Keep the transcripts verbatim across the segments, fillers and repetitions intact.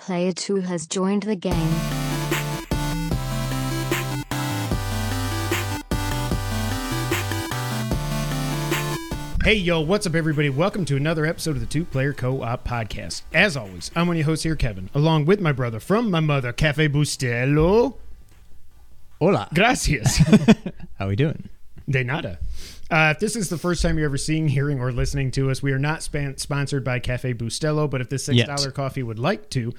Player two has joined the game. Hey, yo, what's up, everybody? Welcome to another episode of the Two Player Co-op Podcast. As always, I'm one of your hosts here, Kevin, along with my brother from my mother, Cafe Bustelo. Hola. Gracias. How we doing? De nada. Uh, if this is the first time you're ever seeing, hearing, or listening to us, we are not span- sponsored by Cafe Bustelo, but if this six dollars Yet. coffee would like to,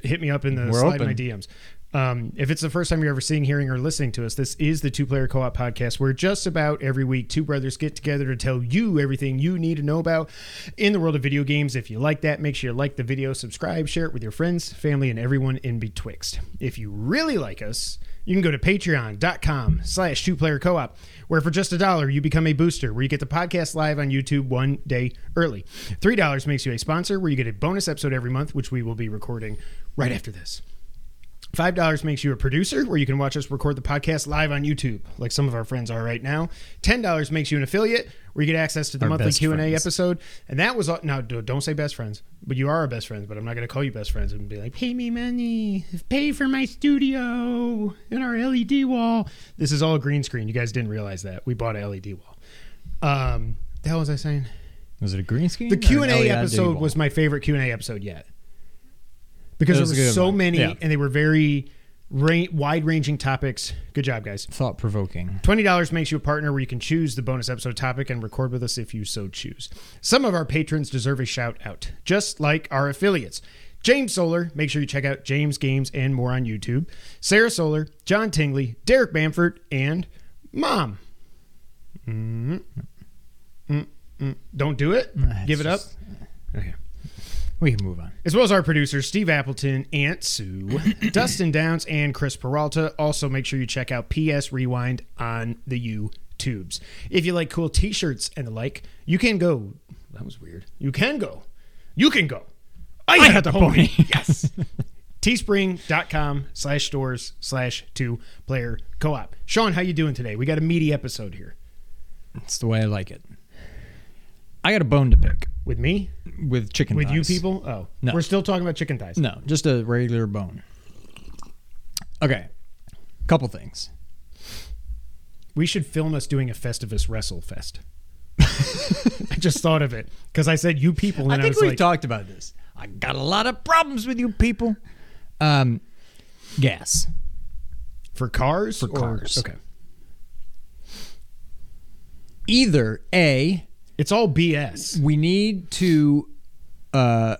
hit me up in the We're slide open. My D Ms. Um, if it's the first time you're ever seeing, hearing, or listening to us, this is the Two Player Co-op Podcast, where just about every week, two brothers get together to tell you everything you need to know about in the world of video games. If you like that, make sure you like the video, subscribe, share it with your friends, family, and everyone in betwixt. If you really like us, you can go to patreon.com slash two player co-op, where for just a dollar, you become a booster, where you get the podcast live on YouTube one day early. three dollars makes you a sponsor, where you get a bonus episode every month, which we will be recording right after this. five dollars makes you a producer, where you can watch us record the podcast live on YouTube, like some of our friends are right now. ten dollars makes you an affiliate, where you get access to the our monthly Q and A friends. Episode. And that was all. Now, don't say best friends, but you are our best friends, but I'm not going to call you best friends and be like, pay me money, pay for my studio and our L E D wall. This is all green screen. You guys didn't realize that. We bought an L E D wall. Um, the hell was I saying? Was it a green screen? The Q and A episode was my favorite Q and A episode yet. Because there were so many, yeah. and they were very ra- wide-ranging topics. Good job, guys. Thought-provoking. twenty dollars makes you a partner, where you can choose the bonus episode topic and record with us if you so choose. Some of our patrons deserve a shout-out, just like our affiliates. James Solar, make sure you check out James Games and more on YouTube. Sarah Solar, John Tingley, Derek Bamford, and Mom. Mm-hmm. Mm-hmm. Don't do it. Nah, Give it just... up. Okay. We can move on. As well as our producers, Steve Appleton, Aunt Sue, Dustin Downs, and Chris Peralta. Also, make sure you check out P S Rewind on the YouTubes. If you like cool t-shirts and the like, you can go. That was weird. You can go. You can go. I, I had the pony. pony. Yes. Teespring.com slash stores slash two player co-op. Sean, how you doing today? We got a meaty episode here. That's the way I like it. I got a bone to pick. With me? With chicken thighs. With you people? Oh. No. We're still talking about chicken thighs. No, just a regular bone. Okay. Couple things. We should film us doing a Festivus Wrestle Fest. I just thought of it. Because I said you people. And I think I we've like, talked about this. I got a lot of problems with you people. Um, gas. For cars? For cars. Or, okay. Either A... It's all B S. We need to uh,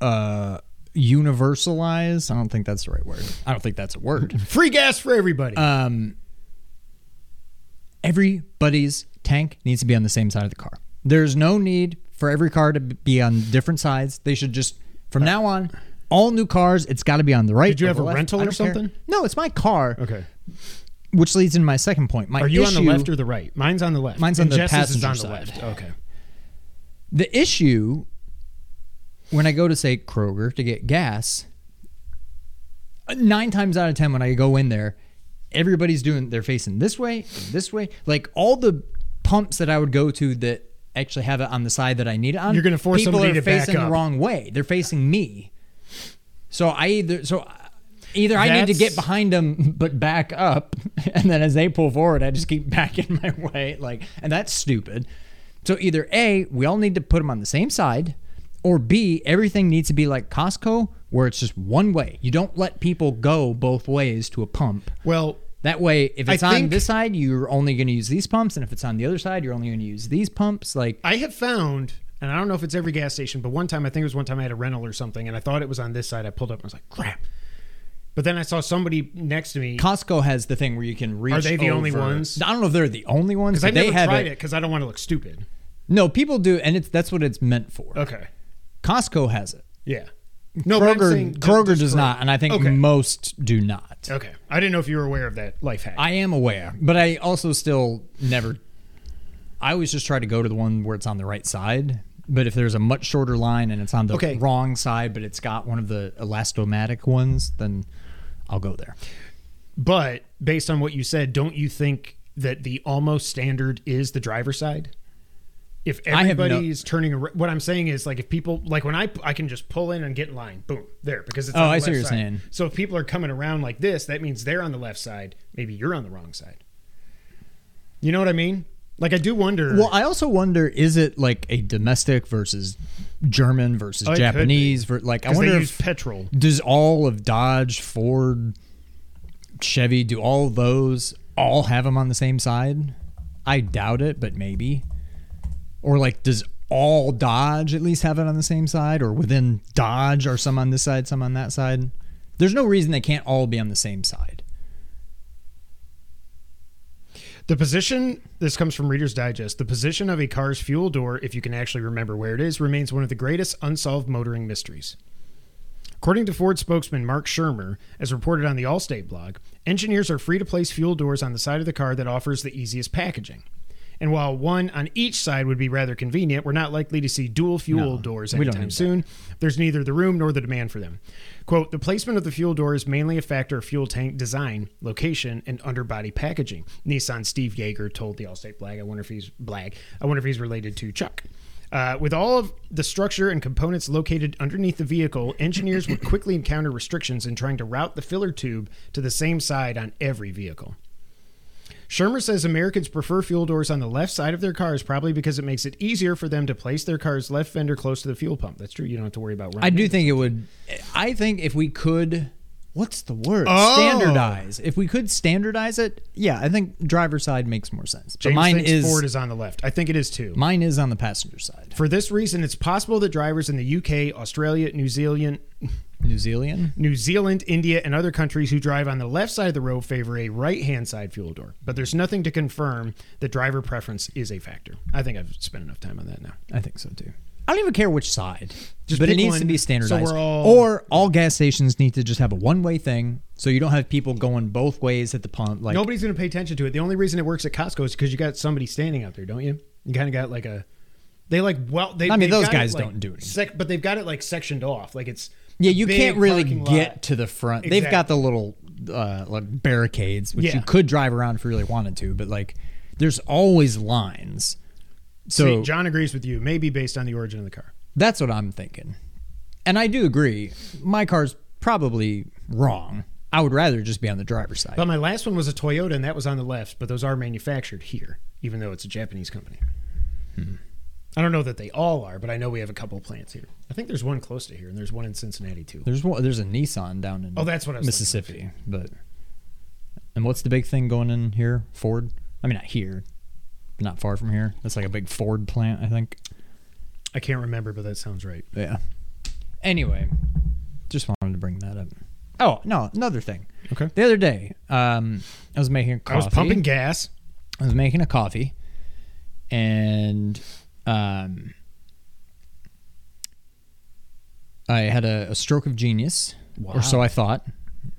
uh, universalize. I don't think that's the right word. I don't think that's a word. Free gas for everybody. Um, everybody's tank needs to be on the same side of the car. There's no need for every car to be on different sides. They should just, from now on, all new cars, it's got to be on the right. Did you have a left. rental or something? Care. No, it's my car. Okay. Which leads into my second point. My Are you issue, on the left or the right? Mine's on the left. Mine's on and the Jess's passenger is on the side. Left. Okay. The issue, when I go to, say, Kroger to get gas, nine times out of ten when I go in there, everybody's doing, they're facing this way, this way. Like, all the pumps that I would go to that actually have it on the side that I need it on, you're going to force somebody to back up. People are facing the wrong way. They're facing me. So I either... so. Either I That's, need to get behind them, but back up, and then as they pull forward, I just keep backing my way. Like, and that's stupid. So either A, we all need to put them on the same side, or B, everything needs to be like Costco, where it's just one way. You don't let people go both ways to a pump. Well, that way, if it's I on think, this side, you're only going to use these pumps, and if it's on the other side, you're only going to use these pumps. Like, I have found, and I don't know if it's every gas station, but one time, I think it was one time I had a rental or something, and I thought it was on this side. I pulled up and I was like, crap. But then I saw somebody next to me. Costco has the thing where you can reach over. Are they the over. only ones? I don't know if they're the only ones. Because I've never they tried it because I don't want to look stupid. No, people do, and it's that's what it's meant for. Okay. Costco has it. Yeah. No, Kroger, but I'm saying Kroger does Kroger. not, and I think okay. most do not. Okay. I didn't know if you were aware of that life hack. I am aware, but I also still never... I always just try to go to the one where it's on the right side. But if there's a much shorter line and it's on the okay. wrong side, but it's got one of the elastomatic ones, then... I'll go there. But based on what you said, don't you think that the almost standard is the driver's side? If everybody's no- turning around, what I'm saying is like if people, like when I, I can just pull in and get in line, boom, there because it's oh, on the I left see what you're side. Saying. So if people are coming around like this, that means they're on the left side. Maybe you're on the wrong side. You know what I mean? Like, I do wonder. Well, I also wonder, is it like a domestic versus German versus oh, Japanese? Ver- like, I wonder they use if petrol. Does all of Dodge, Ford, Chevy, do all those all have them on the same side? I doubt it, but maybe. Or like, does all Dodge at least have it on the same side? Or within Dodge are some on this side, some on that side? There's no reason they can't all be on the same side. The position, this comes from Reader's Digest, the position of a car's fuel door, if you can actually remember where it is, remains one of the greatest unsolved motoring mysteries. According to Ford spokesman Mark Schirmer, as reported on the Allstate Blag, engineers are free to place fuel doors on the side of the car that offers the easiest packaging. And while one on each side would be rather convenient, we're not likely to see dual fuel no, doors anytime soon. That. There's neither the room nor the demand for them. Quote, the placement of the fuel door is mainly a factor of fuel tank design, location, and underbody packaging. Nissan Steve Yeager told the Allstate Blag. I wonder if he's Blag. I wonder if he's related to Chuck. Uh, with all of the structure and components located underneath the vehicle, engineers would quickly encounter restrictions in trying to route the filler tube to the same side on every vehicle. Shermer says Americans prefer fuel doors on the left side of their cars, probably because it makes it easier for them to place their car's left fender close to the fuel pump. That's true. You don't have to worry about running. I do think it would. I think if we could, what's the word? Oh. Standardize. If we could standardize it, yeah, I think driver's side makes more sense. But James mine thinks is Ford is on the left. I think it is too. Mine is on the passenger side. For this reason, it's possible that drivers in the U K, Australia, New Zealand. New Zealand? New Zealand, India, and other countries who drive on the left side of the road favor a right-hand side fuel door. But there's nothing to confirm that driver preference is a factor. I think I've spent enough time on that now. I think so, too. I don't even care which side, just but it needs one, to be standardized. So we're all... Or all gas stations need to just have a one-way thing so you don't have people going both ways at the pump. Like nobody's going to pay attention to it. The only reason it works at Costco is because you got somebody standing out there, don't you? You kind of got like a... They like... well, they, I mean, those guys like, don't do it. Sec- but they've got it like sectioned off. Like it's... Yeah, you can't really get to the front. Exactly. They've got the little uh, like barricades, which yeah. you could drive around if you really wanted to, but like there's always lines. So see, John agrees with you, maybe based on the origin of the car. That's what I'm thinking. And I do agree. My car's probably wrong. I would rather just be on the driver's side. But my last one was a Toyota, and that was on the left, but those are manufactured here, even though it's a Japanese company. Hmm. I don't know that they all are, but I know we have a couple of plants here. I think there's one close to here, and there's one in Cincinnati, too. There's one, there's a Nissan down in oh, that's what I was Mississippi. But, and what's the big thing going in here? Ford? I mean, not here. Not far from here. That's like a big Ford plant, I think. I can't remember, but that sounds right. Yeah. Anyway, just wanted to bring that up. Oh, no, another thing. Okay. The other day, um, I was making a coffee. I was pumping gas. I was making a coffee, and... Um, I had a, a stroke of genius, wow. or so I thought.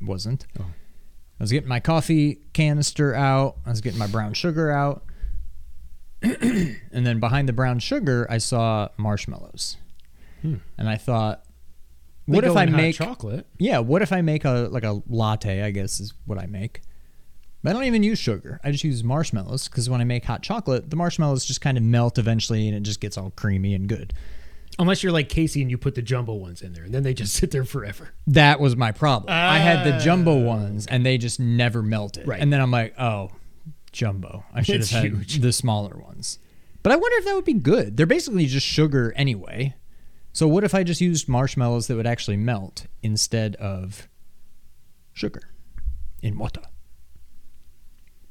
It wasn't. Oh. I was getting my coffee canister out. I was getting my brown sugar out. And then behind the brown sugar, I saw marshmallows. Hmm. And I thought, what if I make chocolate? Yeah, what if I make a like a latte, I guess is what I make. I don't even use sugar. I just use marshmallows because when I make hot chocolate, the marshmallows just kind of melt eventually and it just gets all creamy and good. Unless you're like Casey and you put the jumbo ones in there and then they just sit there forever. That was my problem. Uh, I had the jumbo ones and they just never melted. Right. And then I'm like, oh, jumbo. I should have had huge. the smaller ones. But I wonder if that would be good. They're basically just sugar anyway. So what if I just used marshmallows that would actually melt instead of sugar in water?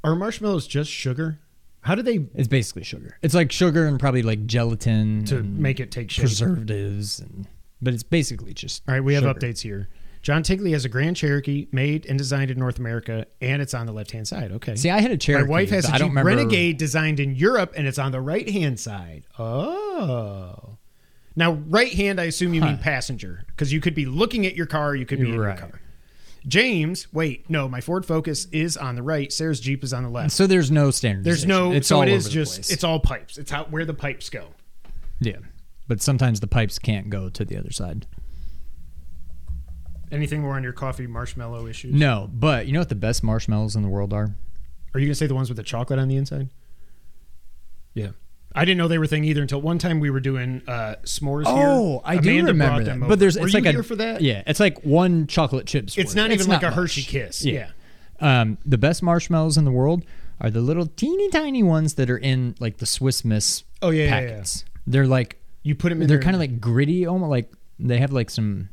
Are marshmallows just sugar? How do they... It's basically sugar. It's like sugar and probably like gelatin. To make it take shape. Preservatives. And, but it's basically just All right, we sugar. have updates here. John Tigley has a Grand Cherokee made and designed in North America, and it's on the left-hand side. Okay. See, I had a Cherokee. My wife has a Jeep remember... Renegade designed in Europe, and it's on the right-hand side. Oh. Now, right-hand, I assume you huh. mean passenger, because you could be looking at your car, you could be right. in your car. James, wait, no, my Ford Focus is on the right. Sarah's Jeep is on the left. So there's no standardization. There's no, it's so all it is just, place. It's all pipes. It's how where the pipes go. Yeah, but sometimes the pipes can't go to the other side. Anything more on your coffee marshmallow issues? No, but you know what the best marshmallows in the world are? Are you going to say the ones with the chocolate on the inside? Yeah. I didn't know they were a thing either until one time we were doing uh, s'mores oh, here. Oh, I Amanda do remember that. But there's, it's like you a, here for that? Yeah, it's like one chocolate chip. It's not even it's like not a much. Hershey Kiss. Yeah. yeah. Um, the best marshmallows in the world are the little teeny tiny ones that are in like the Swiss Miss oh, yeah, packets. Yeah, yeah. They're like... You put them in They're kind of like gritty, almost like they have like some...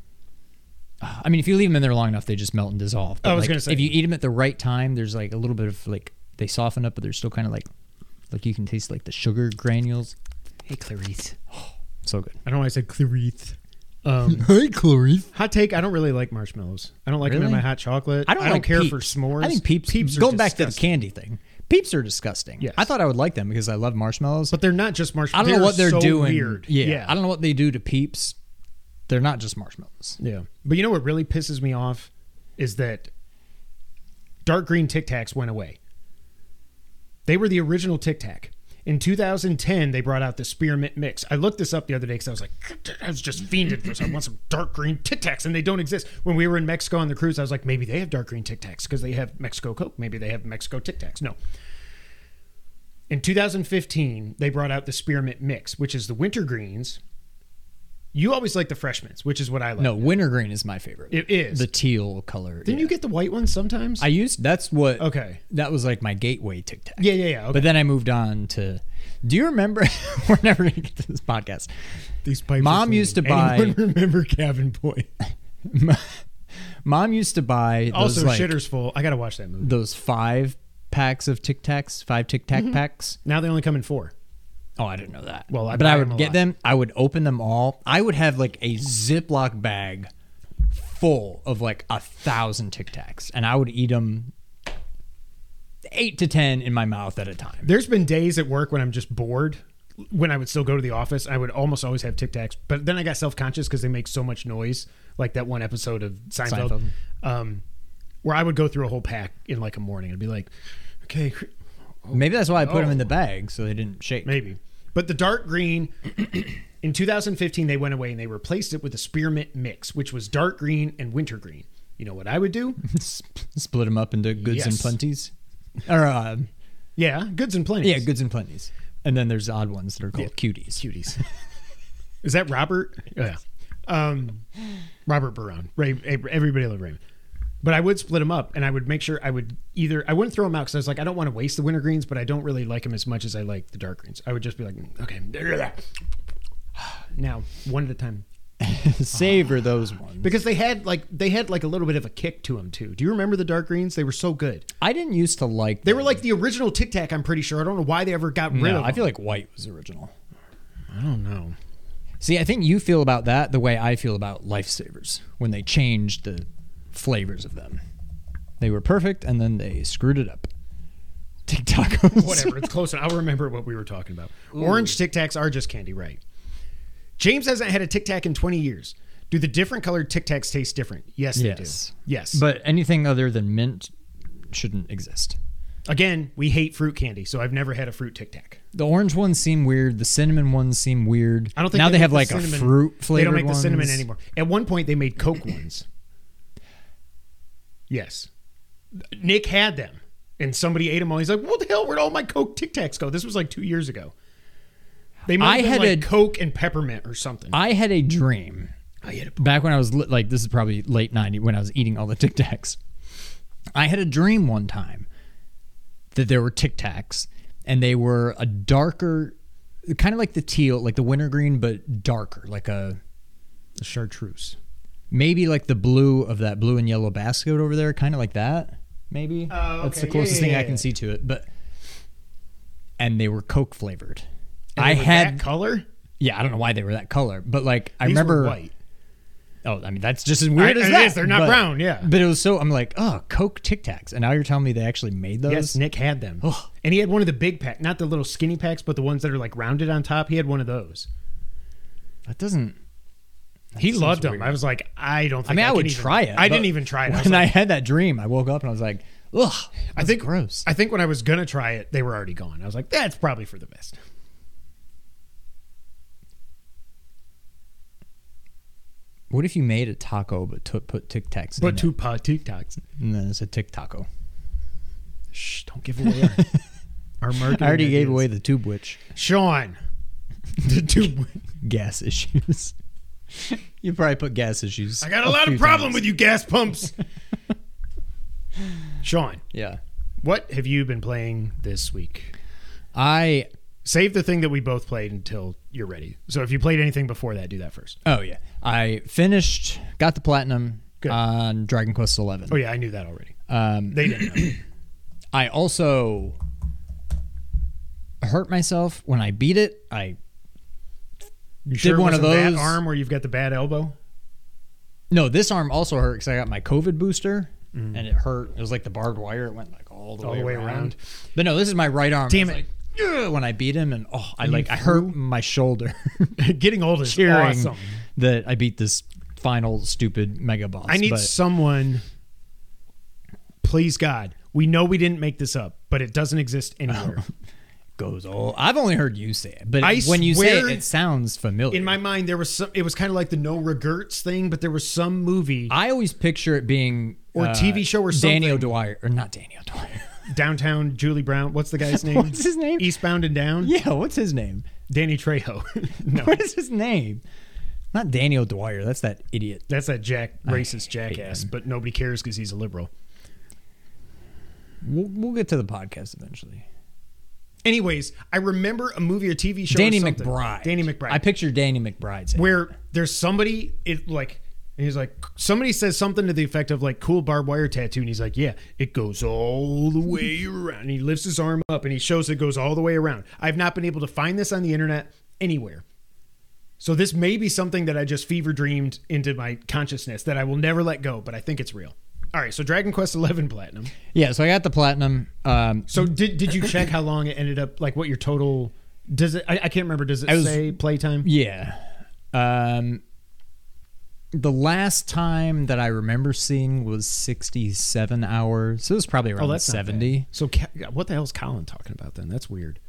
Uh, I mean, if you leave them in there long enough, they just melt and dissolve. But I was like, going to say. If you eat them at the right time, there's like a little bit of like... They soften up, but they're still kind of like... Like you can taste like the sugar granules. Hey, Clarice. Oh, so good. I don't know why I said Clarice. Um, hey, Clarice. Hot take. I don't really like marshmallows. I don't like really? them in my hot chocolate. I don't, I don't like care peeps. for s'mores. I think peeps, peeps are Going disgusting. back to the candy thing. Peeps are disgusting. Yes. I thought I would like them because I love marshmallows. But they're not just marshmallows. I don't know what they're so doing. Weird. Yeah. yeah. I don't know what they do to peeps. They're not just marshmallows. Yeah. But you know what really pisses me off is that dark green Tic Tacs went away. They were the original Tic Tac. In two thousand ten, they brought out the spearmint mix. I looked this up the other day because I was like, I was just fiended for some. I want some dark green Tic Tacs, and they don't exist. When we were in Mexico on the cruise, I was like, maybe they have dark green Tic Tacs because they have Mexico Coke. Maybe they have Mexico Tic Tacs. No. In two thousand fifteen, they brought out the spearmint mix, which is the winter greens. You always like the freshmints, which is what I like. No, wintergreen is my favorite. It is. The teal color. Didn't yeah. you get the white ones sometimes? I used, that's what, okay. That was like my gateway Tic Tac. Yeah, yeah, yeah. Okay. But then I moved on to, do you remember, we're never going to get to this podcast. These pipes Mom used to buy. Anyone remember Cabin Boy? Mom used to buy. Those also, like, Shitter's Full. I got to watch that movie. Those five packs of Tic Tacs, five Tic Tac mm-hmm. packs. Now they only come in four. Oh, I didn't know that. Well, I But I would get lot. them. I would open them all. I would have like a Ziploc bag full of like a thousand Tic Tacs. And I would eat them eight to ten in my mouth at a time. There's been days at work when I'm just bored. When I would still go to the office, I would almost always have Tic Tacs. But then I got self-conscious because they make so much noise. Like that one episode of Seinfeld. Seinfeld. Um, where I would go through a whole pack in like a morning. I'd be like, okay... Oh, maybe that's why I put oh. them in the bag so they didn't shake. Maybe. But the dark green, in two thousand fifteen, they went away and they replaced it with a spearmint mix, which was dark green and wintergreen. You know what I would do? Split them up into goods yes. and plenties. Or, uh, yeah, goods and plenties. Yeah, goods and plenties. And then there's the odd ones that are called yeah. cuties. Cuties. Is that Robert? Yeah. Um, Robert Barron. Ray, everybody loved Raymond. But I would split them up, and I would make sure I would either... I wouldn't throw them out because I was like, I don't want to waste the winter greens, but I don't really like them as much as I like the dark greens. I would just be like, okay. Now, one at a time. Savor those ones. Because they had like they had like a little bit of a kick to them, too. Do you remember the dark greens? They were so good. I didn't used to like them. They were like the original Tic Tac, I'm pretty sure. I don't know why they ever got rid no, of them. I feel like white was original. I don't know. See, I think you feel about that the way I feel about Lifesavers when they changed the... flavors of them. They were perfect and then they screwed it up. Tic Tacos. Whatever, it's close enough. I'll remember what we were talking about. Ooh. Orange Tic Tacs are just candy, right? James hasn't had a Tic Tac in twenty years. Do the different colored Tic Tacs taste different? Yes, yes. they do. Yes. But anything other than mint shouldn't exist. Again, we hate fruit candy, so I've never had a fruit Tic Tac. The orange ones seem weird. The cinnamon ones seem weird. I don't think now they, they have the like cinnamon, a fruit flavor. They don't make ones. the cinnamon anymore. At one point, they made Coke ones. Yes. Nick had them, and somebody ate them all. He's like, what the hell? Where'd all my Coke Tic Tacs go? This was like two years ago. They might have had like a, Coke and peppermint or something. I had a dream. I had a Back when I was, li- like, this is probably late nineties, when I was eating all the Tic Tacs. I had a dream one time that there were Tic Tacs, and they were a darker, kind of like the teal, like the wintergreen, but darker, like a... A chartreuse. Maybe like the blue of that blue and yellow basket over there, kind of like that, maybe. Oh, okay. That's the closest yeah, yeah, yeah, thing yeah. I can see to it. But and they were Coke flavored. And I had that color. Yeah, I don't know why they were that color, but like These I remember. Were white. Oh, I mean that's just as weird I, as it that. Is. They're not but, brown. Yeah, but it was so. I'm like, oh, Coke Tic Tacs, and now you're telling me they actually made those. Yes, Nick had them, oh. and he had one of the big pack, not the little skinny packs, but the ones that are like rounded on top. He had one of those. That doesn't. That he loved them. Weird. I was like, I don't think I mean, I, I would even, try it. I didn't even try it. I when like, I had that dream, I woke up and I was like, ugh, I think gross. I think when I was going to try it, they were already gone. I was like, that's probably for the best. What if you made a taco but t- put Tic Tacs in but it? But two Tic Tacs. And then it's a Tic Taco. Shh, don't give away our, Our marketing I already ideas. Gave away the Tube Witch. Sean. The Tube Witch. Gas issues. You probably put gas issues. I got a, a lot of problem times. With you gas pumps. Sean. Yeah. What have you been playing this week? I... Save the thing that we both played until you're ready. So if you played anything before that, do that first. Oh, yeah. I finished, got the platinum Good. on Dragon Quest eleven. Oh, yeah. I knew that already. Um, they didn't know. I also hurt myself when I beat it. I you did sure one of those. That arm where you've got the bad elbow? No, this arm also hurt because I got my COVID booster. Mm. And it hurt. It was like the barbed wire. It went like all the all way, way around. around. But no, this is my right arm. Damn it. Like, when I beat him, and oh, I and like I hurt my shoulder. Getting old is awesome. That I beat this final stupid mega boss. I need but. someone. Please God, we know we didn't make this up, but it doesn't exist anywhere. Oh, goes all. I've only heard you say it, but I when you say it, it sounds familiar. In my mind, there was some. It was kind of like the no regrets thing, but there was some movie. I always picture it being or uh, T V show or something. Danny O'Dwyer or not Danny O'Dwyer. Downtown Julie Brown. What's the guy's name? What's his name? Eastbound and Down? Yeah, what's his name? Danny Trejo. No. What is his name? Not Danny O'Dwyer. That's that idiot. That's that jack racist jackass, but nobody cares because he's a liberal. We'll, we'll get to the podcast eventually. Anyways, I remember a movie or T V show Danny or something. McBride. Danny McBride. I picture Danny McBride's head. Where there's somebody, it like... And he's like, somebody says something to the effect of like, cool barbed wire tattoo. And he's like, yeah, it goes all the way around. And he lifts his arm up and he shows it goes all the way around. I've not been able to find this on the internet anywhere. So this may be something that I just fever dreamed into my consciousness that I will never let go, but I think it's real. All right. So Dragon Quest eleven Platinum. Yeah. So I got the Platinum. Um, so did did you check how long it ended up, like what your total, does it, I, I can't remember. Does it was, say playtime? Yeah. Um. The last time that I remember seeing was sixty-seven hours. So it was probably around oh, seventy. So what the hell is Colin talking about then? That's weird.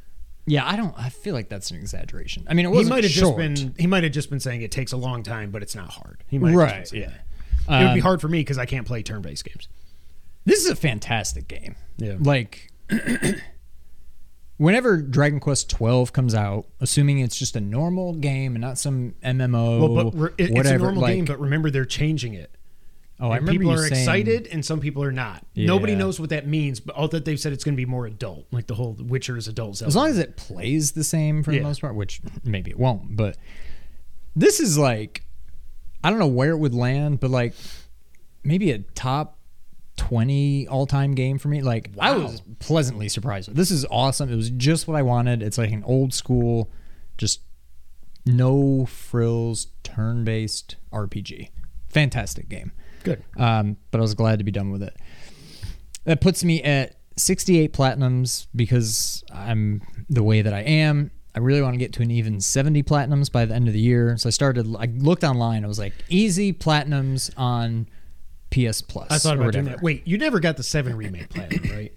Yeah, I don't I feel like that's an exaggeration. I mean, it wasn't he short. Just been, he might have just been saying it takes a long time, but it's not hard. He might have right, just been saying yeah. that. It um, would be hard for me because I can't play turn-based games. This is a fantastic game. Yeah. Like whenever Dragon Quest twelve comes out, assuming it's just a normal game and not some M M O, well, but re- it's whatever, a normal like, game. But remember, they're changing it. Oh, and I remember people you are saying, excited and some people are not. Yeah. Nobody knows what that means, but all that they've said it's going to be more adult, like the whole Witcher is adult. Zelda. As long as it plays the same for yeah. the most part, which maybe it won't. But this is like, I don't know where it would land, but like maybe a top twenty all-time game for me. Like wow. I was pleasantly surprised. This is awesome. It was just what I wanted. It's like an old school, just no frills, turn-based R P G. Fantastic game. Good. Um, but I was glad to be done with it. That puts me at sixty-eight platinums because I'm the way that I am. I really want to get to an even seventy platinums by the end of the year. So I started, I looked online. I was like, easy platinums on P S Plus. I thought about doing that. Wait, you never got the seven remake platinum, right?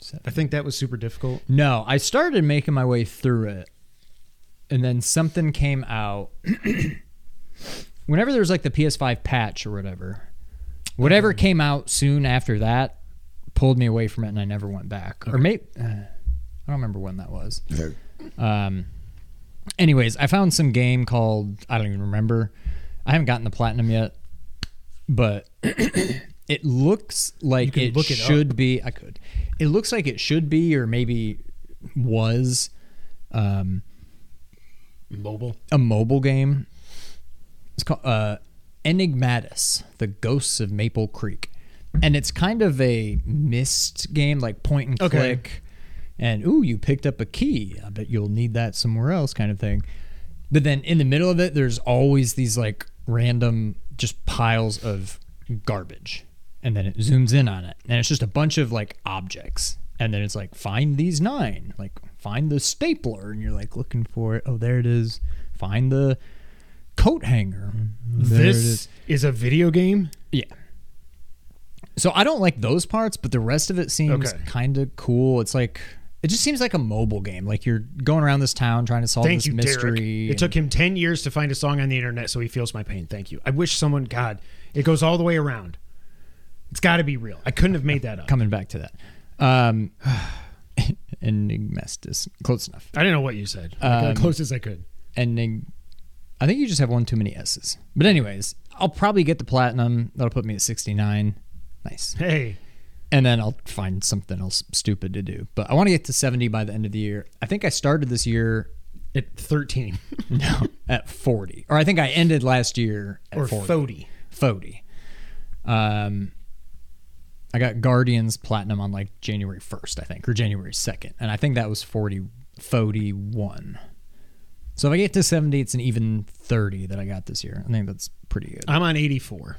Seven. I think that was super difficult. No, I started making my way through it, and then something came out. Whenever there was like the P S five patch or whatever, whatever um, came out soon after that pulled me away from it, and I never went back. Okay. Or maybe uh, I don't remember when that was. um. Anyways, I found some game called I don't even remember. I haven't gotten the platinum yet. But it looks like it look should it be. I could. It looks like it should be, or maybe was, um, mobile. A mobile game. It's called uh, Enigmatus: The Ghosts of Maple Creek, and it's kind of a mist game, like point and okay. click. And ooh, you picked up a key. I bet you'll need that somewhere else, kind of thing. But then in the middle of it, there's always these like random. Just piles of garbage, and then it zooms in on it, and it's just a bunch of like objects, and then it's like find these nine, like find the stapler, and you're like looking for it. Oh, there it is. Find the coat hanger. There this is. is a video game. Yeah. So I don't like those parts, but the rest of it seems okay. kind of cool. It's like it just seems like a mobile game. Like you're going around this town trying to solve Thank this you, mystery. Derek. It took him ten years to find a song on the internet, so he feels my pain. Thank you. I wish someone, God, it goes all the way around. It's got to be real. I couldn't have made that up. Coming back to that. Um, enigmastis. Close enough. I didn't know what you said. Um, close as I could. Enig. I think you just have one too many S's. But anyways, I'll probably get the platinum. That'll put me at sixty-nine. Nice. Hey. And then I'll find something else stupid to do. But I want to get to seventy by the end of the year. I think I started this year at thirteen. No, at forty. Or I think I ended last year at or forty. forty. Um, I got Guardians Platinum on like January first, I think, or January second. And I think that was forty, forty-one. So if I get to seventy, it's an even thirty that I got this year. I think that's pretty good. I'm on eighty-four.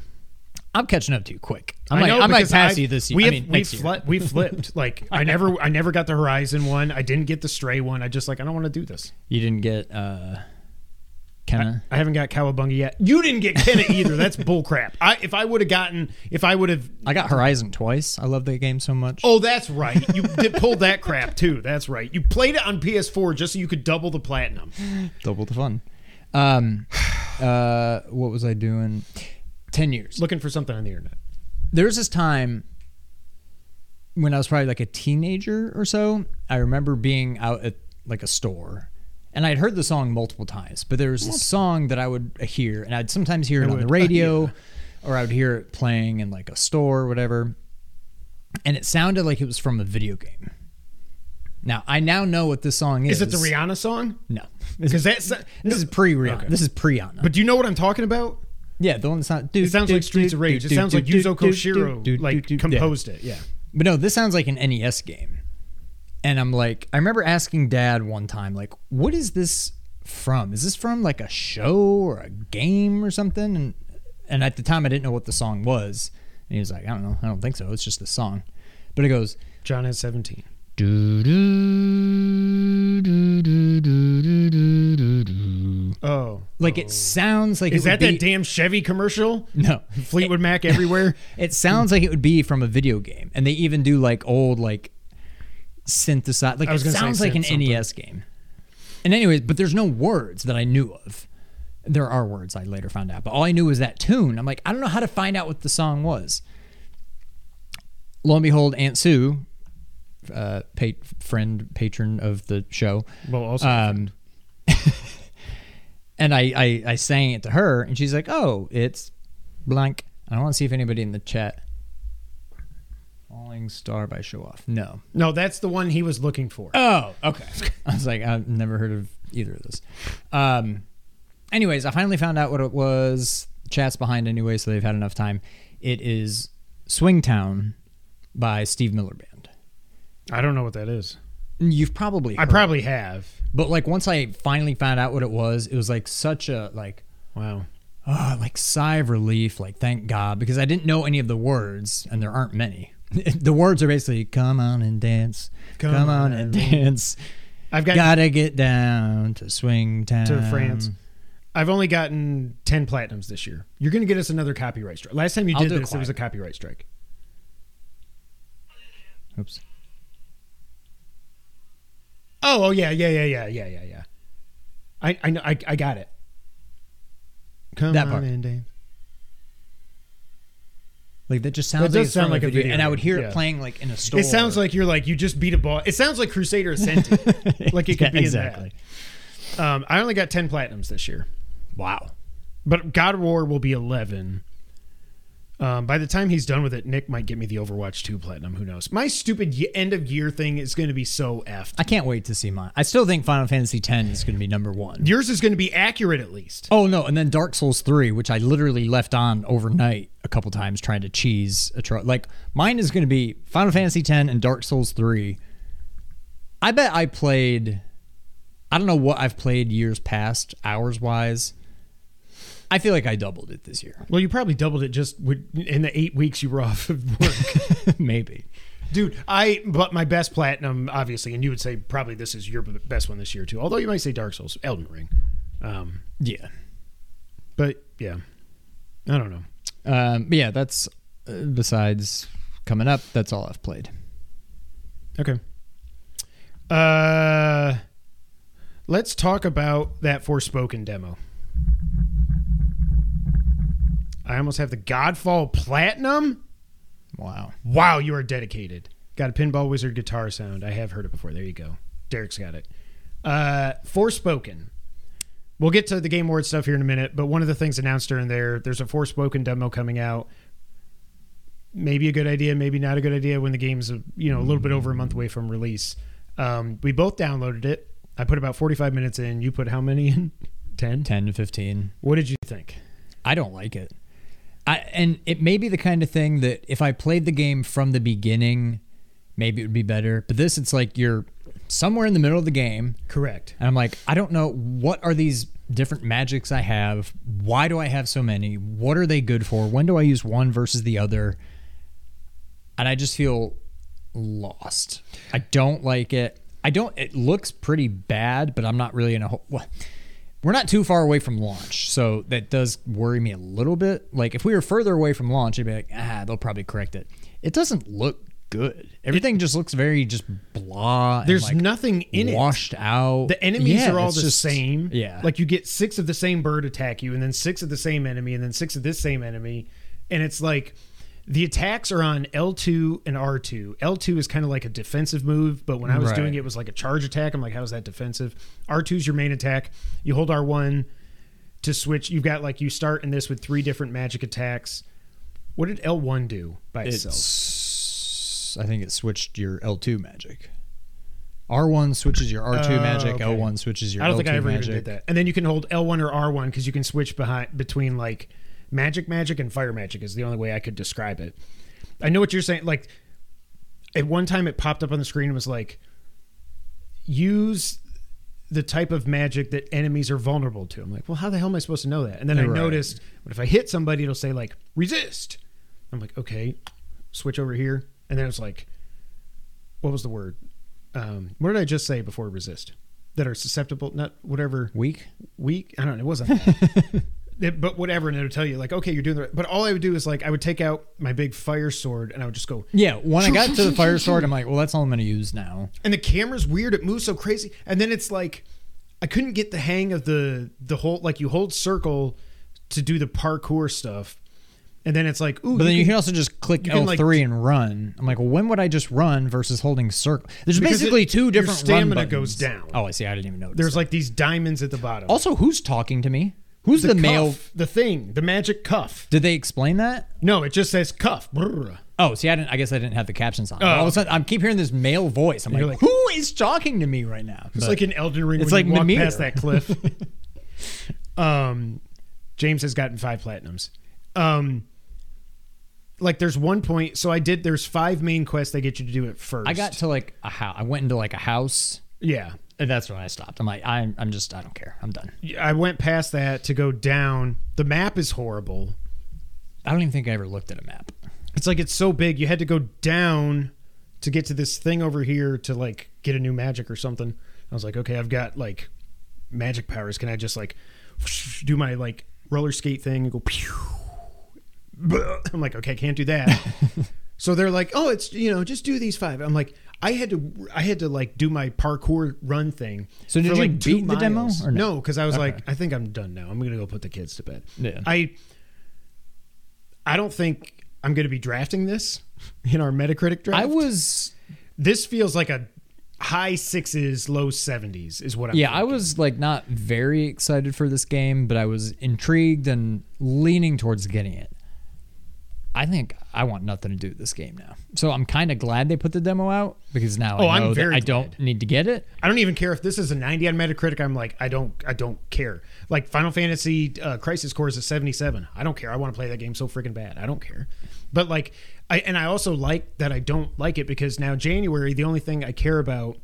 I'm catching up to you quick. I'm I like, know, I might pass I've, you this year. We, have, I mean, we, fl- year. we flipped. Like I never, I never got the Horizon one. I didn't get the Stray one. I just like I don't want to do this. You didn't get uh, Kenna. I, I haven't got Cowabunga yet. You didn't get Kenna either. That's bullcrap. I if I would have gotten, if I would have, I got Horizon twice. I love that game so much. Oh, that's right. You did, pulled that crap too. That's right. You played it on P S four just so you could double the platinum. Double the fun. Um, uh, what was I doing? Ten years. Looking for something on the internet. There was this time when I was probably like a teenager or so. I remember being out at like a store, and I'd heard the song multiple times, but there was a song that I would hear, and I'd sometimes hear it I on would, the radio, uh, yeah. or I would hear it playing in like a store or whatever, and it sounded like it was from a video game. Now, I now know what this song is. Is it the Rihanna song? No. Because that's... This no. is pre-Rihanna. Okay. This is pre-Rihanna. But do you know what I'm talking about? Yeah, the one that's not... It sounds like Streets of Rage. It sounds like Yuzo Koshiro, like, composed it, yeah. But no, this sounds like an N E S game. And I'm like... I remember asking Dad one time, like, what is this from? Is this from, like, a show or a game or something? And and at the time, I didn't know what the song was. And he was like, I don't know. I don't think so. It's just the song. But it goes... John has seventeen. Oh. Like it sounds like... Is it that be... that damn Chevy commercial? No. Fleetwood it, Mac everywhere? It sounds like it would be from a video game. And they even do like old like synthesizer. Like it sounds like an something. N E S game. And anyways, but there's no words that I knew of. There are words I later found out. But all I knew was that tune. I'm like, I don't know how to find out what the song was. Lo and behold, Aunt Sue... Uh, pat- friend patron of the show. Well, also, um, and I, I I sang it to her, and she's like, "Oh, it's blank." I want to see if anybody in the chat. Falling Star by Show Off. No, no, that's the one he was looking for. Oh, okay. I was like, I've never heard of either of those. Um, anyways, I finally found out what it was. The chat's behind anyway, so they've had enough time. It is Swingtown by Steve Miller Band. I don't know what that is. You've probably heard. I probably have. But like once I finally found out what it was, it was like such a like wow. Oh, like sigh of relief, like thank God, because I didn't know any of the words, and there aren't many. The words are basically come on and dance. Come, come on and dance. I've got gotta get down to swing town. To France. I've only gotten ten platinums this year. You're gonna get us another copyright strike. Last time you did this, it was a copyright strike. Oops. Oh, oh yeah, yeah, yeah, yeah, yeah, yeah, yeah. I, I know, I, I got it. Come that on part. In, Dave. Like that just sounds. That does like sound like a video, video, and I would hear yeah. it playing like in a store. It sounds like you're like you just beat a boss. It sounds like Crusader Ascension. Like it could yeah, be exactly. That. Um, I only got ten platinums this year. Wow. But God of War will be eleven. Um, by the time he's done with it, Nick might get me the Overwatch two Platinum. Who knows? My stupid end-of-year thing is going to be so effed. I can't wait to see mine. I still think Final Fantasy ten is going to be number one. Yours is going to be accurate, at least. Oh, no. And then Dark Souls three, which I literally left on overnight a couple times trying to cheese a truck. Like, mine is going to be Final Fantasy ten and Dark Souls three. I bet I played... I don't know what I've played years past, hours-wise. I feel like I doubled it this year. Well, you probably doubled it just in the eight weeks you were off of work. Maybe. Dude, I but my best platinum, obviously, and you would say probably this is your best one this year, too. Although you might say Dark Souls, Elden Ring. Um, yeah. But, yeah. I don't know. Um, but, yeah, that's, uh, besides coming up, that's all I've played. Okay. Uh, let's talk about that Forspoken demo. I almost have the Godfall Platinum. Wow. Wow, you are dedicated. Got a Pinball Wizard guitar sound. I have heard it before. There you go. Derek's got it. Uh, Forspoken. We'll get to the Game Awards stuff here in a minute, but one of the things announced during there, there's a Forspoken demo coming out. Maybe a good idea, maybe not a good idea when the game's, you know, a little bit over a month away from release. Um, we both downloaded it. I put about forty-five minutes in. You put how many in? ten? ten to fifteen. What did you think? I don't like it. I, and it may be the kind of thing that if I played the game from the beginning, maybe it would be better. But this, it's like you're somewhere in the middle of the game. Correct. And I'm like, I don't know. What are these different magics I have? Why do I have so many? What are they good for? When do I use one versus the other? And I just feel lost. I don't like it. I don't, it looks pretty bad, but I'm not really in a whole, well, we're not too far away from launch. So that does worry me a little bit. Like if we were further away from launch, I'd be like, ah, they'll probably correct it. It doesn't look good. Everything it, just looks very just blah. There's and like nothing in washed it. Washed out. The enemies yeah, are all the just, same. Yeah. Like you get six of the same bird attack you and then six of the same enemy and then six of this same enemy. And it's like, the attacks are on L two and R two. L two is kind of like a defensive move, but when I was right. doing it, it was like a charge attack. I'm like, how is that defensive? R two is your main attack. You hold R one to switch. You've got like, you start in this with three different magic attacks. What did L one do by itself? It's, I think it switched your L two magic. R one switches your R two uh, magic. Okay. L one switches your L two magic. I don't L two think I ever magic. Even did that. And then you can hold L one or R one because you can switch behind, between like... Magic magic and fire magic is the only way I could describe it. I know what you're saying. Like, at one time it popped up on the screen and was like, use the type of magic that enemies are vulnerable to. I'm like, well, how the hell am I supposed to know that? And then you're I right. noticed, but if I hit somebody, it'll say, like, resist. I'm like, okay, switch over here. And then it's like, what was the word? Um, what did I just say before resist? That are susceptible, not whatever. Weak? Weak? I don't know. It wasn't that. It, but whatever, and it'll tell you, like, okay, you're doing the right. But all I would do is, like, I would take out my big fire sword, and I would just go... Yeah, when I got to the fire sword, I'm like, well, that's all I'm going to use now. And the camera's weird. It moves so crazy. And then it's like, I couldn't get the hang of the, the whole... Like, you hold circle to do the parkour stuff, and then it's like, ooh... But you then can, you can also just click L three like, and run. I'm like, well, when would I just run versus holding circle? There's basically it, two different your stamina run goes down. Oh, I see. I didn't even notice. There's, that. Like, these diamonds at the bottom. Also, who's talking to me? Who's the, the cuff, male? The thing, the magic cuff. Did they explain that? No, it just says cuff. Brr. Oh, see, I didn't. I guess I didn't have the captions on. Oh. All of a sudden, I'm keep hearing this male voice. I'm like, like, who is talking to me right now? It's but like in Elden Ring. It's when like you walk Mimir. Past that cliff. um, James has gotten five platinums. Um, like there's one point. So I did. There's five main quests they get you to do at first. I got to like a house. I went into like a house. Yeah. And that's when I stopped. I'm like, I'm, I'm just, I don't care. I'm done. I went past that to go down. The map is horrible. I don't even think I ever looked at a map. It's like, it's so big. You had to go down to get to this thing over here to like get a new magic or something. I was like, okay, I've got like magic powers. Can I just like do my like roller skate thing and go pew? I'm like, okay, can't do that. So they're like, oh, it's, you know, just do these five. I'm like, I had to, I had to like do my parkour run thing. So did you like beat the demo? Or no, because no, I was okay. like, I think I'm done now. I'm gonna go put the kids to bed. Yeah. I, I don't think I'm gonna be drafting this in our Metacritic draft. I was. This feels like a high sixes, low seventies is what I'm. Yeah, thinking. I was like not very excited for this game, but I was intrigued and leaning towards getting it. I think I want nothing to do with this game now. So I'm kind of glad they put the demo out because now oh, I know that I don't need to get it. I don't even care if this is a ninety on Metacritic. I'm like, I don't I don't care. Like Final Fantasy uh, Crisis Core is a seventy-seven. I don't care. I want to play that game so freaking bad. I don't care. But like, I and I also like that I don't like it because now January, the only thing I care about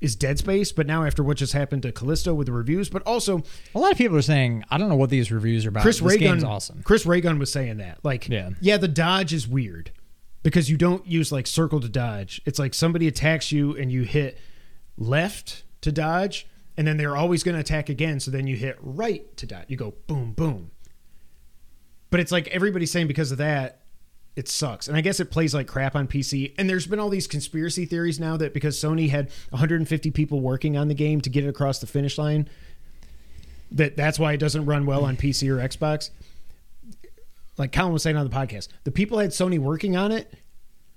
is Dead Space, but now after what just happened to Callisto with the reviews, but also... A lot of people are saying, I don't know what these reviews are about. Chris this Raygun, game's awesome. Chris Raygun was saying that. Like, yeah. yeah, the dodge is weird because you don't use, like, circle to dodge. It's like somebody attacks you and you hit left to dodge, and then they're always going to attack again, so then you hit right to dodge. You go boom, boom. But it's like everybody's saying because of that, it sucks. And I guess it plays like crap on P C. And there's been all these conspiracy theories now that because Sony had one hundred fifty people working on the game to get it across the finish line, that that's why it doesn't run well on P C or Xbox. Like Colin was saying on the podcast, the people that had Sony working on it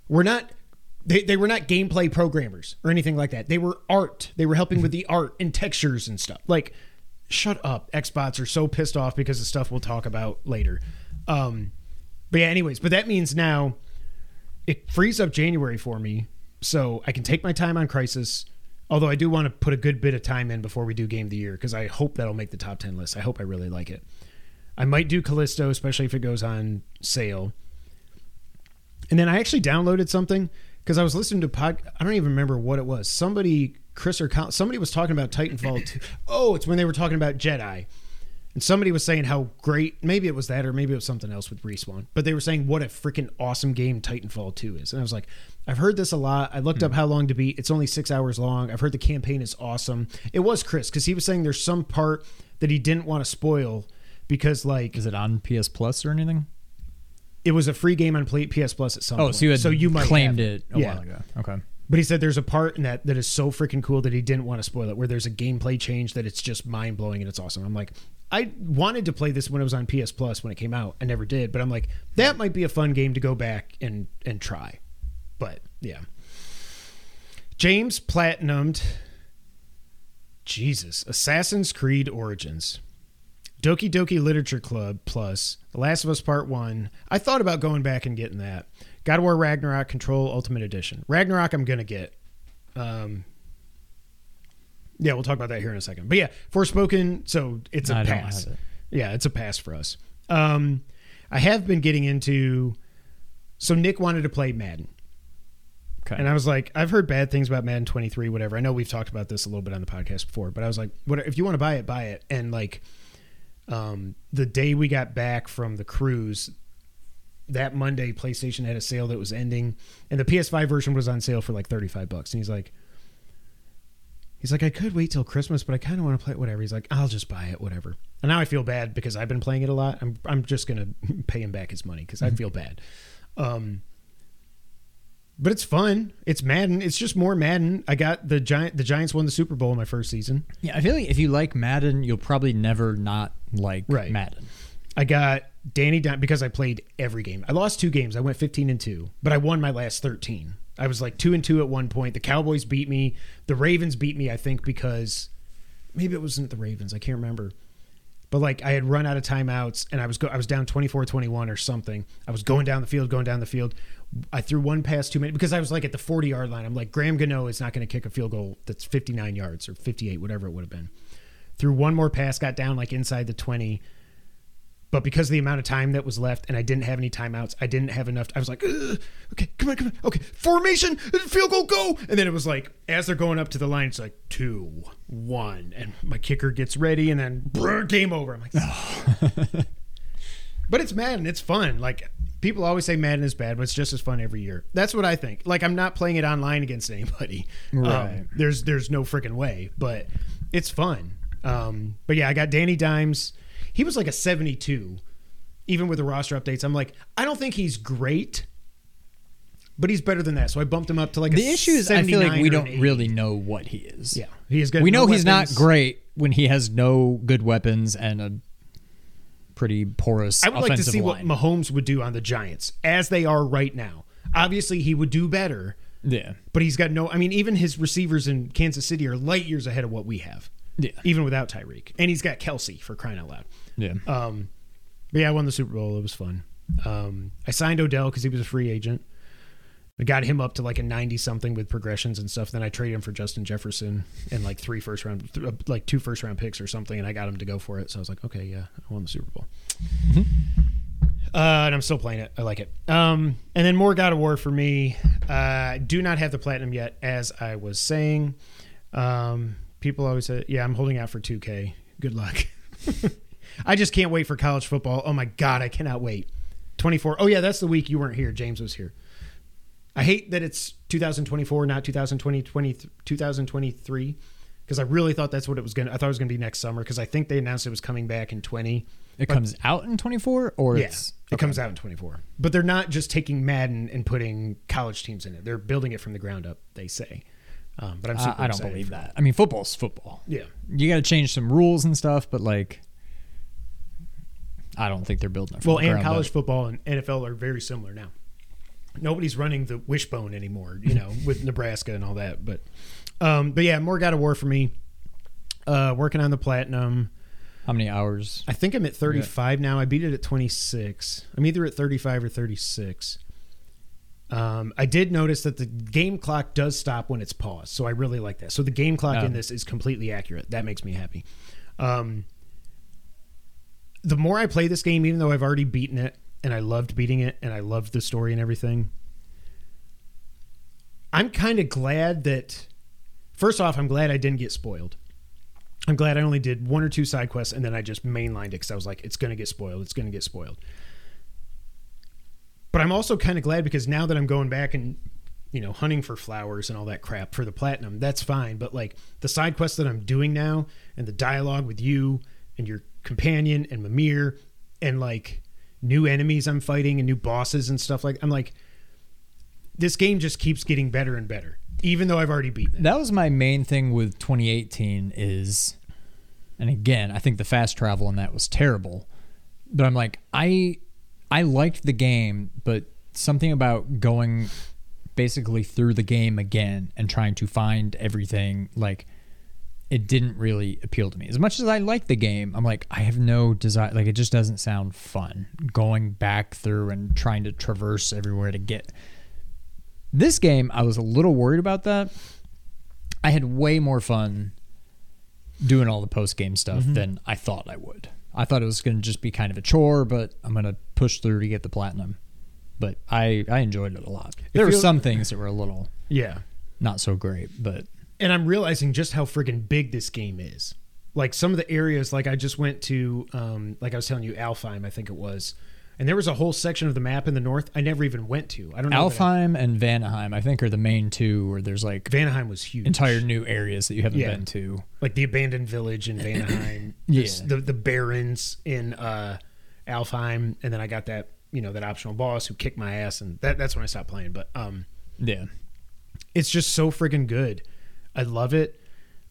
were not They they were not gameplay programmers or anything like that. They were art. They were helping with the art and textures and stuff. Like, shut up. Xbots are so pissed off because of stuff we'll talk about later. Um, but yeah, anyways, but that means now it frees up January for me, so I can take my time on Crysis. Although I do want to put a good bit of time in before we do Game of the Year, because I hope that'll make the top ten list. I hope I really like it. I might do Callisto, especially if it goes on sale. And then I actually downloaded something, because I was listening to pod. I don't even remember what it was. Somebody, Chris or Con- somebody was talking about Titanfall two. Oh, it's when they were talking about Jedi. And somebody was saying how great, maybe it was that, or maybe it was something else with Respawn, but they were saying what a freaking awesome game Titanfall two is. And I was like, I've heard this a lot. I looked hmm. up how long to beat. It's only six hours long. I've heard the campaign is awesome. It was Chris, because he was saying there's some part that he didn't want to spoil because, like... Is it on P S Plus or anything? It was a free game on P S Plus at some oh, point. Oh, so you had so you might claimed have, it a yeah. while ago. Okay. But he said there's a part in that that is so freaking cool that he didn't want to spoil it, where there's a gameplay change that it's just mind-blowing and it's awesome. I'm like... I wanted to play this when it was on P S Plus when it came out. I never did, but I'm like, that might be a fun game to go back and, and try. But, yeah. James platinumed, Jesus, Assassin's Creed Origins, Doki Doki Literature Club Plus, The Last of Us Part one. I thought about going back and getting that. God of War Ragnarok, Control Ultimate Edition. Ragnarok I'm going to get. Um... Yeah, we'll talk about that here in a second. But yeah, Forspoken, so it's a I pass. It. Yeah, it's a pass for us. Um, I have been getting into... So Nick wanted to play Madden. Okay. And I was like, I've heard bad things about Madden twenty-three, whatever. I know we've talked about this a little bit on the podcast before, but I was like, what, if you want to buy it, buy it. And like, um, the day we got back from the cruise, that Monday, PlayStation had a sale that was ending, and the P S five version was on sale for like thirty-five bucks. And he's like... He's like, I could wait till Christmas, but I kind of want to play it, whatever. He's like, I'll just buy it, whatever. And now I feel bad because I've been playing it a lot. I'm I'm just going to pay him back his money because I feel bad. Um, but it's fun. It's Madden. It's just more Madden. I got the Giants. The Giants won the Super Bowl in my first season. Yeah, I feel like if you like Madden, you'll probably never not like right. Madden. I got Danny Don because I played every game. I lost two games. I went fifteen and two, but I won my last thirteen. I was like two and two at one point. The Cowboys beat me. The Ravens beat me, I think, because maybe it wasn't the Ravens. I can't remember. But like I had run out of timeouts and I was go- I was down twenty-four twenty-one or something. I was going down the field, going down the field. I threw one pass too many because I was like at the forty-yard line. I'm like, Graham Gano is not going to kick a field goal that's fifty-nine yards or fifty-eight, whatever it would have been. Threw one more pass, got down like inside the twenty. But because of the amount of time that was left and I didn't have any timeouts, I didn't have enough. I was like, okay, come on, come on. Okay, formation, field goal, go. And then it was like, as they're going up to the line, it's like two, one. And my kicker gets ready and then brr, game over. I'm like, oh. But it's Madden. It's fun. Like, people always say Madden is bad, but it's just as fun every year. That's what I think. Like, I'm not playing it online against anybody. Right. Um, there's, there's no freaking way, but it's fun. Um, but yeah, I got Danny Dimes. He was like a seventy-two, even with the roster updates. I'm like, I don't think he's great, but he's better than that. So I bumped him up to like the a The issue is I feel like we don't really know what he is. Yeah. He is good. We know he's not great when he has no good weapons and a pretty porous offensive line. I would like to see what Mahomes would do on the Giants as they are right now. Obviously, he would do better. Yeah. But he's got no... I mean, even his receivers in Kansas City are light years ahead of what we have. Yeah. Even without Tyreek. And he's got Kelsey, for crying out loud. Yeah. Um, but yeah, I won the Super Bowl. It was fun. Um, I signed Odell because he was a free agent. I got him up to like a ninety-something with progressions and stuff. Then I traded him for Justin Jefferson and like three first-round, th- like two first-round picks or something, and I got him to go for it. So I was like, okay, yeah, I won the Super Bowl. Mm-hmm. Uh, and I'm still playing it. I like it. Um, and then more God of War for me. I uh, do not have the platinum yet, as I was saying. Um, people always say, yeah, I'm holding out for two K. Good luck. I just can't wait for college football. Oh, my God, I cannot wait. twenty-four. Oh, yeah, that's the week you weren't here. James was here. I hate that it's two thousand twenty-four, not two thousand twenty, twenty, twenty twenty-three, because I really thought that's what it was going to I thought it was going to be next summer, because I think they announced it was coming back in twenty. It but, comes out in twenty-four? Or yeah, it's, it okay. comes out in twenty-four. But they're not just taking Madden and putting college teams in it. They're building it from the ground up, they say. Um, but I'm super uh, I don't believe that. I mean, football's football. Yeah. You got to change some rules and stuff, but like, I don't think they're building it. Well, and college football and N F L are very similar now. nobody's running the wishbone anymore, you know, with Nebraska and all that. But, um, but yeah, more God of War for me. Uh, working on the platinum. How many hours? I think I'm at thirty-five now. I beat it at twenty-six. I'm either at thirty-five or thirty-six. Um, I did notice that the game clock does stop when it's paused, so I really like that. So the game clock oh. in this is completely accurate. That makes me happy. Um, the more I play this game, even though I've already beaten it, and I loved beating it, and I loved the story and everything, I'm kind of glad that... First off, I'm glad I didn't get spoiled. I'm glad I only did one or two side quests, and then I just mainlined it because I was like, it's going to get spoiled. It's going to get spoiled. But I'm also kind of glad because now that I'm going back and, you know, hunting for flowers and all that crap for the platinum, that's fine. But, like, the side quests that I'm doing now and the dialogue with you and your companion and Mimir and, like, new enemies I'm fighting and new bosses and stuff like I'm like, this game just keeps getting better and better, even though I've already beaten it. That was my main thing with twenty eighteen is, and again, I think the fast travel in that was terrible, but I'm like, I... I liked the game, but something about going basically through the game again and trying to find everything, like, it didn't really appeal to me. As much as I liked the game, I'm like, I have no desire. Like, it just doesn't sound fun going back through and trying to traverse everywhere to get. This game, I was a little worried about that. I had way more fun doing all the post-game stuff mm-hmm. than I thought I would. I thought it was going to just be kind of a chore, but I'm going to push through to get the platinum. But I, I enjoyed it a lot. There were some things that were a little yeah, not so great. But and I'm realizing just how friggin' big this game is. Like, some of the areas, like I just went to, um, like I was telling you, Alfheim, I think it was. And there was a whole section of the map in the north I never even went to. I don't know. Alfheim I, and Vanaheim, I think, are the main two where there's like... Vanaheim was huge. Entire new areas that you haven't yeah. been to. Like the abandoned village in Vanaheim. yeah. The, the barons in uh, Alfheim. And then I got that, you know, that optional boss who kicked my ass. And that, that's when I stopped playing. But um, yeah, it's just so friggin' good. I love it.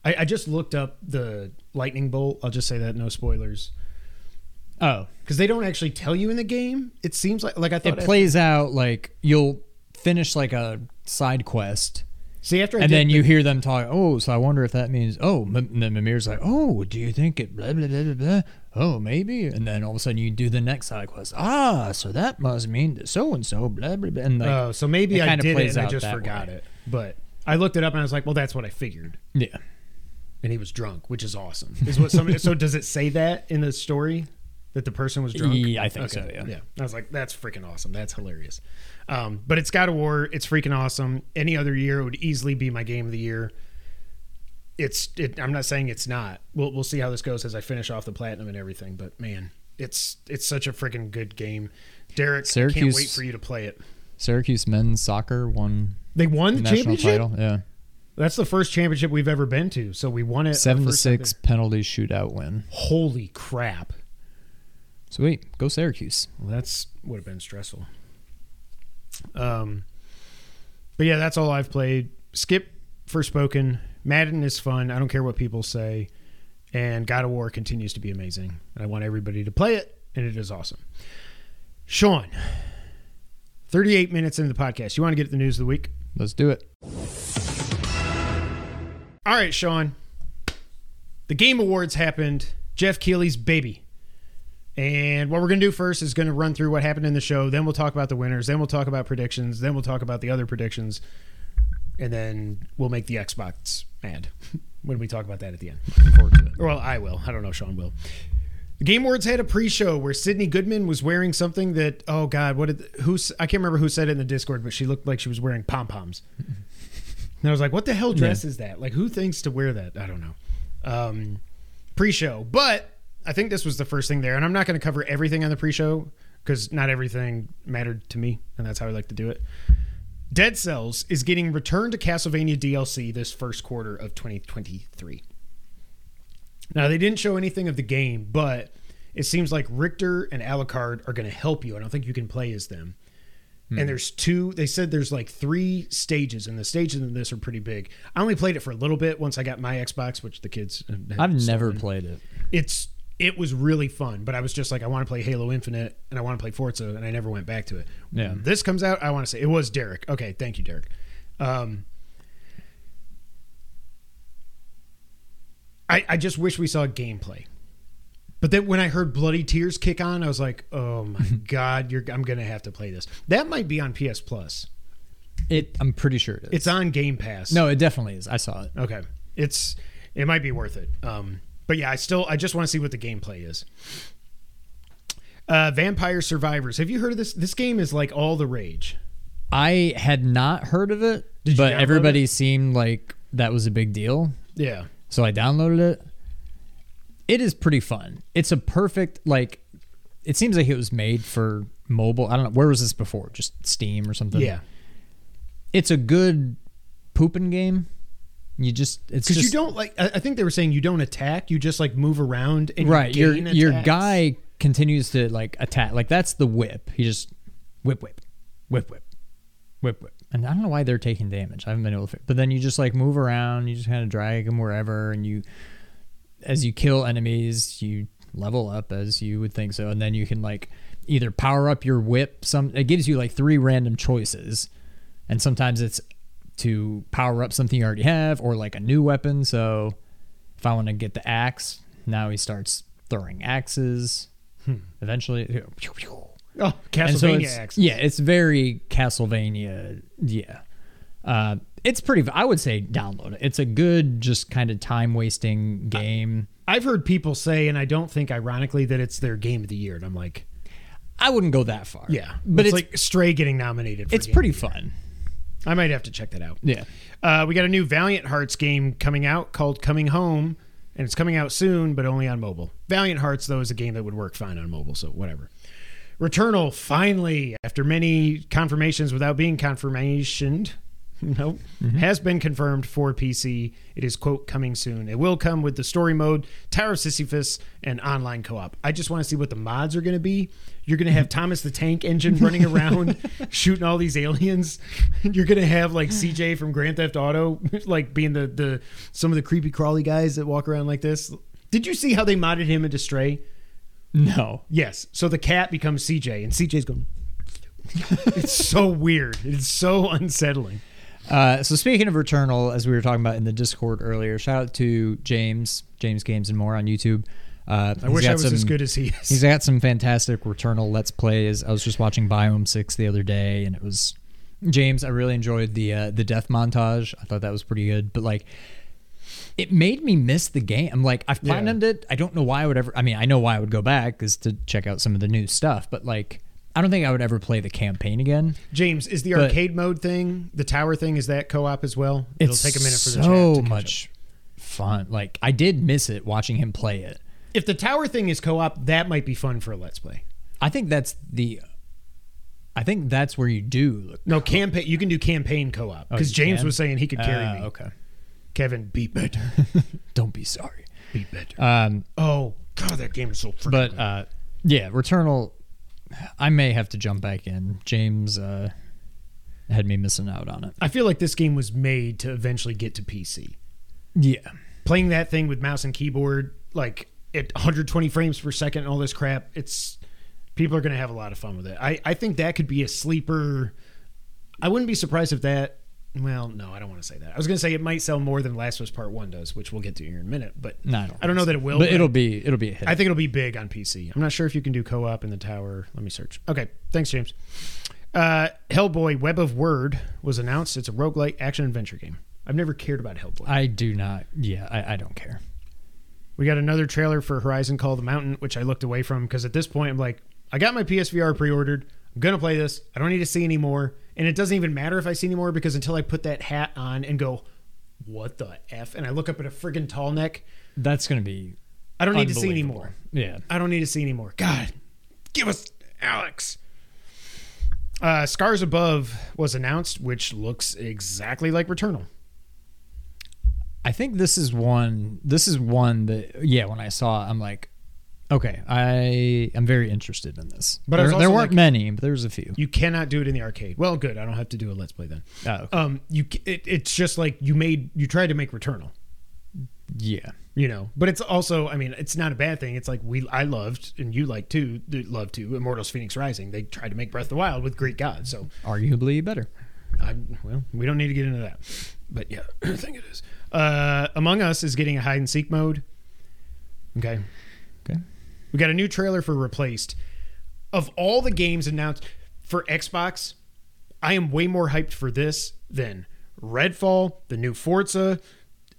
I, I just looked up the lightning bolt. I'll just say that. No spoilers. Oh, because they don't actually tell you in the game. It seems like like I thought it plays after, out like you'll finish like a side quest. See, after I and did, then the, you hear them talk. Oh, so I wonder if that means oh, and then Mimir's like, oh, do you think it blah blah blah blah? Oh, maybe. And then all of a sudden you do the next side quest. Ah, so that must mean that so and so blah blah blah. And like, oh, so maybe I did it. And I just forgot way. it. But I looked it up and I was like, well, that's what I figured. Yeah. And he was drunk, which is awesome. Is what some. So does it say that in the story? That the person was drunk? Yeah, I think okay. so, yeah. yeah. I was like, that's freaking awesome. That's hilarious. Um, but it's God of War. It's freaking awesome. Any other year, it would easily be my game of the year. It's. It, I'm not saying it's not. We'll we'll see how this goes as I finish off the platinum and everything. But, man, it's it's such a freaking good game. Derek, Syracuse, I can't wait for you to play it. Syracuse men's soccer won. They won the, the national championship? Title. Yeah. That's the first championship we've ever been to. So we won it. seven to six penalty shootout win. Holy crap. Sweet. Go Syracuse. Well, that's would have been stressful. Um, but yeah, that's all I've played. Skip Forspoken. Madden is fun. I don't care what people say. And God of War continues to be amazing. And I want everybody to play it, and it is awesome. Sean, thirty-eight minutes into the podcast. You want to get to the news of the week? Let's do it. All right, Sean. The Game Awards happened. Jeff Keighley's baby. And what we're going to do first is going to run through what happened in the show. Then we'll talk about the winners. Then we'll talk about predictions. Then we'll talk about the other predictions. And then we'll make the Xbox mad when we talk about that at the end. Looking forward to it. Well, I will. I don't know if Sean will. The Game Awards had a pre-show where Sydney Goodman was wearing something that, oh, God, what did who? I can't remember who said it in the Discord, but she looked like she was wearing pom-poms. And I was like, what the hell dress yeah. is that? Like, who thinks to wear that? I don't know. Um, pre-show. But... I think this was the first thing there, and I'm not going to cover everything on the pre-show because not everything mattered to me, and that's how I like to do it. Dead Cells is getting returned to Castlevania D L C this first quarter of twenty twenty-three. Now, they didn't show anything of the game, but it seems like Richter and Alucard are going to help you. I don't think you can play as them. Hmm. And there's two. They said there's like three stages, and the stages in this are pretty big. I only played it for a little bit once I got my Xbox, which the kids have I've stolen. Never played it. It's... it was really fun, but I was just like, I want to play Halo Infinite and I want to play Forza, and I never went back to it. Yeah. This comes out, I want to say, it was Derek. Okay, thank you, Derek. Um, I, I just wish we saw gameplay. But then when I heard Bloody Tears kick on, I was like, oh my God, you're, I'm going to have to play this. That might be on P S Plus. It, I'm pretty sure it is. It's on Game Pass. No, it definitely is. I saw it. Okay. It's, it might be worth it. Um, but yeah, I still, I just want to see what the gameplay is. Uh, Vampire Survivors. Have you heard of this? This game is like all the rage. I had not heard of it, Did but everybody it? seemed like that was a big deal. Yeah. So I downloaded it. It is pretty fun. It's a perfect, like, it seems like it was made for mobile. I don't know. Where was this before? Just Steam or something? Yeah. It's a good pooping game. You just, it's because you don't, like, I think they were saying you don't attack. You just, like, move around and right. you gain attacks. Your guy continues to, like, attack. Like, that's the whip. He just whip, whip, whip, whip, whip, whip. And I don't know why they're taking damage. I haven't been able to, but then you just, like, move around. You just kind of drag them wherever, and you, as you kill enemies, you level up, as you would think so. And then you can, like, either power up your whip. Some, it gives you like three random choices. And sometimes it's to power up something you already have, or like a new weapon. So if I want to get the axe, now he starts throwing axes. Hmm. Eventually. Oh, Castlevania so axes. Yeah, it's very Castlevania. Yeah. Uh, It's pretty, I would say download it. It's a good, just kind of time wasting game. I've heard people say, and I don't think ironically, that it's their game of the year. And I'm like, I wouldn't go that far. Yeah. But it's, it's like Stray getting nominated for It's game pretty of the year. Fun. I might have to check that out. Yeah. Uh, we got a new Valiant Hearts game coming out called Coming Home, and it's coming out soon, but only on mobile. Valiant Hearts, though, is a game that would work fine on mobile. So whatever. Returnal, finally, after many confirmations without being confirmationed. Nope. Mm-hmm. Has been confirmed for P C. It is, quote, coming soon. It will come with the story mode, Tower of Sisyphus, and online co-op. I just want to see what the mods are going to be. You're going to have Thomas the Tank Engine running around shooting all these aliens. You're going to have, like, C J from Grand Theft Auto, like, being the, the some of the creepy crawly guys that walk around like this. Did you see how they modded him into Stray? No. Yes. So the cat becomes C J, and C J's going... It's so weird. It's so unsettling. Uh, so speaking of Returnal, as we were talking about in the Discord earlier, shout out to James, James Games and More on YouTube. Uh, I wish I was some, as good as he is. He's got some fantastic Returnal Let's Plays. I was just watching Biome six the other day, and it was James. I really enjoyed the uh, the death montage. I thought that was pretty good, but like it made me miss the game. I'm like, I've platinumed yeah. it. I don't know why I would ever. I mean, I know why I would go back is to check out some of the new stuff, but like. I don't think I would ever play the campaign again. James, is the arcade mode thing, the tower thing, is that co-op as well? It'll take a minute for the chat to catch up. It's so much fun. Like, I did miss it watching him play it. If the tower thing is co-op, that might be fun for a Let's Play. I think that's the... I think that's where you do... No, campaign. You can do campaign co-op. Because James was saying he could carry uh, me. Okay. Kevin, be better. Don't be sorry. Be better. Um, oh, God, that game is so freaking But, uh, yeah, Returnal... I may have to jump back in. James uh, had me missing out on it. I feel like this game was made to eventually get to P C. Yeah. Playing that thing with mouse and keyboard, like at one hundred twenty frames per second and all this crap, it's people are going to have a lot of fun with it. I, I think that could be a sleeper. I wouldn't be surprised if that, well, no, I don't want to say that. I was going to say it might sell more than Last of Us Part one does, which we'll get to here in a minute, but no, I don't, I don't know so. that it will. But, but it'll be it'll be a hit. I think it'll be big on P C. I'm not sure if you can do co-op in the tower. Let me search. Okay, thanks, James. Uh, Hellboy Web of Word was announced. It's a roguelite action-adventure game. I've never cared about Hellboy. I do not. Yeah, I, I don't care. We got another trailer for Horizon Call the Mountain, which I looked away from because at this point I'm like, I got my P S V R pre-ordered. I'm going to play this. I don't need to see any more. And it doesn't even matter if I see any more because until I put that hat on and go, what the F? And I look up at a friggin' tall neck. That's going to be I don't need to see any more. Yeah. I don't need to see any more. God, give us Alex. Uh, Scars Above was announced, which looks exactly like Returnal. I think this is one. This is one that, yeah, when I saw it, I'm like, okay, I am very interested in this. But there, there weren't like, many, but there was a few. You cannot do it in the arcade. Well, good. I don't have to do a Let's Play then. Oh, okay. Um, you, it, it's just like you made, you tried to make Returnal. Yeah. You know, but it's also, I mean, it's not a bad thing. It's like we, I loved, and you like too, love to, Immortals Fenyx Rising. They tried to make Breath of the Wild with Greek gods, so. Arguably better. I, well, we don't need to get into that. But yeah, I think it is. Uh, Among Us is getting a hide and seek mode. Okay. Okay. We got a new trailer for Replaced. Of all the games announced for Xbox, I am way more hyped for this than Redfall, the new Forza,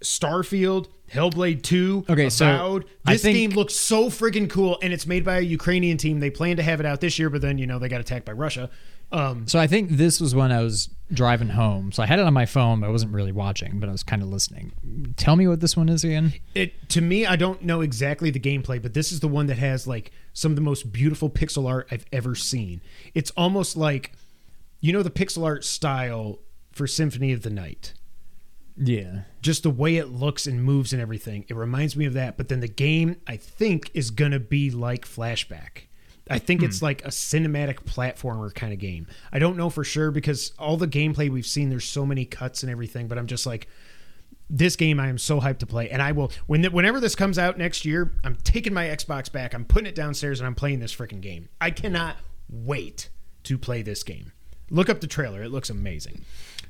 Starfield, Hellblade two, okay, Avowed. So this think, game looks so freaking cool, and it's made by a Ukrainian team. They plan to have it out this year, but then, you know, they got attacked by Russia. Um, so I think this was when I was driving home. So I had it on my phone, but I wasn't really watching, but I was kind of listening. Tell me what this one is again. It to me, I don't know exactly the gameplay, but this is the one that has, like, some of the most beautiful pixel art I've ever seen. It's almost like, you know, the pixel art style for Symphony of the Night. Yeah. Just the way it looks and moves and everything. It reminds me of that. But then the game, I think, is going to be like Flashback. I think it's like a cinematic platformer kind of game. I don't know for sure because all the gameplay we've seen, there's so many cuts and everything. But I'm just like, this game I am so hyped to play. And I will, when th- whenever this comes out next year, I'm taking my Xbox back. I'm putting it downstairs and I'm playing this freaking game. I cannot wait to play this game. Look up the trailer. It looks amazing.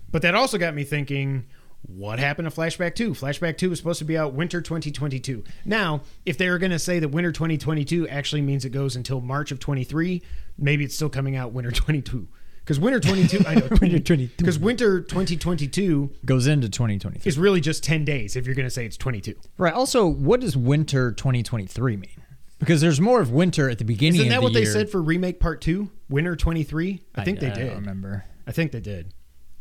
But that also got me thinking, what happened to Flashback two? Flashback two was supposed to be out winter twenty twenty-two. Now, if they were going to say that winter twenty twenty-two actually means it goes until March of twenty-three, maybe it's still coming out winter twenty-two. Because winter twenty-two, I know. Because winter twenty twenty-two goes into twenty twenty-three. It's really just ten days if you're going to say it's twenty-two. Right. Also, what does winter twenty twenty-three mean? Because there's more of winter at the beginning of the year. Isn't that what they said for Remake Part two? Winter twenty-three? I think they did. I don't remember. I think they did.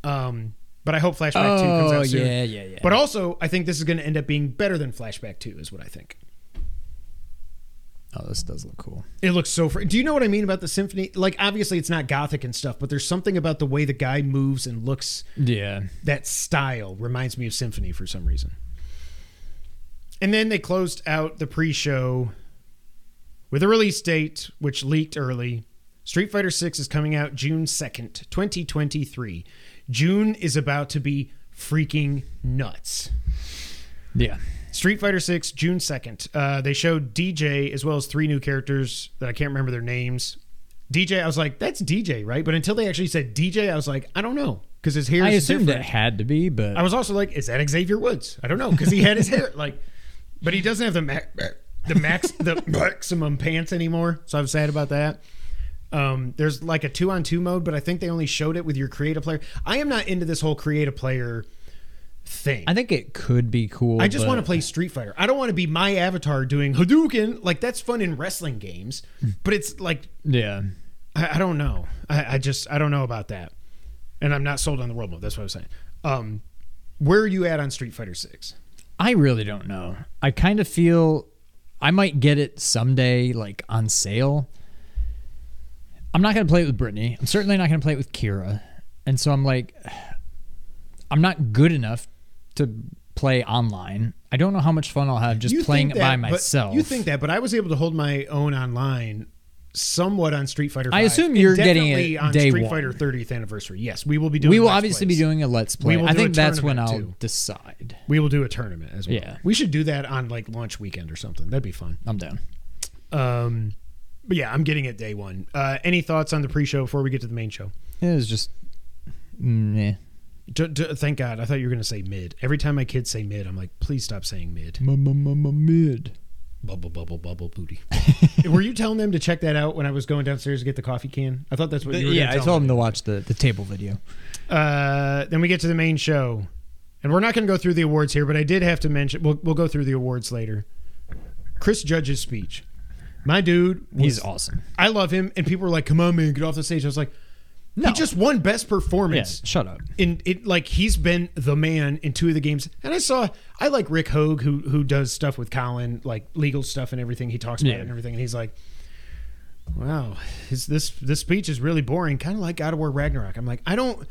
Um... But I hope Flashback oh, two comes out soon. Yeah, yeah, yeah. But also, I think this is going to end up being better than Flashback two, is what I think. Oh, this does look cool. It looks so... Fr- Do you know what I mean about the symphony? Like, obviously, it's not gothic and stuff, but there's something about the way the guy moves and looks. Yeah. That style reminds me of Symphony for some reason. And then they closed out the pre-show with a release date, which leaked early. Street Fighter six is coming out June second, twenty twenty-three. June is about to be freaking nuts. Yeah. Street Fighter six, June second. Uh, they showed D J as well as three new characters that I can't remember their names. D J, I was like, that's D J, right? But until they actually said D J, I was like, I don't know. Because his hair is I assumed different. It had to be, but... I was also like, is that Xavier Woods? I don't know, because he had his hair. like, But he doesn't have the, ma- the, max, the maximum pants anymore, so I'm sad about that. Um, there's like a two on two mode, but I think they only showed it with your creative player. I am not into this whole creative player thing. I think it could be cool. I just but... want to play Street Fighter. I don't want to be my avatar doing Hadouken. Like that's fun in wrestling games, but it's like, yeah, I, I don't know. I, I just, I don't know about that. And I'm not sold on the world mode. That's what I was saying. Um, where are you at on Street Fighter six? I really don't know. I kind of feel I might get it someday, like on sale. I'm not going to play it with Brittany. I'm certainly not going to play it with Kira. And so I'm like, I'm not good enough to play online. I don't know how much fun I'll have just you playing it that, by myself. You think that, but I was able to hold my own online somewhat on Street Fighter five. I assume you're getting it on day Street one. Fighter thirtieth anniversary. Yes, we will be doing We will obviously plays. be doing a Let's Play. I think that's when I'll too. decide. We will do a tournament as well. Yeah. We should do that on like launch weekend or something. That'd be fun. I'm down. Um... But yeah, I'm getting it day one. Uh, any thoughts on the pre-show before we get to the main show? It was just, meh. D- d- thank God. I thought you were going to say mid. Every time my kids say mid, I'm like, please stop saying mid. M-m-m-mid. Bubble, bubble, bubble booty. Were you telling them to check that out when I was going downstairs to get the coffee can? I thought that's what you were yeah, I told them to watch the, the table video. Uh, then we get to the main show. And we're not going to go through the awards here, but I did have to mention, we'll, we'll go through the awards later. Chris Judge's speech. My dude was, he's awesome. I love him. And people were like, come on, man, get off the stage. I was like, no. He just won best performance. Yeah, shut up. And it like he's been the man in two of the games. And I saw I like Rick Hogue, who who does stuff with Colin, like legal stuff and everything. He talks about yeah. it and everything. And he's like, wow, his, this this speech is really boring, kind of like God of War Ragnarok. I'm like, I don't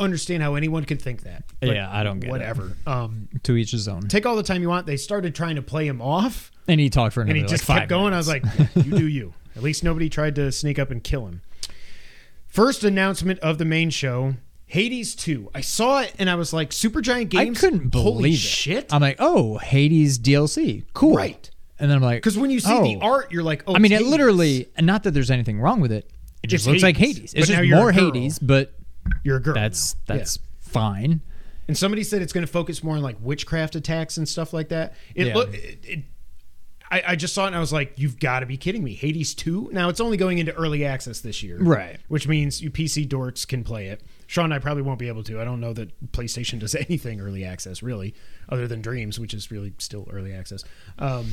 understand how anyone could think that. Yeah, I don't get whatever. it. Whatever. Um, to each his own. Take all the time you want. They started trying to play him off. And he talked for another And he just like kept going. Minutes. I was like, yeah, you do you. At least nobody tried to sneak up and kill him. First announcement of the main show, Hades two. I saw it and I was like, Supergiant Games? I couldn't believe Holy it. shit. I'm like, oh, Hades D L C. Cool. Right. And then I'm like, because when you see oh. the art, you're like, oh, I mean, Hades. It literally, and not that there's anything wrong with it. It just it's looks Hades. like Hades. It's but just more Hades, but you're a girl. That's that's yeah. fine. And somebody said it's going to focus more on like witchcraft attacks and stuff like that. It yeah. look. It, it, I, I just saw it and I was like, you've got to be kidding me. Hades two? Now it's only going into early access this year. Right. Which means you P C dorks can play it. Sean and I probably won't be able to. I don't know that PlayStation does anything early access really, other than Dreams, which is really still early access. Um,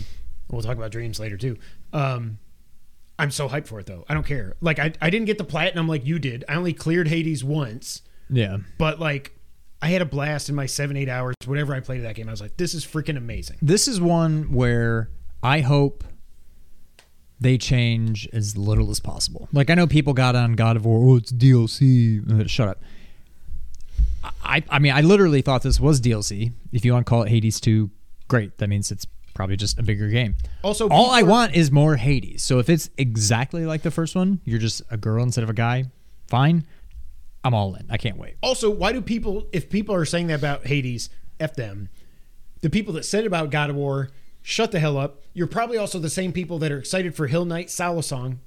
we'll talk about Dreams later too. Um, I'm so hyped for it though. I don't care. Like I, I didn't get the platinum like you did. I only cleared Hades once. Yeah. But like, I had a blast in my seven, eight hours, whatever I played that game. I was like, this is freaking amazing. This is one where I hope they change as little as possible. Like, I know people got on God of War, oh, it's D L C. Shut up. I I mean, I literally thought this was D L C. If you want to call it Hades two, great. That means it's probably just a bigger game. Also, all I want is more Hades. So if it's exactly like the first one, you're just a girl instead of a guy, fine. I'm all in. I can't wait. Also, why do people, if people are saying that about Hades, F them. The people that said about God of War, shut the hell up. You're probably also the same people that are excited for Hill Knight Salosong.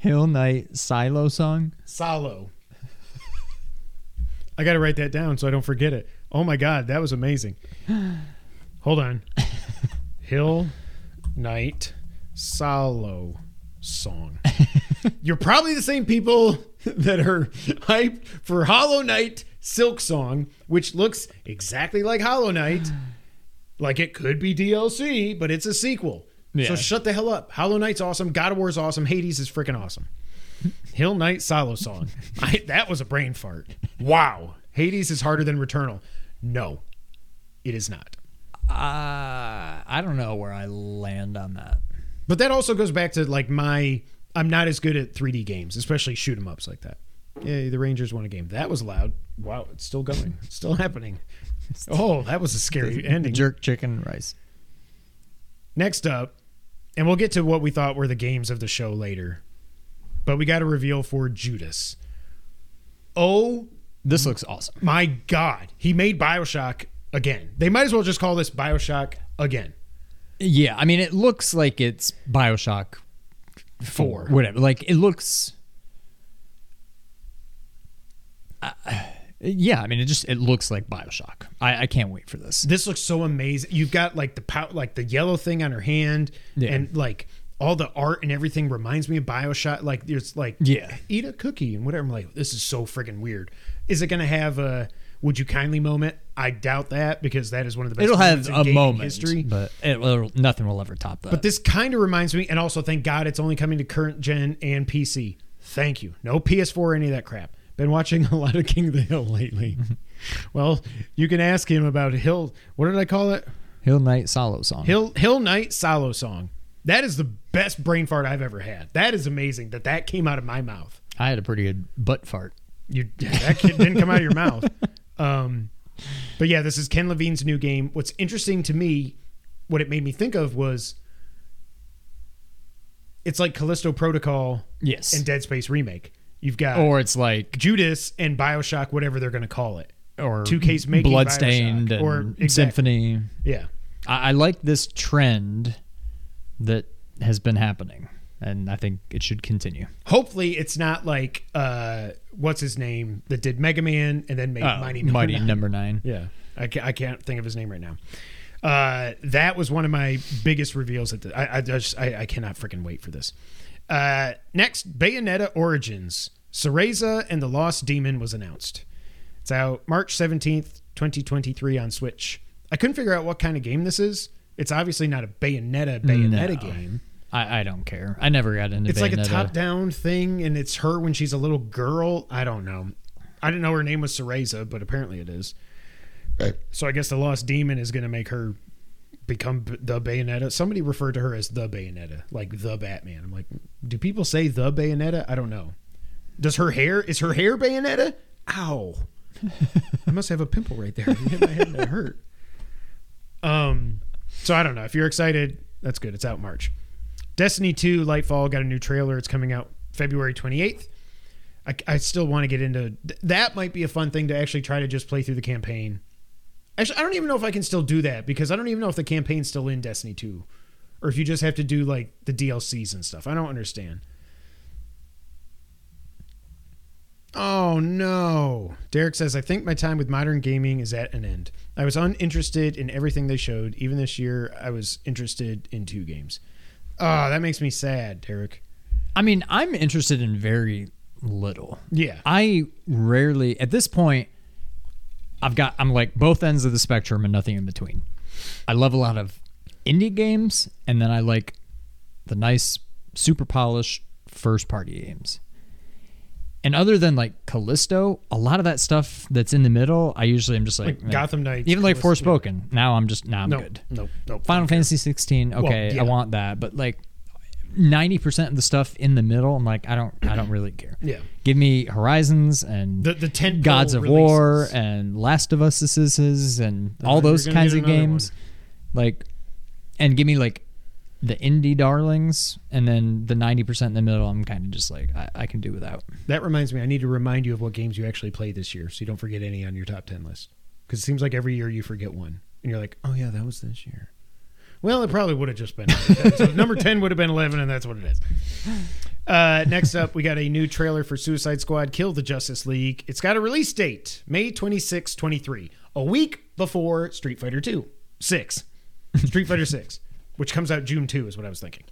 Hill Knight Silo Song? Salo. I got to write that down so I don't forget it. Oh my God, that was amazing. Hold on. Hill Knight Salo Song. You're probably the same people that are hyped for Hollow Knight Silk Song, which looks exactly like Hollow Knight. Like it could be D L C, but it's a sequel. Yeah. So shut the hell up. Hollow Knight's awesome. God of War's awesome. Hades is freaking awesome. Hill Knight Silo Song. I, that was a brain fart. Wow. Hades is harder than Returnal. No, it is not. Uh, I don't know where I land on that. But that also goes back to like my, I'm not as good at three D games, especially shoot 'em ups like that. Yeah, the Rangers won a game. That was loud. Wow, it's still going. It's still happening. Oh, that was a scary ending. Jerk chicken rice. Next up, and we'll get to what we thought were the games of the show later, but we got a reveal for Judas. Oh. This looks awesome. My God. He made BioShock again. They might as well just call this BioShock again. Yeah, I mean, it looks like it's BioShock four. Whatever. Like, it looks... Uh, yeah, I mean, it just, it looks like BioShock. I, I can't wait for this. This looks so amazing. You've got, like, the pow- like the yellow thing on her hand, yeah. and, like, all the art and everything reminds me of BioShock. Like, it's like, yeah. eat a cookie and whatever. I'm like, this is so freaking weird. Is it going to have a... Would you kindly moment? I doubt that because that is one of the best. It'll have a moment, history. But it will, nothing will ever top that. But this kind of reminds me, and also thank God it's only coming to current gen and P C. Thank you. No P S four or any of that crap. Been watching a lot of King of the Hill lately. Well, you can ask him about Hill. What did I call it? Hill Knight Solo Song. Hill Hill Knight Solo Song. That is the best brain fart I've ever had. That is amazing that that came out of my mouth. I had a pretty good butt fart. You that kid didn't come out of your mouth. Um, but yeah, this is Ken Levine's new game. What's interesting to me, what it made me think of was it's like Callisto Protocol yes. and Dead Space Remake. You've got, or it's like Judas and BioShock, whatever they're going to call it, or two K's making Bloodstained BioShock, or exactly. Symphony. Yeah. I, I like this trend that has been happening and I think it should continue. Hopefully it's not like, uh, what's his name that did Mega Man and then made uh, Mighty, number, Mighty nine. number nine. Yeah. I can't, I can't think of his name right now. Uh, that was one of my biggest reveals at the, I, I just, I, I cannot freaking wait for this. Uh, next, Bayonetta Origins, Cereza and the Lost Demon was announced. It's out March seventeenth, twenty twenty-three on Switch. I couldn't figure out what kind of game this is. It's obviously not a Bayonetta Bayonetta no. game. I, I don't care. I never got into Bayonetta. It's like a top-down thing, and it's her when she's a little girl. I don't know. I didn't know her name was Cereza, but apparently it is. Right. So I guess the Lost Demon is going to make her become the Bayonetta. Somebody referred to her as the Bayonetta, like the Batman. I'm like, do people say the Bayonetta? I don't know. Does her hair, is her hair Bayonetta? Ow. I must have a pimple right there. You hit my head and it hurt. Um, so I don't know. If you're excited, that's good. It's out March. Destiny two Lightfall got a new trailer. It's coming out February twenty-eighth. I, I still want to get into... Th- that might be a fun thing to actually try to just play through the campaign. Actually, I don't even know if I can still do that, because I don't even know if the campaign's still in Destiny two. Or if you just have to do, like, the D L Cs and stuff. I don't understand. Oh, no. Derek says, I think my time with modern gaming is at an end. I was uninterested in everything they showed. Even this year, I was interested in two games. Oh, that makes me sad, Derek. I mean, I'm interested in very... little. Yeah. I rarely, at this point, I've got, I'm like both ends of the spectrum and nothing in between. I love a lot of indie games, and then I like the nice, super polished first party games. And other than like Callisto, a lot of that stuff that's in the middle, I usually am just like, like Gotham Knights. Even Callisto, like Forspoken. Yeah. Now I'm just, now I'm nope, good. Nope, nope. Final Fantasy sixteen. Okay. Well, yeah. I want that. But like, ninety percent of the stuff in the middle, I'm like, I don't, I don't really care. Yeah, give me Horizons and the the ten Gods of releases. War and Last of Us and all those kinds of games, one. Like, and give me like the indie darlings, and then the ninety percent in the middle, I'm kind of just like, I, I can do without. That reminds me, I need to remind you of what games you actually played this year, so you don't forget any on your top ten list, because it seems like every year you forget one, and you're like, oh yeah, that was this year. Well, it probably would have just been so number ten would have been eleven, and that's what it is. Uh, next up, we got a new trailer for Suicide Squad Kill the Justice League. It's got a release date, May twenty-sixth, twenty-three, a week before Street Fighter two. Six. Street Fighter six, which comes out June second is what I was thinking.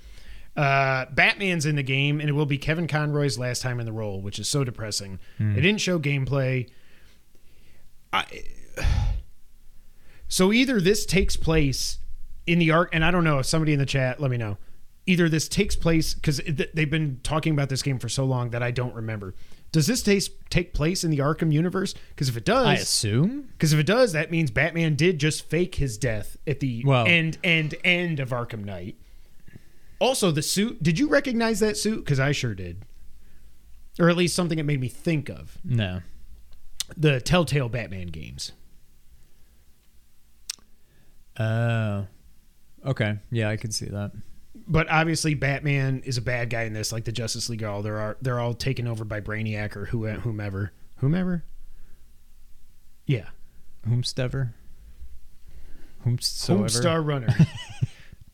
Uh, Batman's in the game, and it will be Kevin Conroy's last time in the role, which is so depressing. Mm. They didn't show gameplay. I, so either this takes place... in the arc, and I don't know if somebody in the chat, let me know. Either this takes place, because th- they've been talking about this game for so long that I don't remember. Does this t- take place in the Arkham universe? Because if it does, I assume. Because if it does, that means Batman did just fake his death at the well, end, end, end of Arkham Knight. Also, the suit. Did you recognize that suit? Because I sure did, or at least something it made me think of. No, the Telltale Batman games. Oh. Uh. Okay, yeah, I can see that. But obviously, Batman is a bad guy in this, like the Justice League. All they're all, they're all taken over by Brainiac or whomever, whomever. Yeah, whomstever, whomsoever, Homestar Runner.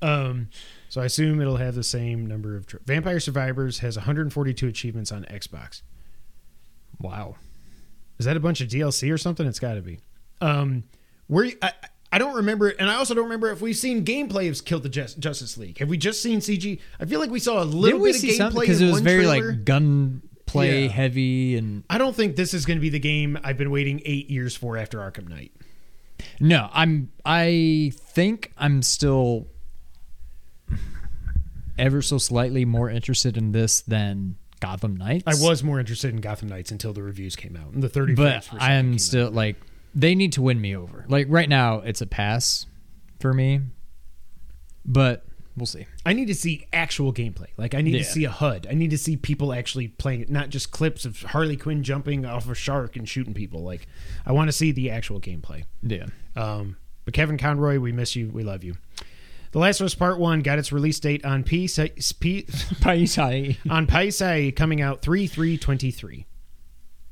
um, so I assume it'll have the same number of tri- Vampire Survivors has one hundred forty-two achievements on Xbox. Wow, is that a bunch of D L C or something? It's got to be. Um, where I. I don't remember, and I also don't remember if we've seen gameplay of Kill the Justice League. Have we just seen C G? I feel like we saw a little bit of gameplay because it was very trailer. Like gunplay yeah. heavy, and I don't think this is going to be the game I've been waiting eight years for after Arkham Knight. No, I'm. I think I'm still ever so slightly more interested in this than Gotham Knights. I was more interested in Gotham Knights until the reviews came out, and the thirty. But I am still out. Like. They need to win me over. Like, right now, it's a pass for me. But we'll see. I need to see actual gameplay. Like, I need yeah. to see a H U D. I need to see people actually playing it, not just clips of Harley Quinn jumping off a shark and shooting people. Like, I want to see the actual gameplay. Yeah. Um, but Kevin Conroy, we miss you. We love you. The Last of Us Part one got its release date on Paisai. on Paisai, coming out three three twenty-three.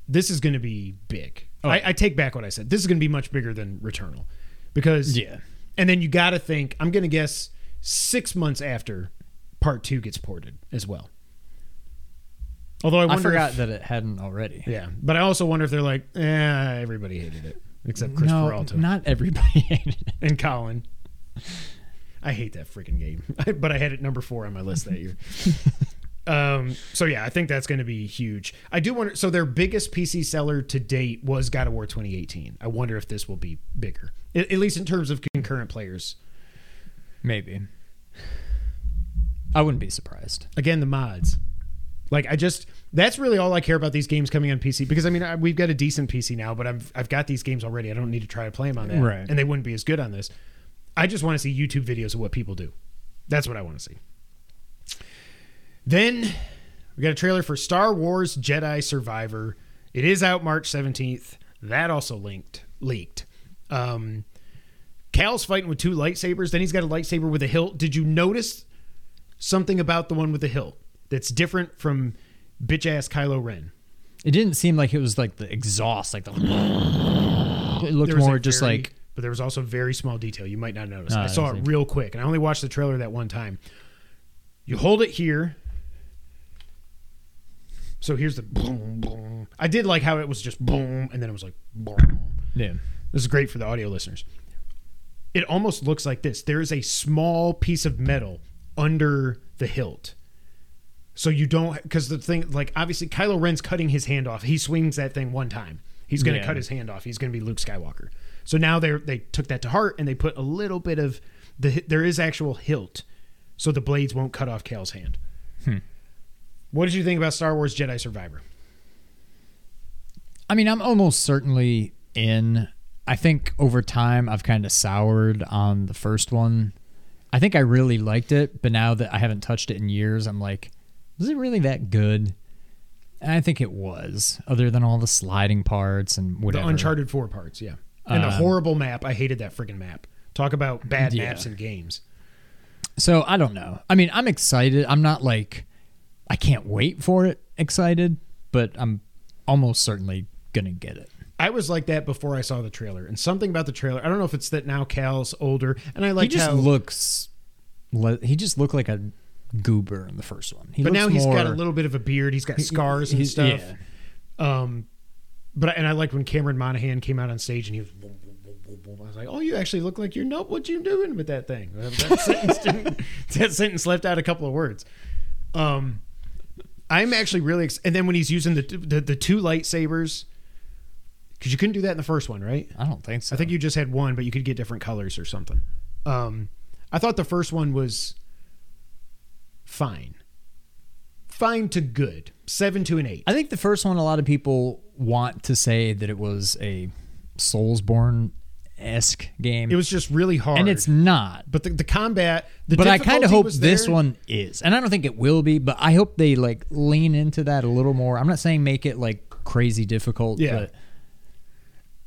This is going to be big. Oh. I, I take back what I said. This is going to be much bigger than Returnal. Because, yeah. And then you got to think, I'm going to guess six months after Part two gets ported as well. Although I, wonder I forgot if, that it hadn't already. Yeah. But I also wonder if they're like, eh, everybody hated it. Except Chris no, Peralta. Not everybody hated it. And Colin. I hate that freaking game. But I had it number four on my list that year. Um, so yeah, I think that's going to be huge. I do wonder, so their biggest P C seller to date was God of War twenty eighteen. I wonder if this will be bigger, at least in terms of concurrent players. Maybe. I wouldn't be surprised. Again, the mods. Like, I just, that's really all I care about these games coming on P C, because I mean, I, we've got a decent P C now, but I've, I've got these games already. I don't need to try to play them on that. Right. And they wouldn't be as good on this. I just want to see YouTube videos of what people do. That's what I want to see. Then we got a trailer for Star Wars Jedi Survivor. It is out March seventeenth. That also linked, leaked. Um, Cal's fighting with two lightsabers. Then he's got a lightsaber with a hilt. Did you notice something about the one with the hill that's different from bitch ass Kylo Ren. It didn't seem like it was like the exhaust, like the. It looked more just very, like. But there was also very small detail you might not notice. Uh, I saw it real quick, and I only watched the trailer that one time. You hold it here. So here's the boom, boom. I did like how it was just boom, and then it was like boom. Yeah. This is great for the audio listeners. It almost looks like this. There is a small piece of metal under the hilt. So you don't, because the thing, like obviously Kylo Ren's cutting his hand off. He swings that thing one time. He's going to yeah. cut his hand off. He's going to be Luke Skywalker. So now they they took that to heart, and they put a little bit of, the there is actual hilt, so the blades won't cut off Cal's hand. Hmm. What did you think about Star Wars Jedi Survivor? I mean, I'm almost certainly in. I think over time I've kind of soured on the first one. I think I really liked it, but now that I haven't touched it in years, I'm like, was it really that good? And I think it was, other than all the sliding parts and whatever. The Uncharted four parts, yeah. And um, the horrible map. I hated that friggin' map. Talk about bad yeah. maps in games. So, I don't know. I mean, I'm excited. I'm not like... I can't wait for it excited, but I'm almost certainly going to get it. I was like that before I saw the trailer. And something about the trailer, I don't know if it's that now Cal's older, and I like how... He just how, looks... He just looked like a goober in the first one. He but looks now he's more, got a little bit of a beard. He's got scars and stuff. Yeah. Um, but And I liked when Cameron Monaghan came out on stage and he was... I was like, oh, you actually look like you're not what you're doing with that thing. That sentence, didn't, that sentence left out a couple of words. Um... I'm actually really excited. And then when he's using the the, the two lightsabers, because you couldn't do that in the first one, right? I don't think so. I think you just had one, but you could get different colors or something. Um, I thought the first one was fine. Fine to good. Seven to an eight. I think the first one, a lot of people want to say that it was a Soulsborne-esque game. It was just really hard. And it's not. But the, the combat, the But I kind of hope this one is. And I don't think it will be, but I hope they like lean into that a little more. I'm not saying make it like crazy difficult, yeah. but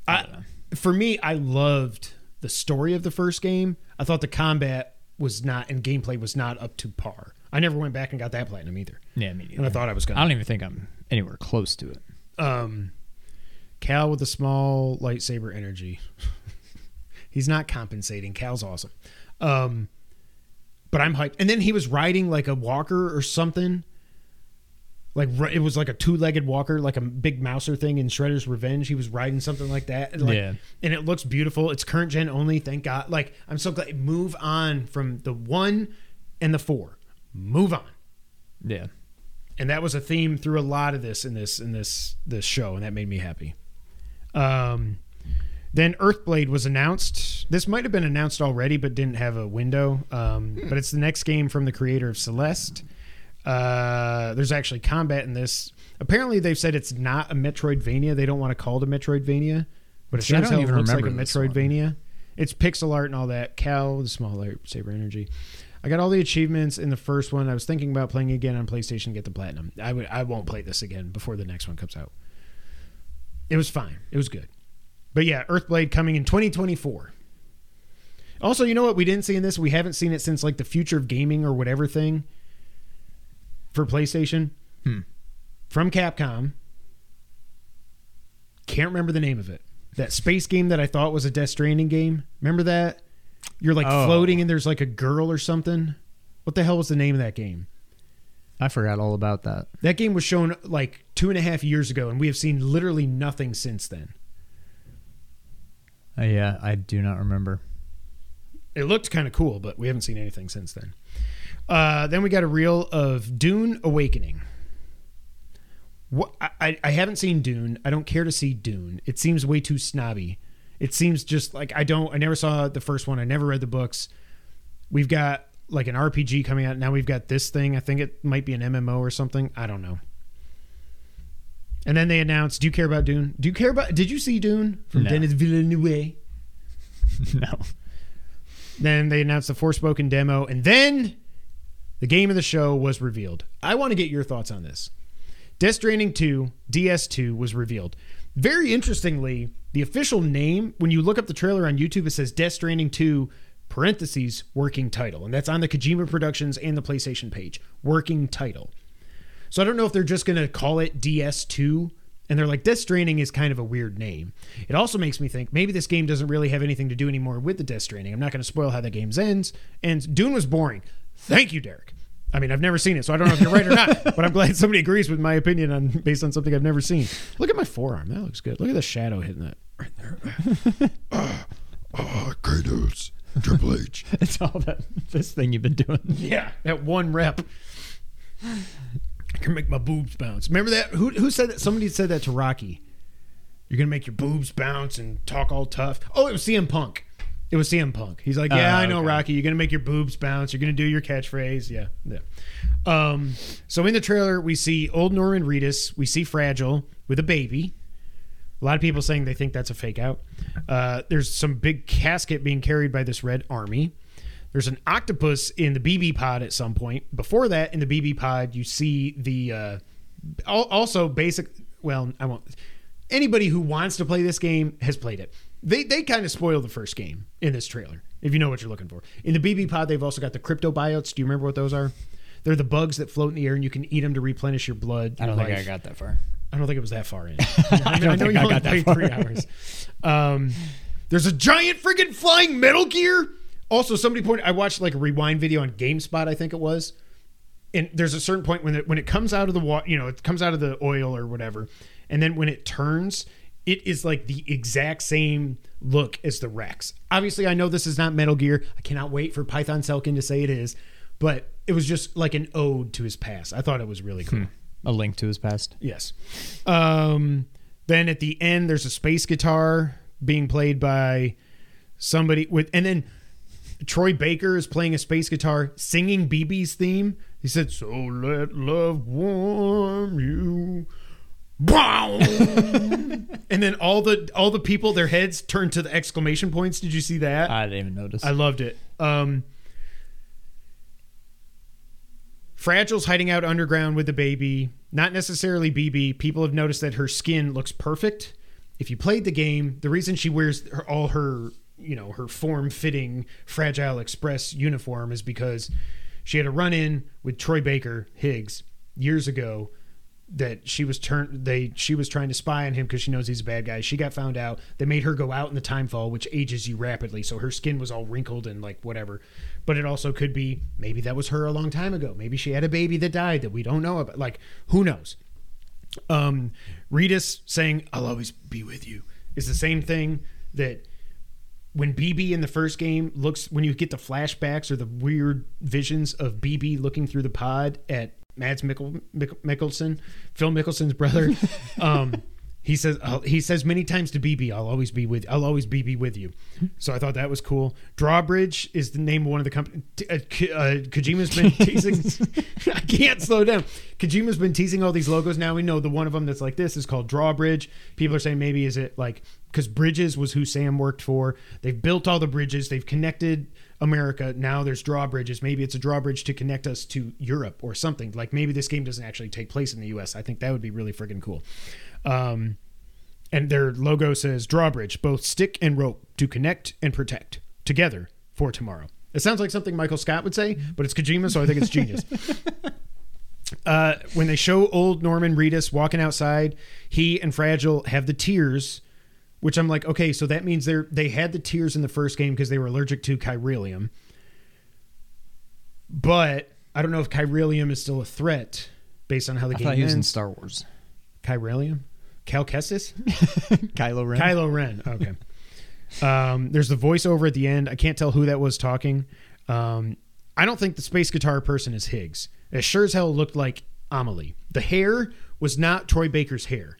I, I for me, I loved the story of the first game. I thought the combat was not and gameplay was not up to par. I never went back and got that platinum either. Yeah, me neither. And I thought I was gonna I don't even think I'm anywhere close to it. Um Cal with the small lightsaber energy. He's not compensating. Cal's awesome. Um, but I'm hyped. And then he was riding like a walker or something. Like it was like a two-legged walker, like a big mouser thing in Shredder's Revenge. He was riding something like that. Like, yeah. And it looks beautiful. It's current gen only, thank God. Like I'm so glad. Move on from the one and the four. Move on. Yeah. And that was a theme through a lot of this in this in this this show, and that made me happy. Um Then Earthblade was announced. This might have been announced already, but didn't have a window. Um, but it's the next game from the creator of Celeste. Uh, there's actually combat in this. Apparently, they've said it's not a Metroidvania. They don't want to call it a Metroidvania. But it sure sounds like a Metroidvania. It's pixel art and all that. Cal, the small lightsaber energy. I got all the achievements in the first one. I was thinking about playing again on PlayStation to get the platinum. I would. I won't play this again before the next one comes out. It was fine. It was good. But yeah, Earthblade coming in twenty twenty-four. Also, you know what we didn't see in this? We haven't seen it since like the future of gaming or whatever thing for PlayStation. Hmm. From Capcom. Can't remember the name of it. That space game that I thought was a Death Stranding game. Remember that? You're like oh. floating and there's like a girl or something. What the hell was the name of that game? I forgot all about that. That game was shown like two and a half years ago, and we have seen literally nothing since then. Uh, yeah, I do not remember. It looked kind of cool, but we haven't seen anything since then. Uh, then we got a reel of Dune Awakening. What, I, I haven't seen Dune. I don't care to see Dune. It seems way too snobby. It seems just like I don't. I never saw the first one. I never read the books. We've got like an R P G coming out. Now we've got this thing. I think it might be an M M O or something. I don't know. And then they announced, do you care about Dune? Do you care about... Did you see Dune from no. Denis Villeneuve? No. Then they announced the Forspoken demo, and then the game of the show was revealed. I want to get your thoughts on this. Death Stranding two, D S two, was revealed. Very interestingly, the official name, when you look up the trailer on YouTube, it says Death Stranding two parentheses, working title. And that's on the Kojima Productions and the PlayStation page. Working title. So I don't know if they're just going to call it D S two. And they're like, Death Stranding is kind of a weird name. It also makes me think, maybe this game doesn't really have anything to do anymore with the Death Stranding. I'm not going to spoil how the game ends. And Dune was boring. Thank you, Derek. I mean, I've never seen it, so I don't know if you're right or not. But I'm glad somebody agrees with my opinion on based on something I've never seen. Look at my forearm. That looks good. Look at the shadow hitting that right there. Ah, ah, Kratos, Triple H. It's all that this thing you've been doing. Yeah, that one rep. I can make my boobs bounce. Remember that? Who who said that? Somebody said that to Rocky. You're going to make your boobs bounce and talk all tough. Oh, it was C M Punk. It was C M Punk. He's like, yeah, uh, I know, okay. Rocky. You're going to make your boobs bounce. You're going to do your catchphrase. Yeah, yeah. Um, so in the trailer, we see old Norman Reedus. We see Fragile with a baby. A lot of people saying they think that's a fake out. Uh, there's some big casket being carried by this red army. There's an octopus in the B B pod at some point. Before that, in the B B pod, you see the... Uh, also, basic... Well, I won't... Anybody who wants to play this game has played it. They they kind of spoil the first game in this trailer, if you know what you're looking for. In the B B pod, they've also got the crypto biotes. Do you remember what those are? They're the bugs that float in the air, and you can eat them to replenish your blood. Your I don't life. think I got that far. I don't think it was that far in. I, mean, I, I know you I only got played that far. three hours. Um, there's a giant freaking flying Metal Gear. Also, somebody pointed... I watched like a rewind video on GameSpot, I think it was. And there's a certain point when it, when it comes out of the water, you know, it comes out of the oil or whatever. And then when it turns, it is like the exact same look as the Rex. Obviously, I know this is not Metal Gear. I cannot wait for Python Selkin to say it is. But it was just like an ode to his past. I thought it was really cool. Hmm. A link to his past. Yes. Um, then at the end, there's a space guitar being played by somebody with... And then... Troy Baker is playing a space guitar, singing B B's theme. He said, "So let love warm you." And then all the all the people, their heads turned to the exclamation points. Did you see that? I didn't even notice. I loved it. Um, Fragile's hiding out underground with the baby. Not necessarily B B. People have noticed that her skin looks perfect. If you played the game, the reason she wears her, all her... you know, her form-fitting Fragile Express uniform is because she had a run-in with Troy Baker, Higgs, years ago, that she was turned they she was trying to spy on him because she knows he's a bad guy. She got found out. They made her go out in the timefall, which ages you rapidly, so her skin was all wrinkled and like whatever. But it also could be maybe that was her a long time ago. Maybe she had a baby that died that we don't know about. Like, who knows? Um Reedus saying, "I'll always be with you," is the same thing that when B B in the first game looks, when you get the flashbacks or the weird visions of B B looking through the pod at Mads Mikkel, Mikkel, Mikkelsen, Phil Mickelson's brother, um, he says I'll, he says many times to B B, "I'll always be with, I'll always be, be with you." So I thought that was cool. Drawbridge is the name of one of the companies. Uh, K- uh, Kojima's been teasing. I can't slow down. Kojima's been teasing all these logos. Now we know the one of them that's like this is called Drawbridge. People are saying maybe is it like. Because Bridges was who Sam worked for. They've built all the bridges. They've connected America. Now there's drawbridges. Maybe it's a drawbridge to connect us to Europe or something. Like maybe this game doesn't actually take place in the U S. I think that would be really friggin' cool. Um, and their logo says drawbridge, both stick and rope to connect and protect together for tomorrow. It sounds like something Michael Scott would say, but it's Kojima, so I think it's genius. uh, when they show old Norman Reedus walking outside, he and Fragile have the tears... Which I'm like, okay, so that means they're they had the tears in the first game because they were allergic to Kyrillium. But I don't know if Kyrillium is still a threat based on how the I game thought he ends. Was in Star Wars. Kyrillium? Calcestis? Kylo Ren. Kylo Ren. Okay. um, there's the voiceover at the end. I can't tell who that was talking. Um, I don't think the space guitar person is Higgs. It sure as hell looked like Amelie. The hair was not Troy Baker's hair.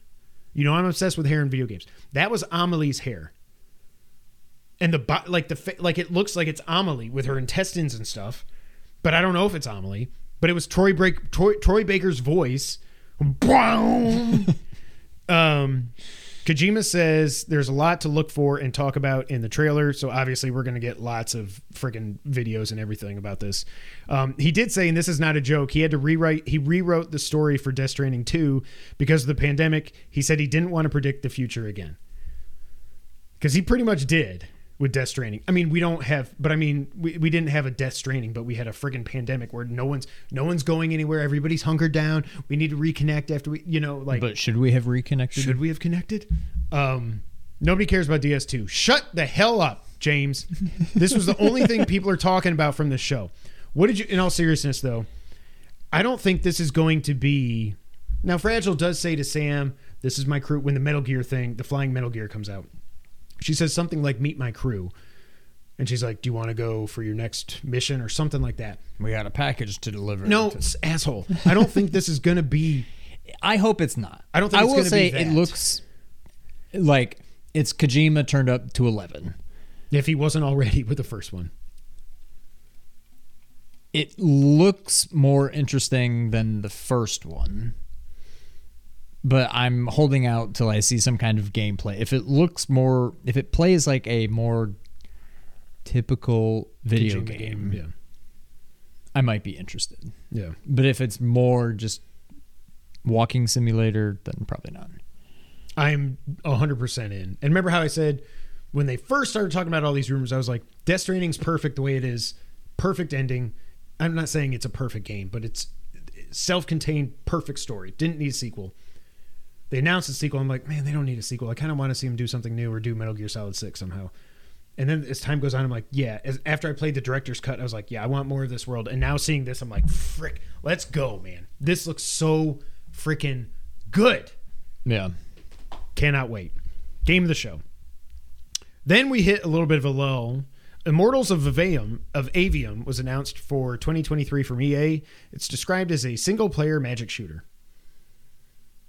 You know, I'm obsessed with hair in video games. That was Amelie's hair. And the like the like it looks like it's Amelie with her intestines and stuff. But I don't know if it's Amelie. But it was Troy, Break, Troy, Troy Baker's voice. um, Kojima says there's a lot to look for and talk about in the trailer. So obviously we're going to get lots of freaking videos and everything about this. Um, he did say, and this is not a joke, he had to rewrite, he rewrote the story for Death Stranding two because of the pandemic. He said he didn't want to predict the future again. Because he pretty much did with Death Stranding. I mean, we don't have, but I mean, we, we didn't have a Death Stranding, but we had a friggin' pandemic where no one's no one's going anywhere. Everybody's hunkered down. We need to reconnect after we, you know, like. But should we have reconnected? Should we have connected? Um, nobody cares about D S two. Shut the hell up, James. This was the only thing people are talking about from this show. What did you? In all seriousness, though, I don't think this is going to be. Now, Fragile does say to Sam, "This is my crew." When the Metal Gear thing, the flying Metal Gear comes out. She says something like, "Meet my crew." And she's like, "Do you want to go for your next mission?" Or something like that. We got a package to deliver. No, to- asshole. I don't think this is going to be... I hope it's not. I don't think I it's going to be that. I will say it looks like it's Kojima turned up to eleven. If he wasn't already with the first one. It looks more interesting than the first one. But I'm holding out till I see some kind of gameplay. If it looks more... If it plays like a more typical video game, game, yeah, I might be interested. Yeah. But if it's more just walking simulator, then probably not. I'm one hundred percent in. And remember how I said, when they first started talking about all these rumors, I was like, Death Stranding's perfect the way it is. Perfect ending. I'm not saying it's a perfect game, but it's self-contained, perfect story. Didn't need a sequel. They announced a sequel. I'm like, man, they don't need a sequel. I kind of want to see them do something new or do Metal Gear Solid six somehow. And then as time goes on, I'm like, yeah. As, after I played the director's cut, I was like, yeah, I want more of this world. And now seeing this, I'm like, frick, let's go, man. This looks so freaking good. Yeah. Cannot wait. Game of the show. Then we hit a little bit of a lull. Immortals of Avium, of Avium was announced for twenty twenty-three from E A. It's described as a single-player magic shooter.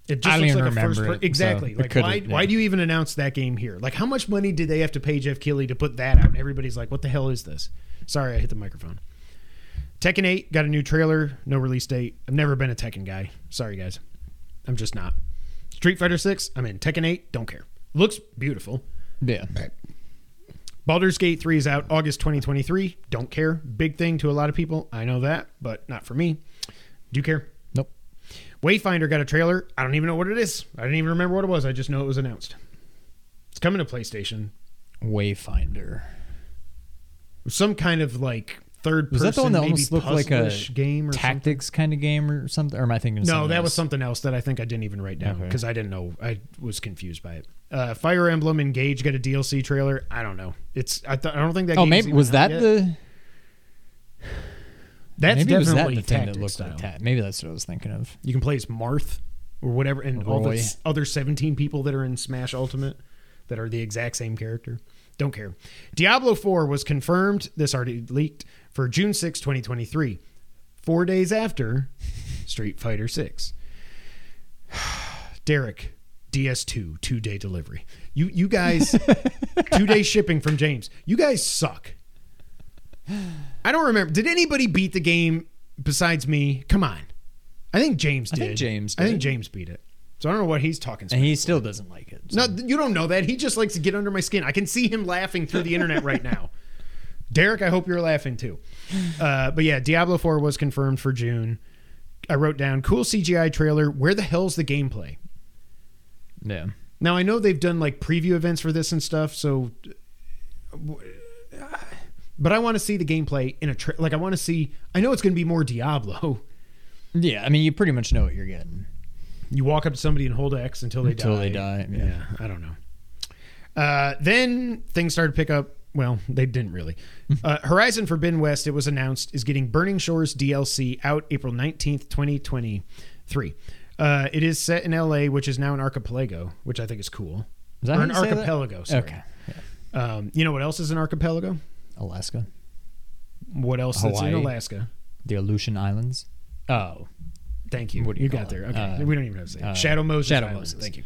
It just I looks like a first per- it, exactly. So like why yeah. why do you even announce that game here? Like how much money did they have to pay Jeff Keighley to put that out? And everybody's like, what the hell is this? Sorry, I hit the microphone. Tekken eight got a new trailer, no release date. I've never been a Tekken guy. Sorry guys. I'm just not. Street Fighter six, I'm in. Tekken eight, don't care. Looks beautiful. Yeah. Right. Baldur's Gate three is out August twenty twenty-three. Don't care. Big thing to a lot of people. I know that, but not for me. Do you care? Wayfinder got a trailer. I don't even know what it is. I didn't even remember what it was. I just know it was announced. It's coming to PlayStation. Wayfinder. Some kind of like third person. Was that the one that almost looked like a game or tactics something? Kind of game or something? Or am I thinking of something No, that else? was something else that I think I didn't even write down because okay. I didn't know. I was confused by it. Uh, Fire Emblem Engage got a D L C trailer. I don't know. It's I, th- I don't think that. Oh, maybe was that the. That's maybe definitely was that the thing that looked style. Like that. Maybe that's what I was thinking of. You can play as Marth or whatever, and Roy. All the other seventeen people that are in Smash Ultimate that are the exact same character. Don't care. Diablo four was confirmed. This already leaked for June sixth, twenty twenty-three. Four days after Street Fighter six. Derek, D S two, two-day delivery. You you guys, two-day shipping from James. You guys suck. I don't remember. Did anybody beat the game besides me? Come on. I think James did. I think James did. I think James beat it. So I don't know what he's talking about. And he still doesn't like it. So. No, you don't know that. He just likes to get under my skin. I can see him laughing through the internet right now. Derek, I hope you're laughing too. Uh, but yeah, Diablo four was confirmed for June. I wrote down, cool C G I trailer. Where the hell's the gameplay? Yeah. Now, I know they've done like preview events for this and stuff, so... But I want to see the gameplay in a... Tra- like, I want to see... I know it's going to be more Diablo. Yeah, I mean, you pretty much know what you're getting. You walk up to somebody and hold X until they until die. Until they die, yeah. yeah. I don't know. Uh, then things started to pick up. Well, they didn't really. Uh, Horizon Forbidden West, it was announced, is getting Burning Shores D L C out April nineteenth, twenty twenty-three. Uh, it is set in L A, which is now an archipelago, which I think is cool. Is that or an archipelago, that? Sorry. Okay. Yeah. Um, you know what else is an archipelago? Alaska. What else is in Alaska? The Aleutian Islands. Oh, thank you. What do you, you got it? There. Okay, uh, we don't even have to say uh, Shadow Moses. Shadow Moses. Thank you.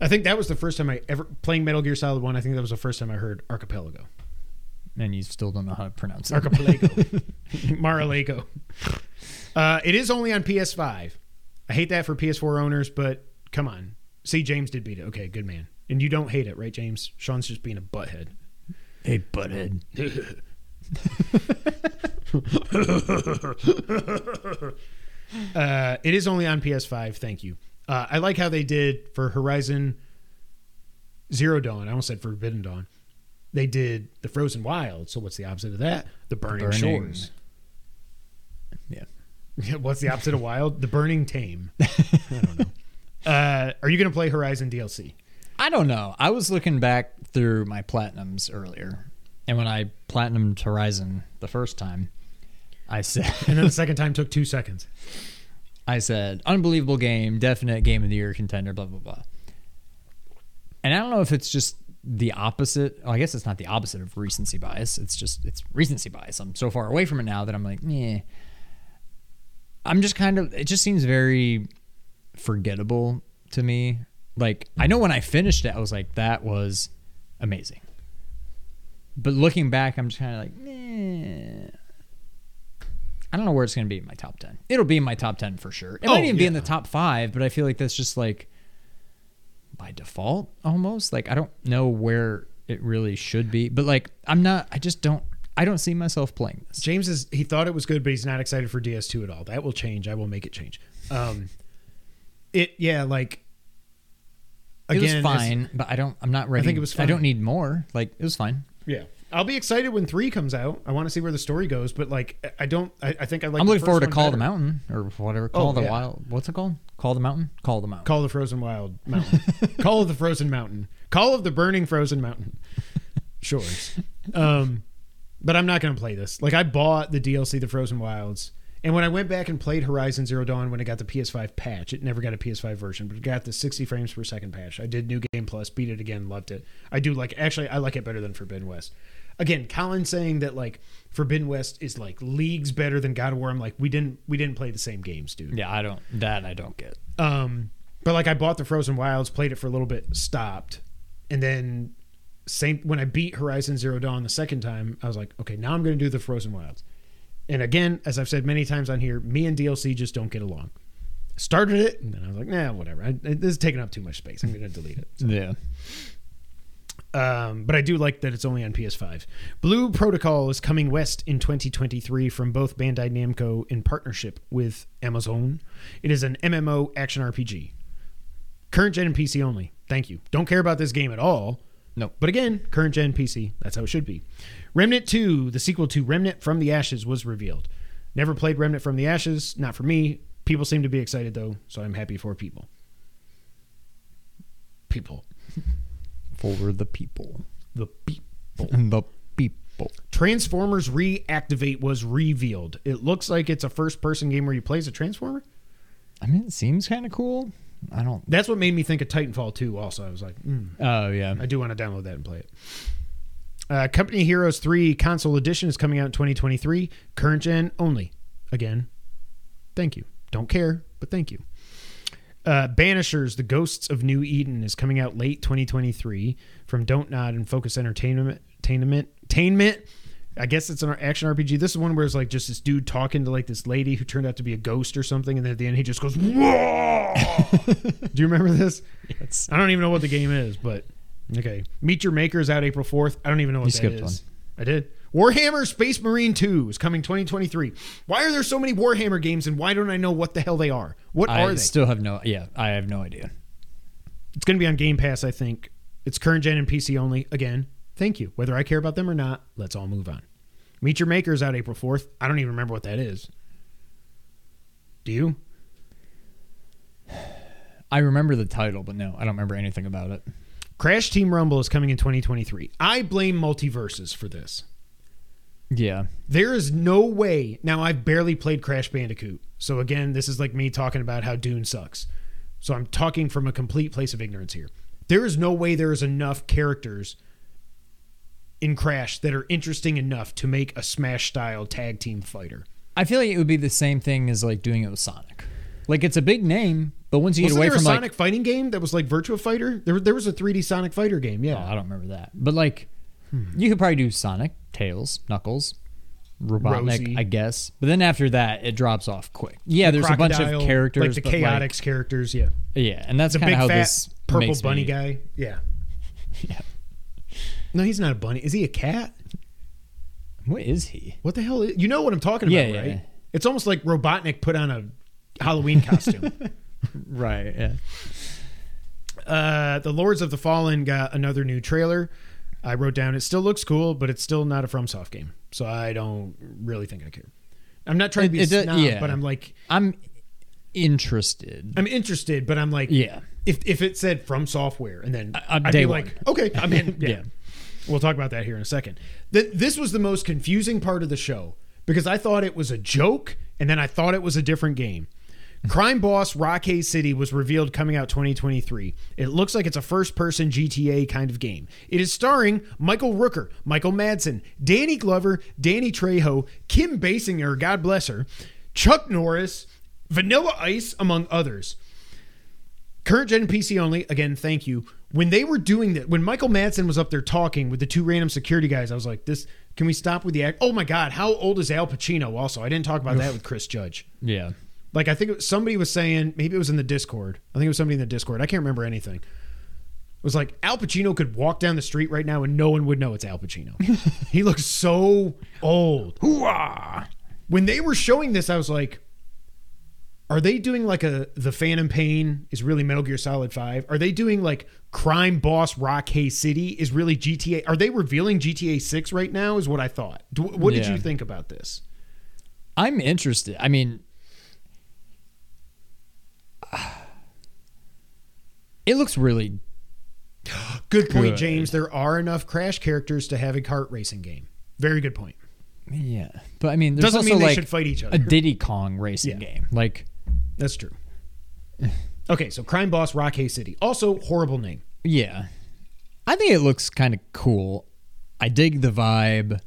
I think that was the first time I ever playing Metal Gear Solid One. I think that was the first time I heard archipelago. And you still don't know how to pronounce it. Archipelago. Mar-a-Lago. Uh, it is only on P S five. I hate that for P S four owners, but come on. See, James did beat it. Okay, good man. And you don't hate it, right, James? Sean's just being a butthead. Hey, butthead. uh, it is only on P S five, thank you. Uh, I like how they did for Horizon Zero Dawn. I almost said Forbidden Dawn. They did The Frozen Wild. So what's the opposite of that? The Burning, burning. Shores. Yeah. What's the opposite of wild? The Burning Tame. I don't know. Uh, are you going to play Horizon D L C? I don't know. I was looking back through my platinums earlier. And when I platinumed Horizon the first time, I said... and then the second time took two seconds. I said, unbelievable game, definite game of the year contender, blah, blah, blah. And I don't know if it's just the opposite. Well, I guess it's not the opposite of recency bias. It's just, it's recency bias. I'm so far away from it now that I'm like, meh. I'm just kind of, it just seems very forgettable to me. Like, I know when I finished it, I was like, that was amazing. But looking back, I'm just kind of like, meh. I don't know where it's going to be in my top ten. It'll be in my top ten for sure. It oh, might even yeah. be in the top five, but I feel like that's just like by default almost. Like, I don't know where it really should be, but like, I'm not, I just don't, I don't see myself playing this. James is, he thought it was good, but he's not excited for D S two at all. That will change. I will make it change. Um, it, yeah, like, again, it was fine, but I don't, I'm not ready. I think it was fine. I don't need more. Like, it was fine. Yeah. I'll be excited when three comes out. I want to see where the story goes, but like, I don't, I, I think I like, I'm looking forward to Call better. the Mountain or whatever. Call oh, the yeah. Wild. What's it called? Call the Mountain? Call the Mountain. Call the Frozen Wild Mountain. Call of the Frozen Mountain. Call of the Burning Frozen Mountain. Sure. Um, but I'm not going to play this. Like, I bought the D L C, The Frozen Wilds. And when I went back and played Horizon Zero Dawn, when it got the P S five patch, it never got a P S five version, but it got the sixty frames per second patch. I did New Game Plus, beat it again, loved it. I do like, actually, I like it better than Forbidden West. Again, Colin saying that like Forbidden West is like leagues better than God of War. I'm like, we didn't, we didn't play the same games, dude. Yeah, I don't, that I don't get. Um, but like, I bought the Frozen Wilds, played it for a little bit, stopped, and then same when I beat Horizon Zero Dawn the second time, I was like, okay, now I'm going to do the Frozen Wilds. And again, as I've said many times on here, me and D L C just don't get along. Started it, and then I was like, nah, whatever. I, this is taking up too much space. I'm going to delete it. So. Yeah. Um, but I do like that it's only on P S five. Blue Protocol is coming west in twenty twenty-three from both Bandai Namco in partnership with Amazon. It is an M M O action R P G. Current gen and P C only. Thank you. Don't care about this game at all. No. But again, current gen P C. That's how it should be. Remnant two, the sequel to Remnant from the Ashes, was revealed. Never played Remnant from the Ashes. Not for me. People seem to be excited, though, so I'm happy for people. People. For the people. The people. The people. Transformers Reactivate was revealed. It looks like it's a first-person game where you play as a Transformer. I mean, it seems kind of cool. I don't. That's what made me think of Titanfall two also. I was like, mm, oh, yeah. I do want to download that and play it. Uh, Company Heroes three Console Edition is coming out in twenty twenty-three. Current gen only. Again, thank you. Don't care, but thank you. Uh, Banishers, The Ghosts of New Eden is coming out late twenty twenty-three from Don't Nod and Focus Entertainment. Entertainment. Entertainment. I guess it's an action R P G. This is one where it's like just this dude talking to like this lady who turned out to be a ghost or something. And then at the end, he just goes, whoa! Do you remember this? Yes. I don't even know what the game is, but okay. Meet Your Maker is out April fourth. I don't even know what you that skipped is. One. I did. Warhammer Space Marine two is coming twenty twenty-three. Why are there so many Warhammer games and why don't I know what the hell they are? What I are they? I still have no, yeah, I have no idea. It's going to be on Game Pass, I think. It's current gen and P C only. Again, thank you. Whether I care about them or not, let's all move on. Meet Your Maker is out April fourth. I don't even remember what that is. Do you? I remember the title, but no, I don't remember anything about it. Crash Team Rumble is coming in twenty twenty-three. I blame Multiverses for this. Yeah. There is no way. Now, I've barely played Crash Bandicoot. So again, this is like me talking about how Dune sucks. So I'm talking from a complete place of ignorance here. There is no way there is enough characters in Crash that are interesting enough to make a Smash-style tag team fighter. I feel like it would be the same thing as like doing it with Sonic. Like, it's a big name, but once you Wasn't get away from like... was there a Sonic fighting game that was like Virtua Fighter? There, there was a three D Sonic fighter game, yeah. Oh, I don't remember that. But like, hmm. you could probably do Sonic, Tails, Knuckles, Robotnik, Rosie. I guess. But then after that, it drops off quick. Yeah, the there's a bunch of characters. Like the but Chaotix like, characters, yeah. Yeah, and that's kind of how this purple makes bunny me... guy, yeah. Yeah. No, he's not a bunny. Is he a cat? What is he? What the hell is... You know what I'm talking about, yeah, yeah, right? Yeah. It's almost like Robotnik put on a Halloween costume. Right, yeah. Uh, the Lords of the Fallen got another new trailer. I wrote down, it still looks cool, but it's still not a FromSoft game. So I don't really think I care. I'm not trying it, to be a snob, does, yeah. but I'm like... I'm interested. I'm interested, but I'm like... Yeah. If if it said From Software, and then uh, I'd be one. like, okay, I'm in. Yeah. yeah. We'll talk about that here in a second. The, this was the most confusing part of the show, because I thought it was a joke, and then I thought it was a different game. Crime Boss Rockay City was revealed coming out twenty twenty-three. It looks like it's a first-person G T A kind of game. It is starring Michael Rooker, Michael Madsen, Danny Glover, Danny Trejo, Kim Basinger, God bless her, Chuck Norris, Vanilla Ice, among others. Current gen P C only. Again, thank you. When they were doing that, when Michael Madsen was up there talking with the two random security guys, I was like, this, can we stop with the act? Oh my God, how old is Al Pacino also? I didn't talk about Oof. that with Chris Judge. Yeah. Like, I think somebody was saying, maybe it was in the Discord. I think it was somebody in the Discord. I can't remember anything. It was like, Al Pacino could walk down the street right now and no one would know it's Al Pacino. He looks so old. Hoo-ah! When they were showing this, I was like, are they doing like a, the Phantom Pain is really Metal Gear Solid five? Are they doing like Crime Boss Rockay City is really G T A? Are they revealing G T A six right now is what I thought. Do, what yeah. did you think about this? I'm interested. I mean... It looks really good point, good. James. There are enough Crash characters to have a kart racing game. Very good point. Yeah, but I mean, there's doesn't also mean they like should fight each other. A Diddy Kong racing yeah. game, like that's true. Okay, so Crime Boss Rockay City, also horrible name. Yeah, I think it looks kind of cool. I dig the vibe.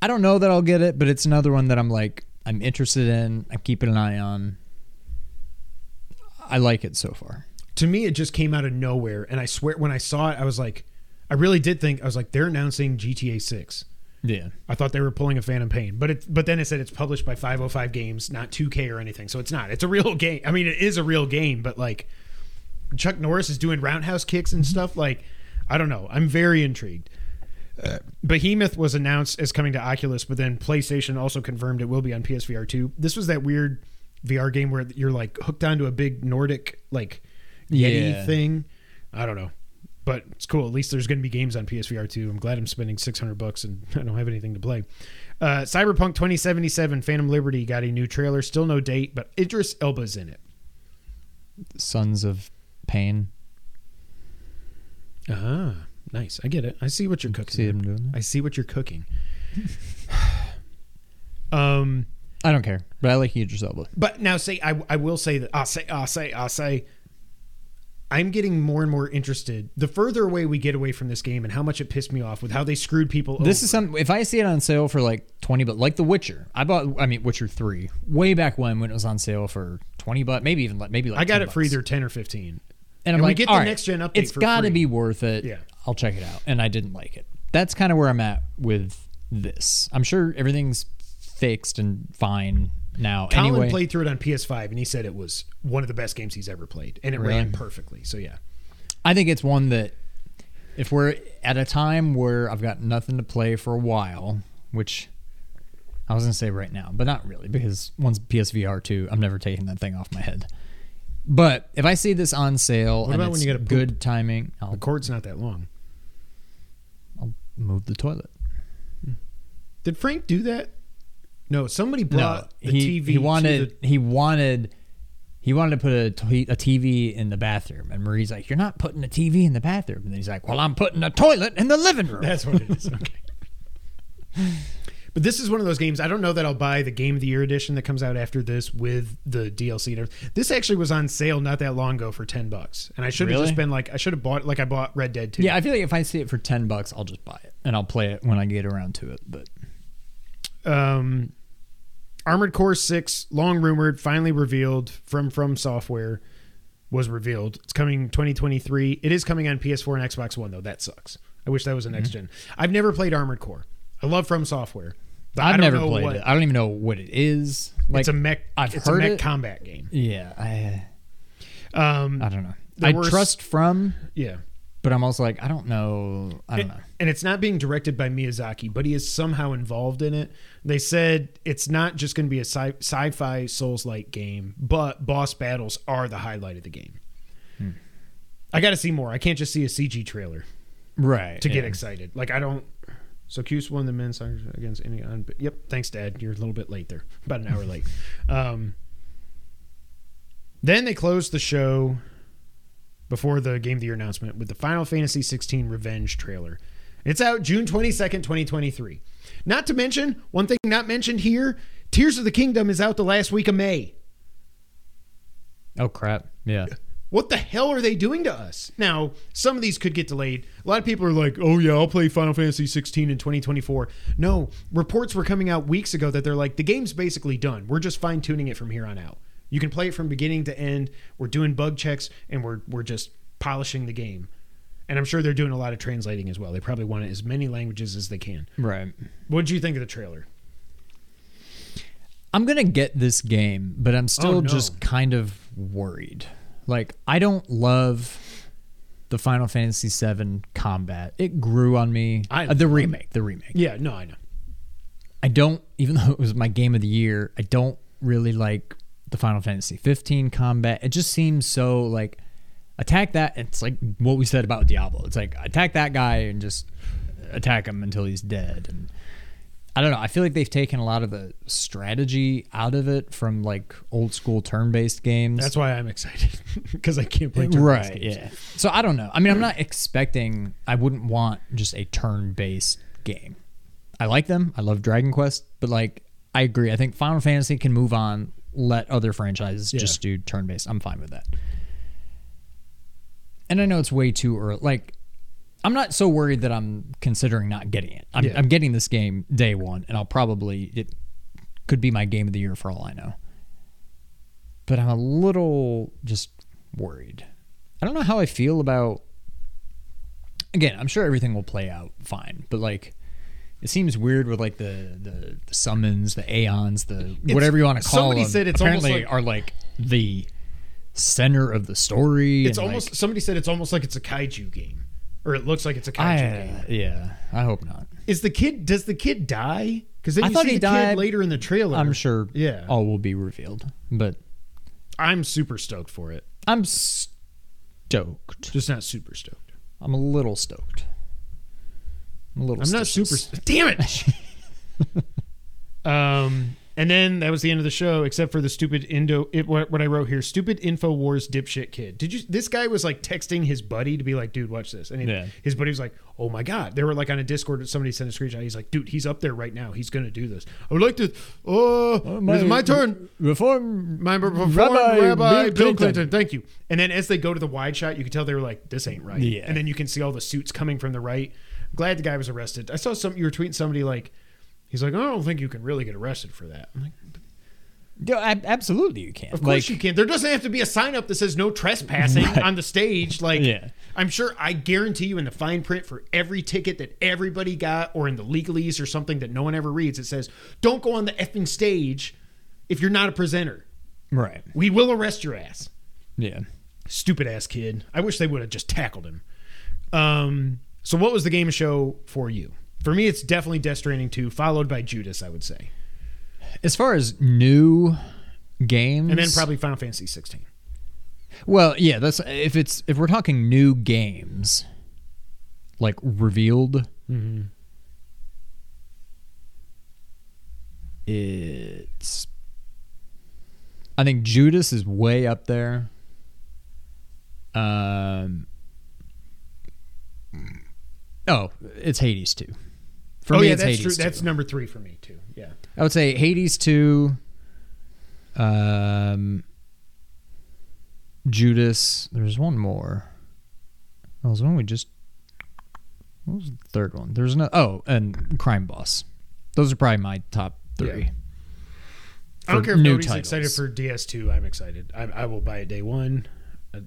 I don't know that I'll get it, but it's another one that I'm like, I'm interested in. I'm keeping an eye on. I like it so far. To me, it just came out of nowhere, and I swear, when I saw it, I was like, I really did think, I was like, they're announcing G T A six. Yeah. I thought they were pulling a Phantom Pain, but it, but then it said it's published by five oh five Games, not two K or anything, so it's not. It's a real game. I mean, it is a real game, but, like, Chuck Norris is doing roundhouse kicks and stuff. Like, I don't know. I'm very intrigued. Uh, Behemoth was announced as coming to Oculus, but then PlayStation also confirmed it will be on P S V R two. This was that weird V R game where you're, like, hooked onto a big Nordic, like... Yeti yeah. thing. I don't know, but it's cool. At least there's going to be games on P S V R two. I'm glad I'm spending six hundred bucks and I don't have anything to play. Uh, Cyberpunk twenty seventy-seven Phantom Liberty got a new trailer. Still no date, but Idris Elba's in it. Sons of Pain. Ah, uh-huh. Nice. I get it. I see what you're cooking. See him doing I see what you're cooking. um, I don't care, but I like Idris Elba. But now say, I I will say that, I'll say, I'll say, I'll say, I'm getting more and more interested the further away we get away from this game and how much it pissed me off with how they screwed people over. This is something, if I see it on sale for like twenty, but like The Witcher, I bought, I mean, Witcher three way back when, when it was on sale for twenty bucks, maybe even like, maybe like I got it for either ten or fifteen. And I'm like, get the next gen update. It's gotta be worth it. Yeah. I'll check it out. And I didn't like it. That's kind of where I'm at with this. I'm sure everything's fixed and fine. Now, Colin anyway. played through it on P S five, and he said it was one of the best games he's ever played, and it really? ran perfectly. So, yeah. I think it's one that if we're at a time where I've got nothing to play for a while, which I was going to say right now, but not really, because once P S V R two, I'm never taking that thing off my head. But if I see this on sale what and about it's when you get good timing... I'll, the cord's not that long. I'll move the toilet. Did Frank do that? No, somebody brought no, the he, T V. He wanted. To the... He wanted. He wanted to put a, t- a T V in the bathroom, and Marie's like, "You're not putting a T V in the bathroom." And then he's like, "Well, I'm putting a toilet in the living room." That's what it is. Okay. But this is one of those games. I don't know that I'll buy the Game of the Year edition that comes out after this with the D L C. This actually was on sale not that long ago for ten bucks, and I should have really? just been like, I should have bought like I bought Red Dead two. Yeah, I feel like if I see it for ten bucks, I'll just buy it and I'll play it when I get around to it. But. Um. Armored Core six, long rumored, finally revealed from From Software, was revealed. It's coming twenty twenty-three. It is coming on P S four and Xbox One, though. That sucks. I wish that was a next mm-hmm. gen. I've never played Armored Core. I love From Software. I've never played what, it. I don't even know what it is. Like, it's a mech, I've it's heard a mech it. combat game. Yeah. I, um, I don't know. I worst, trust From. Yeah. But I'm also like, I don't know. I don't know. And it's not being directed by Miyazaki, but he is somehow involved in it. They said it's not just going to be a sci- sci-fi Souls-like game, but boss battles are the highlight of the game. Hmm. I got to see more. I can't just see a C G trailer. right to yeah. get excited. Like I don't. So Cuse won the men's against any. Yep, thanks, Dad. You're a little bit late there, about an hour late. Um, then they closed the show before the Game of the Year announcement with the Final Fantasy sixteen Revenge trailer. It's out June twenty-second, twenty twenty-three. Not to mention, one thing not mentioned here, Tears of the Kingdom is out the last week of May. Oh, crap. Yeah. What the hell are they doing to us? Now, some of these could get delayed. A lot of people are like, oh, yeah, I'll play Final Fantasy sixteen in twenty twenty-four. No, reports were coming out weeks ago that they're like, the game's basically done. We're just fine-tuning it from here on out. You can play it from beginning to end. We're doing bug checks, and we're we're just polishing the game. And I'm sure they're doing a lot of translating as well. They probably want it as many languages as they can. Right. What did you think of the trailer? I'm going to get this game, but I'm still oh, no. just kind of worried. Like, I don't love the Final Fantasy seven combat. It grew on me. I uh, the remake. The remake. Yeah, no, I know. I don't, even though it was my game of the year, I don't really like the Final Fantasy fifteen combat. It just seems so, like... Attack that. It's like what we said about Diablo. It's like attack that guy and just attack him until he's dead. And I don't know. I feel like they've taken a lot of the strategy out of it from like old school turn-based games. That's why I'm excited because I can't play turn-based right, games. Yeah. So I don't know. I mean, I'm not expecting. I wouldn't want just a turn-based game. I like them. I love Dragon Quest, but like I agree. I think Final Fantasy can move on. Let other franchises yeah. just do turn-based. I'm fine with that. And I know it's way too early. Like, I'm not so worried that I'm considering not getting it. I'm, yeah. I'm getting this game day one, and I'll probably... It could be my game of the year for all I know. But I'm a little just worried. I don't know how I feel about... Again, I'm sure everything will play out fine, but, like, it seems weird with, like, the, the, the summons, the aeons, the it's, whatever you want to call somebody them. Somebody said it's apparently almost like... are, like, the... center of the story. It's almost like, somebody said it's almost like it's a kaiju game, or it looks like it's a kaiju I, game. Yeah, I hope not. Is the kid? Does the kid die? Because then I you thought see he the died kid later in the trailer. I'm sure. Yeah, all will be revealed. But I'm super stoked for it. I'm stoked. Just not super stoked. I'm a little stoked. I'm a little. I'm stitches. not super. St- Damn it. um. And then that was the end of the show, except for the stupid Indo. It, what, what I wrote here, stupid InfoWars dipshit kid. Did you? This guy was like texting his buddy to be like, dude, watch this. And he, yeah. his buddy was like, oh my god. They were like on a Discord. Somebody sent a screenshot. He's like, dude, he's up there right now. He's gonna do this. I would like to. Oh, oh my, it's my turn. Reform, my reform Rabbi, Rabbi Bill Clinton. Clinton. Thank you. And then as they go to the wide shot, you can tell they were like, this ain't right. Yeah. And then you can see all the suits coming from the right. I'm glad the guy was arrested. I saw some. You were tweeting somebody like. He's like, I don't think you can really get arrested for that. I'm like, yeah, absolutely you can. Of course like, you can. There doesn't have to be a sign up that says no trespassing right. on the stage. Like, yeah. I'm sure, I guarantee you in the fine print for every ticket that everybody got, or in the legalese or something that no one ever reads, it says, don't go on the effing stage if you're not a presenter. Right. We will arrest your ass. Yeah. Stupid ass kid. I wish they would have just tackled him. Um. So what was the game show for you? For me, it's definitely Death Stranding two, followed by Judas, I would say. As far as new games... And then probably Final Fantasy sixteen. Well, yeah, that's if it's if we're talking new games, like revealed, mm-hmm. it's... I think Judas is way up there. Um, oh, it's Hades two. For oh, me, yeah, it's that's Hades true. two. That's number three for me, too. Yeah. I would say Hades two, um, Judas. There's one more. That was one we just... What was the third one? There's no... Oh, and Crime Boss. Those are probably my top three. Yeah. I don't care if nobody's titles. excited for D S two. I'm excited. I, I will buy it day one. Uh,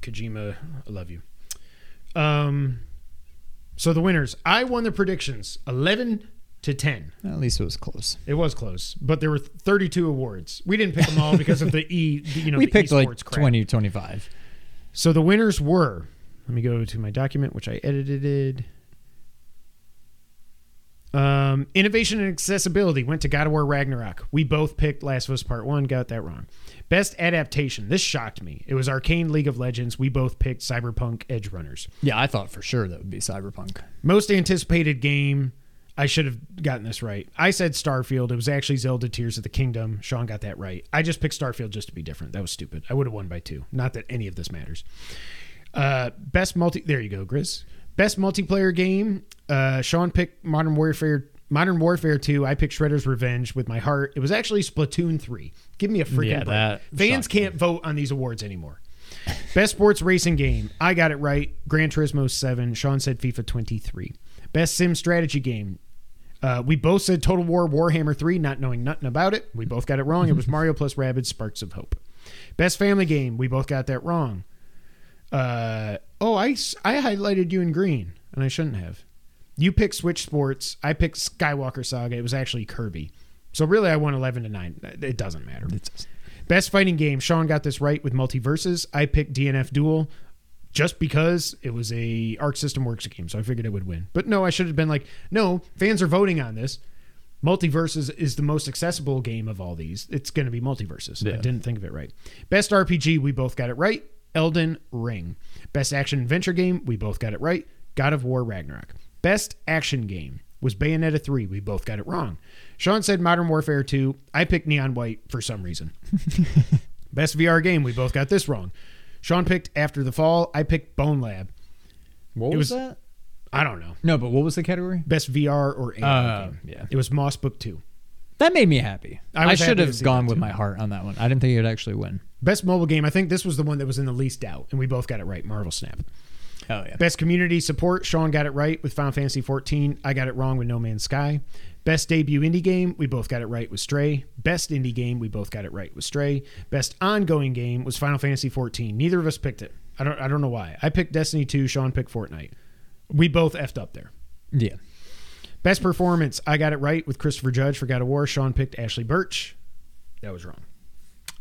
Kojima, I love you. Um... So the winners, I won the predictions, eleven to ten. At least it was close. It was close, but there were thirty-two awards. We didn't pick them all because of the e, the, you know, we the picked e-sports like crap. twenty, twenty-five. So the winners were. Let me go to my document, which I edited. Um, innovation and accessibility went to God of War Ragnarok. We both picked Last of Us Part One, got that wrong. Best adaptation. This shocked me. It was Arcane, League of Legends. We both picked Cyberpunk Edgerunners. Yeah, I thought for sure that would be Cyberpunk. Most anticipated game. I should have gotten this right. I said Starfield. It was actually Zelda Tears of the Kingdom. Sean got that right. I just picked Starfield just to be different. That was stupid. I would have won by two. Not that any of this matters. Uh, best multi... There you go, Grizz. Best multiplayer game. Uh, Sean picked Modern Warfare Modern Warfare two. I picked Shredder's Revenge with my heart. It was actually Splatoon three. Give me a freaking yeah, break. Fans can't me. vote on these awards anymore. Best sports racing game. I got it right. Gran Turismo seven. Sean said FIFA twenty-three. Best sim strategy game. Uh, we both said Total War Warhammer three, not knowing nothing about it. We both got it wrong. It was Mario plus Rabbids Sparks of Hope. Best family game. We both got that wrong. Uh, oh, I, I highlighted you in green, and I shouldn't have. You picked Switch Sports. I picked Skywalker Saga. It was actually Kirby. So really, I won eleven to nine. It doesn't matter. It's... Best fighting game. Sean got this right with Multiverses. I picked D N F Duel. Just because it was a Arc System Works game, so I figured it would win. But no, I should have been like, no, fans are voting on this. Multiverses is the most accessible game of all these. It's going to be Multiverses. Yeah. I didn't think of it right. Best R P G, we both got it right. Elden Ring. Best action adventure game, we both got it right. God of War Ragnarok. Best action game was Bayonetta three. We both got it wrong. Sean said Modern Warfare two. I picked Neon White for some reason. Best V R game, we both got this wrong. Sean picked After the Fall. I picked Bone Lab. What was, was that? I don't know. No, but what was the category? Best V R or anime uh, game. Yeah. It was Moss Book two. That made me happy. I, I should happy have gone with too. my heart on that one. I didn't think it would actually win. Best mobile game. I think this was the one that was in the least doubt, and we both got it right. Marvel Snap. Oh, yeah. Best community support. Sean got it right with Final Fantasy fourteen. I got it wrong with No Man's Sky. Best debut indie game, we both got it right with Stray. Best indie game, we both got it right with Stray. Best ongoing game was Final Fantasy fourteen. Neither of us picked it. I don't I don't know why. I picked Destiny two, Sean picked Fortnite. We both effed up there. Yeah. Best performance, I got it right with Christopher Judge for God of War. Sean picked Ashley Birch. That was wrong.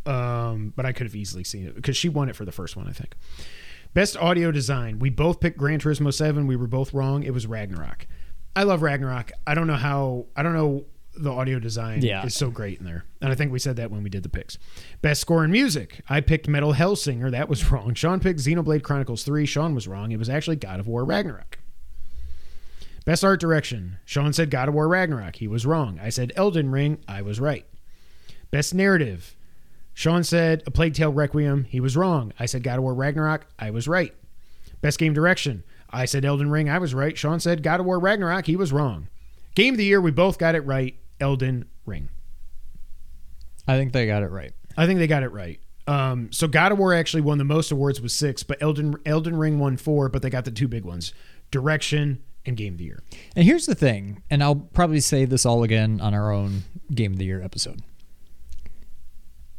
Um, but I could have easily seen it because she won it for the first one, I think. Best audio design, we both picked Gran Turismo seven. We were both wrong. It was Ragnarok. I love Ragnarok. I don't know how, I don't know the audio design yeah. is so great in there. And I think we said that when we did the picks. Best score in music. I picked Metal Hellsinger. That was wrong. Sean picked Xenoblade Chronicles three. Sean was wrong. It was actually God of War Ragnarok. Best art direction. Sean said God of War Ragnarok. He was wrong. I said Elden Ring. I was right. Best narrative. Sean said A Plague Tale Requiem. He was wrong. I said God of War Ragnarok. I was right. Best game direction. I said Elden Ring. I was right. Sean said God of War Ragnarok. He was wrong. Game of the year. We both got it right. Elden Ring. I think they got it right. I think they got it right. Um, so God of War actually won the most awards with six, but Elden Elden Ring won four, but they got the two big ones. Direction and Game of the Year. And here's the thing, and I'll probably say this all again on our own Game of the Year episode.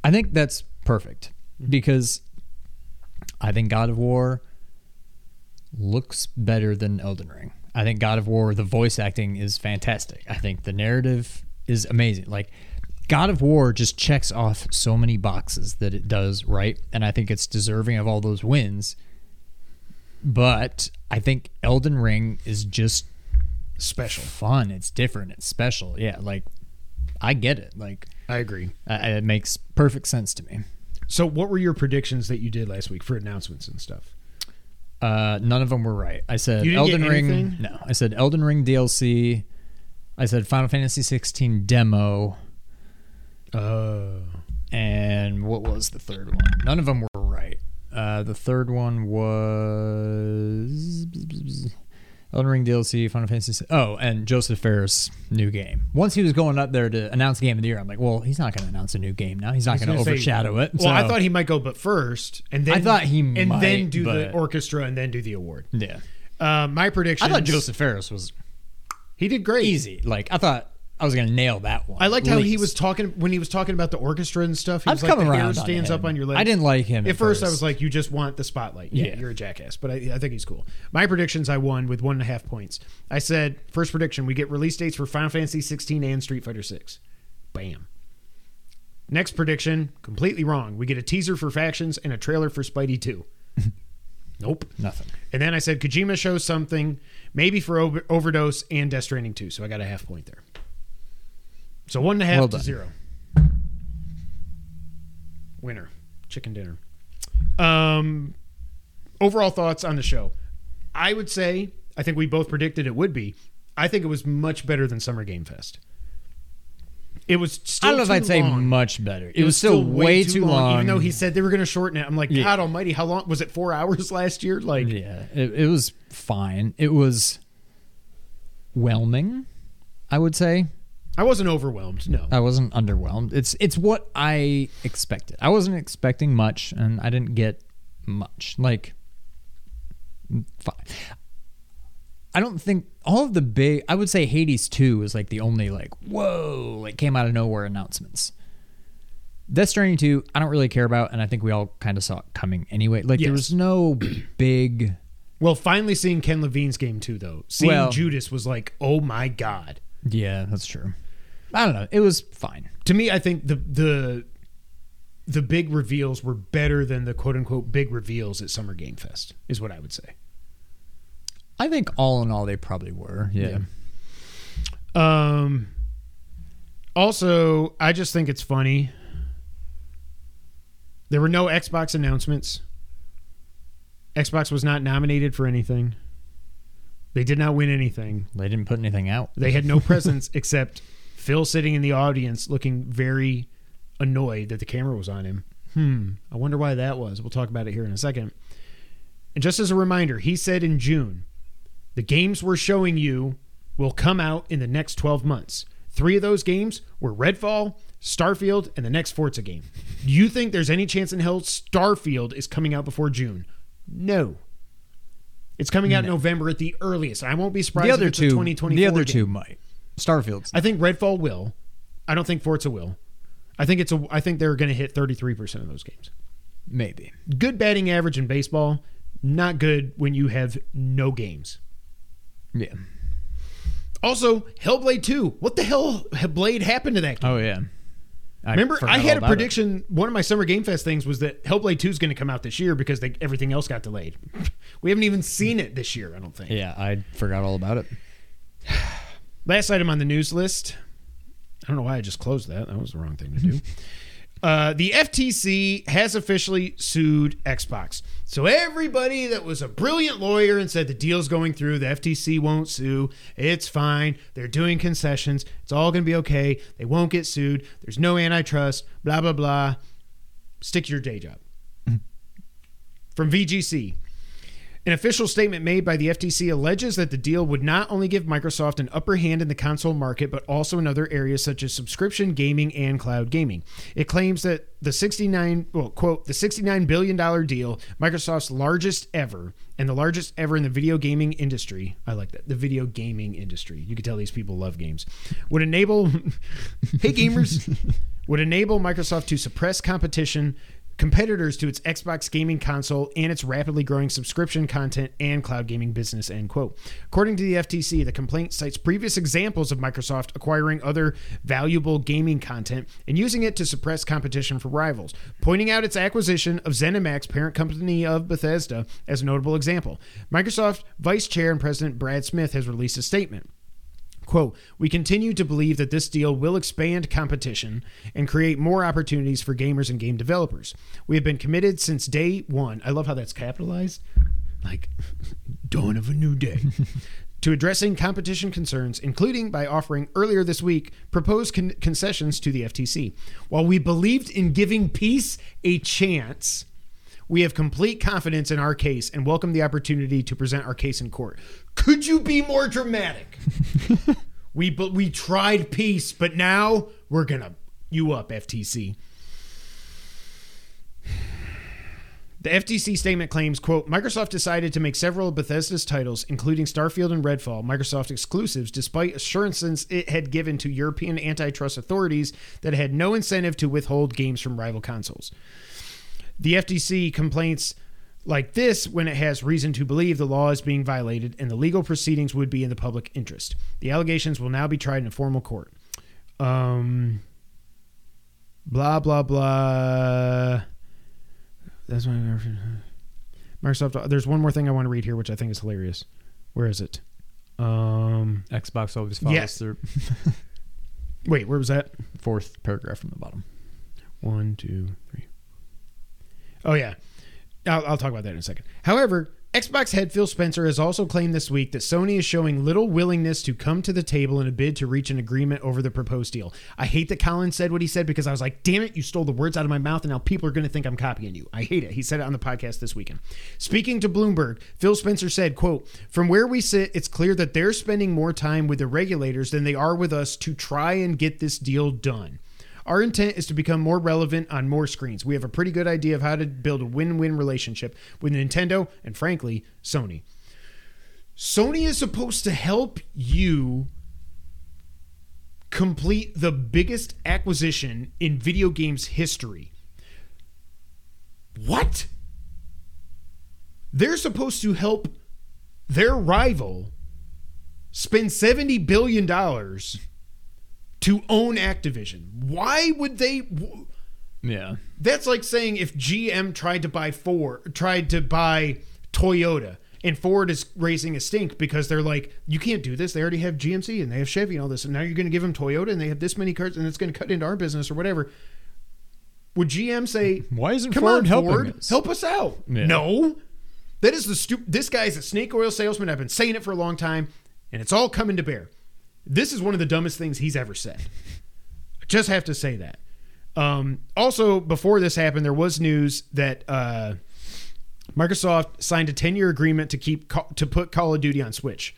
I think that's perfect because I think God of War looks better than Elden Ring. I think God of War, the voice acting is fantastic. I think the narrative is amazing. Like, God of War just checks off so many boxes that it does, right? And I think it's deserving of all those wins. But I think Elden Ring is just special. Fun. It's different. It's special. Yeah, like, I get it. Like, I agree. I, it makes perfect sense to me. So what were your predictions that you did last week for announcements and stuff? Uh, none of them were right. I said Elden Ring. No, I said Elden Ring D L C. I said Final Fantasy sixteen demo. Oh. And what was the third one? None of them were right. Uh, the third one was Elden Ring D L C, Final Fantasy. Oh, and Joseph Ferris' new game. Once he was going up there to announce Game of the Year, I'm like, well, he's not going to announce a new game now. He's not going to overshadow say, it. Well, so, I thought he might go, but first, and then I thought he and might, then do the orchestra and then do the award. Yeah. Uh, my prediction. I thought Joseph Ferris was. He did great. Easy. Like I thought I was going to nail that one. I liked how least. he was talking when he was talking about the orchestra and stuff. He was I'm like, the hair stands up on your leg. I didn't like him at, at first. first. I was like, you just want the spotlight. Yeah, yeah. You're a jackass, but I, I think he's cool. My predictions, I won with one and a half points. I said, first prediction, we get release dates for Final Fantasy sixteen and Street Fighter six. Bam. Next prediction, completely wrong. We get a teaser for Factions and a trailer for Spidey two. Nope. Nothing. And then I said Kojima shows something, maybe for over- Overdose and Death Stranding two. So I got a half point there. So one and a half well to done. zero. Winner. Chicken dinner. Um, overall thoughts on the show. I would say, I think we both predicted it would be. I think it was much better than Summer Game Fest. It was still I don't know if I'd long. say much better. It, it was, was still, still way, way too, too long, long. Even though he said they were going to shorten it. I'm like, yeah. God almighty, how long? Was it four hours last year? Like, Yeah, it, it was fine. It was whelming, I would say. I wasn't overwhelmed, no. I wasn't underwhelmed. It's, it's what I expected. I wasn't expecting much, and I didn't get much. Like, fine. I don't think all of the big, I would say Hades two is like the only like, whoa, like came out of nowhere announcements. Death Stranding two, I don't really care about, and I think we all kind of saw it coming anyway. Like yes. there was no big. Well, finally seeing Ken Levine's game too, though. Seeing well, Judas was like, oh my God. Yeah, that's true. I don't know. It was fine. To me, I think the the the big reveals were better than the quote unquote big reveals at Summer Game Fest is what I would say. I think all in all, they probably were. Yeah. yeah. Um. Also, I just think it's funny. There were no Xbox announcements. Xbox was not nominated for anything. They did not win anything. They didn't put anything out. They had no presence except Phil sitting in the audience looking very annoyed that the camera was on him. Hmm. I wonder why that was. We'll talk about it here in a second. And just as a reminder, he said in June, the games we're showing you will come out in the next twelve months. Three of those games were Redfall, Starfield, and the next Forza game. Do you think there's any chance in hell Starfield is coming out before June? No. It's coming out no. in November at the earliest. I won't be surprised the other if it's two, a twenty twenty-four The other game. two might. Starfield's. I think Redfall will. I don't think Forza will. I think it's a. I think they're going to hit thirty-three percent of those games. Maybe. Good batting average in baseball. Not good when you have no games. Yeah. Also, Hellblade two. What the hell Hellblade happened to that game? Oh, yeah. I Remember, I had a prediction. It. One of my Summer Game Fest things was that Hellblade two is going to come out this year because they, everything else got delayed. We haven't even seen it this year, I don't think. Yeah, I forgot all about it. Last item on the news list. I don't know why I just closed that. That was the wrong thing to do. Uh, the F T C has officially sued Xbox. So everybody that was a brilliant lawyer and said the deal's going through, the F T C won't sue, it's fine, they're doing concessions, it's all going to be okay, they won't get sued, there's no antitrust, blah, blah, blah. Stick to your day job. From V G C. An official statement made by the F T C alleges that the deal would not only give Microsoft an upper hand in the console market, but also in other areas such as subscription gaming and cloud gaming. It claims that the sixty-nine, well, quote, the sixty-nine billion dollars deal, Microsoft's largest ever, and the largest ever in the video gaming industry. I like that. The video gaming industry. You can tell these people love games. Would enable, hey gamers, would enable Microsoft to suppress competition, competitors to its Xbox gaming console and its rapidly growing subscription content and cloud gaming business, end quote. According to the F T C, the complaint cites previous examples of Microsoft acquiring other valuable gaming content and using it to suppress competition for rivals, pointing out its acquisition of ZeniMax, parent company of Bethesda, as a notable example. Microsoft Vice Chair and President Brad Smith has released a statement. Quote, we continue to believe that this deal will expand competition and create more opportunities for gamers and game developers. We have been committed since day one. I love how that's capitalized. Like, dawn of a new day. To addressing competition concerns, including by offering earlier this week proposed con- concessions to the F T C. While we believed in giving peace a chance, we have complete confidence in our case and welcome the opportunity to present our case in court. Could you be more dramatic? we but we tried peace, but now we're going to you up, F T C. The F T C statement claims, quote, Microsoft decided to make several of Bethesda's titles, including Starfield and Redfall, Microsoft exclusives, despite assurances it had given to European antitrust authorities that it had no incentive to withhold games from rival consoles. The F T C complains like this when it has reason to believe the law is being violated and the legal proceedings would be in the public interest. The allegations will now be tried in a formal court. Um, blah, blah, blah. That's my Microsoft. There's one more thing I want to read here, which I think is hilarious. Where is it? Um, Xbox always follows yes. through. Wait, where was that? Fourth paragraph from the bottom. One, two, three. Oh, yeah. I'll, I'll talk about that in a second. However, Xbox head Phil Spencer has also claimed this week that Sony is showing little willingness to come to the table in a bid to reach an agreement over the proposed deal. I hate that Colin said what he said because I was like, damn it, you stole the words out of my mouth and now people are going to think I'm copying you. I hate it. He said it on the podcast this weekend. Speaking to Bloomberg, Phil Spencer said, quote, from where we sit, it's clear that they're spending more time with the regulators than they are with us to try and get this deal done. Our intent is to become more relevant on more screens. We have a pretty good idea of how to build a win-win relationship with Nintendo and, frankly, Sony. Sony is supposed to help you complete the biggest acquisition in video games history. What? They're supposed to help their rival spend seventy billion dollars to own Activision. Why would they? Yeah. That's like saying if G M tried to buy Ford, tried to buy Toyota, and Ford is raising a stink because they're like, you can't do this. They already have G M C and they have Chevy and all this. And now you're going to give them Toyota and they have this many cars and it's going to cut into our business or whatever. Would G M say, why isn't Come Ford on, helping Ford, us? Help us out. Yeah. No. That is the stupid. This guy's a snake oil salesman. I've been saying it for a long time and it's all coming to bear. This is one of the dumbest things he's ever said. I just have to say that. Um, also, before this happened, there was news that uh, Microsoft signed a ten-year agreement to keep to put Call of Duty on Switch.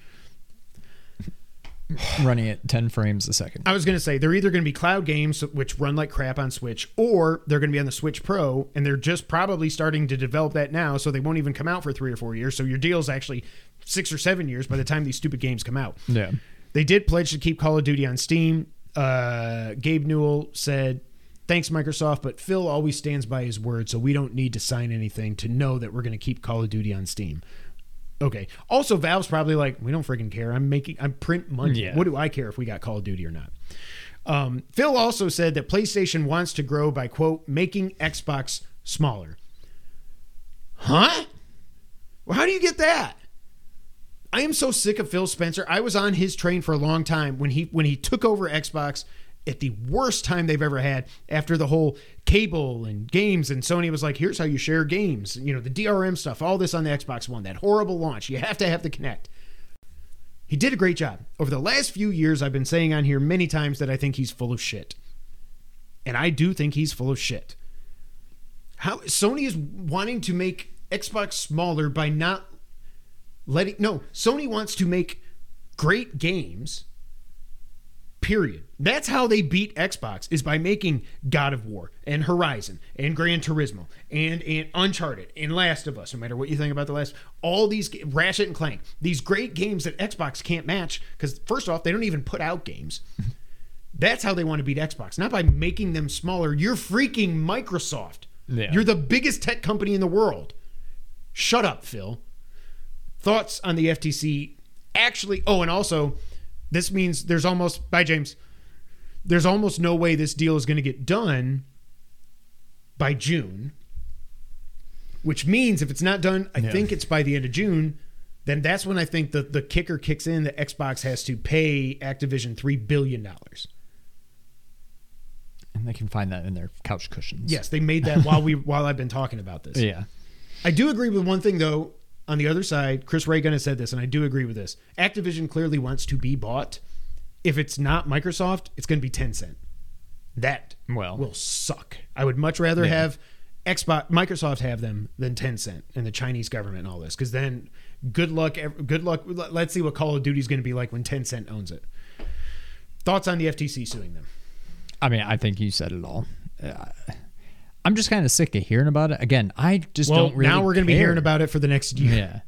Running at ten frames a second. I was going to say, they're either going to be cloud games, which run like crap on Switch, or they're going to be on the Switch Pro, and they're just probably starting to develop that now, so they won't even come out for three or four years, so your deal's actually six or seven years by the time these stupid games come out. Yeah. They did pledge to keep Call of Duty on Steam. Uh, Gabe Newell said, thanks, Microsoft, but Phil always stands by his word, so we don't need to sign anything to know that we're going to keep Call of Duty on Steam. Okay. Also, Valve's probably like, we don't freaking care. I'm making, I'm print money. Yeah. What do I care if we got Call of Duty or not? Um, Phil also said that PlayStation wants to grow by, quote, making Xbox smaller. Huh? Well, how do you get that? I am so sick of Phil Spencer. I was on his train for a long time when he when he took over Xbox at the worst time they've ever had after the whole cable and games, and Sony was like, here's how you share games. You know, the D R M stuff, all this on the Xbox One, that horrible launch. You have to have the Kinect. He did a great job. Over the last few years, I've been saying on here many times that I think he's full of shit. And I do think he's full of shit. How Sony is wanting to make Xbox smaller by not Letting no, Sony wants to make great games, period. That's how they beat Xbox, is by making God of War and Horizon and Gran Turismo and, and Uncharted and Last of Us, no matter what you think about the last, all these, Ratchet and Clank, these great games that Xbox can't match because, first off, they don't even put out games. That's how they want to beat Xbox, not by making them smaller. You're freaking Microsoft. Yeah. You're the biggest tech company in the world. Shut up, Phil. Thoughts on the F T C actually... Oh, and also, this means there's almost... Bye, James. There's almost no way this deal is going to get done by June, which means if it's not done, I yeah. think it's by the end of June, then that's when I think the, the kicker kicks in that Xbox has to pay Activision three billion dollars. And they can find that in their couch cushions. Yes, they made that while we while I've been talking about this. Yeah. I do agree with one thing, though. On the other side, Chris Reagan has said this, and I do agree with this. Activision clearly wants to be bought. If it's not Microsoft, it's going to be Tencent. That well, will suck. I would much rather yeah. have Xbox, Microsoft have them than Tencent and the Chinese government and all this, because then good luck. Good luck. Let's see what Call of Duty is going to be like when Tencent owns it. Thoughts on the F T C suing them? I mean, I think you said it all. Uh, I'm just kind of sick of hearing about it. Again, I just well, don't really Well, now we're going to be hearing about it for the next year. Yeah.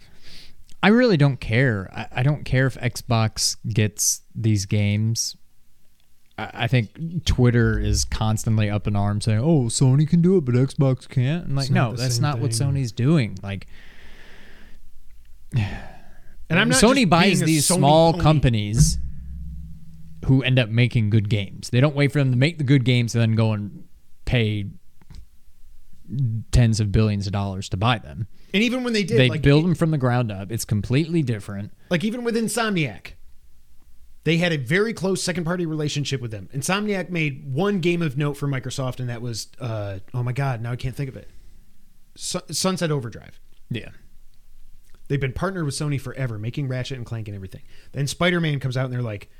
I really don't care. I, I don't care if Xbox gets these games. I, I think Twitter is constantly up in arms saying, oh, Sony can do it, but Xbox can't. And like, no, that's not thing. what Sony's doing. Like, and I'm not Sony buys these Sony small pony. companies who end up making good games. They don't wait for them to make the good games and then go and pay tens of billions of dollars to buy them. And even when they did, they like, build them from the ground up. It's completely different. Like even with Insomniac, they had a very close second party relationship with them. Insomniac made one game of note for Microsoft, and that was uh, oh my god, now I can't think of it. Su- Sunset Overdrive. Yeah. They've been partnered with Sony forever, making Ratchet and Clank and everything. Then Spider-Man comes out and they're like,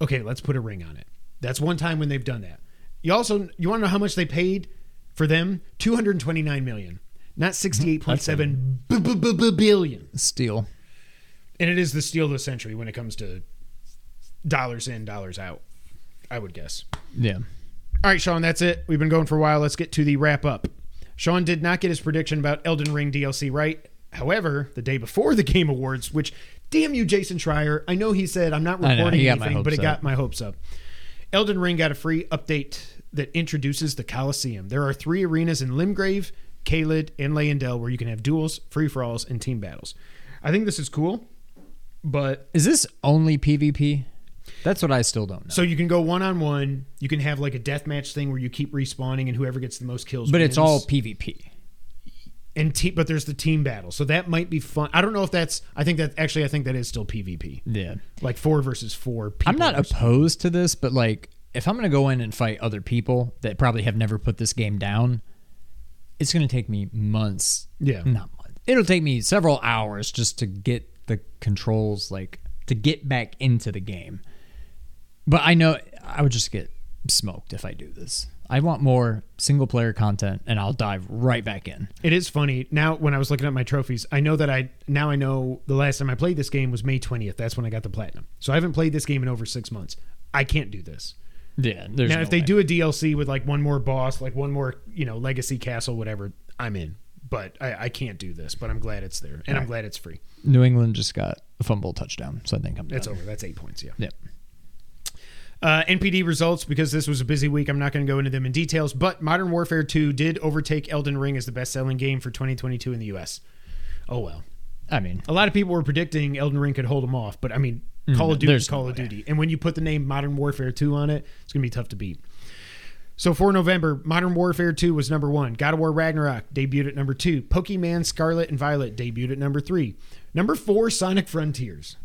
okay, let's put a ring on it. That's one time when they've done that. You also, you want to know how much they paid for them? two hundred twenty-nine million dollars. Not sixty-eight point seven billion dollars. Steal. And it is the steal of the century when it comes to dollars in, dollars out, I would guess. Yeah. All right, Sean, that's it. We've been going for a while. Let's get to the wrap up. Sean did not get his prediction about Elden Ring D L C right. However, the day before the Game Awards, which, damn you, Jason Schreier, I know he said I'm not reporting anything, but it got my hopes up. Elden Ring got a free update that introduces the Colosseum. There are three arenas in Limgrave, Caelid, and Leyendell where you can have duels, free-for-alls, and team battles. I think this is cool, but... Is this only PvP? That's what I still don't know. So you can go one-on-one. You can have like a deathmatch thing where you keep respawning and whoever gets the most kills But wins. It's all PvP. And te- But there's the team battle. So that might be fun. I don't know if that's... I think that... Actually, I think that is still PvP. Yeah. Like four versus four people. I'm not opposed to this, but like if I'm going to go in and fight other people that probably have never put this game down, it's going to take me months. Yeah. Not months. It'll take me several hours just to get the controls, like to get back into the game. But I know I would just get smoked if I do this. I want more single-player content, and I'll dive right back in. It is funny. Now, when I was looking at my trophies, I know that I... Now I know the last time I played this game was May twentieth. That's when I got the platinum. So I haven't played this game in over six months. I can't do this. Yeah, there's Now, no if they way. do a D L C with, like, one more boss, like, one more, you know, legacy castle, whatever, I'm in. But I, I can't do this, but I'm glad it's there, and All I'm right. glad it's free. New England just got a fumble touchdown, so I think I'm done. It's over. That's eight points, yeah. Yep. Uh, N P D results, because this was a busy week, I'm not going to go into them in details, but Modern Warfare two did overtake Elden Ring as the best-selling game for twenty twenty-two in the U S. Oh, well. I mean... A lot of people were predicting Elden Ring could hold them off, but, I mean, Call no, of Duty is Call no of way. Duty. And when you put the name Modern Warfare two on it, it's going to be tough to beat. So, for November, Modern Warfare two was number one. God of War Ragnarok debuted at number two. Pokemon Scarlet and Violet debuted at number three. Number four, Sonic Frontiers.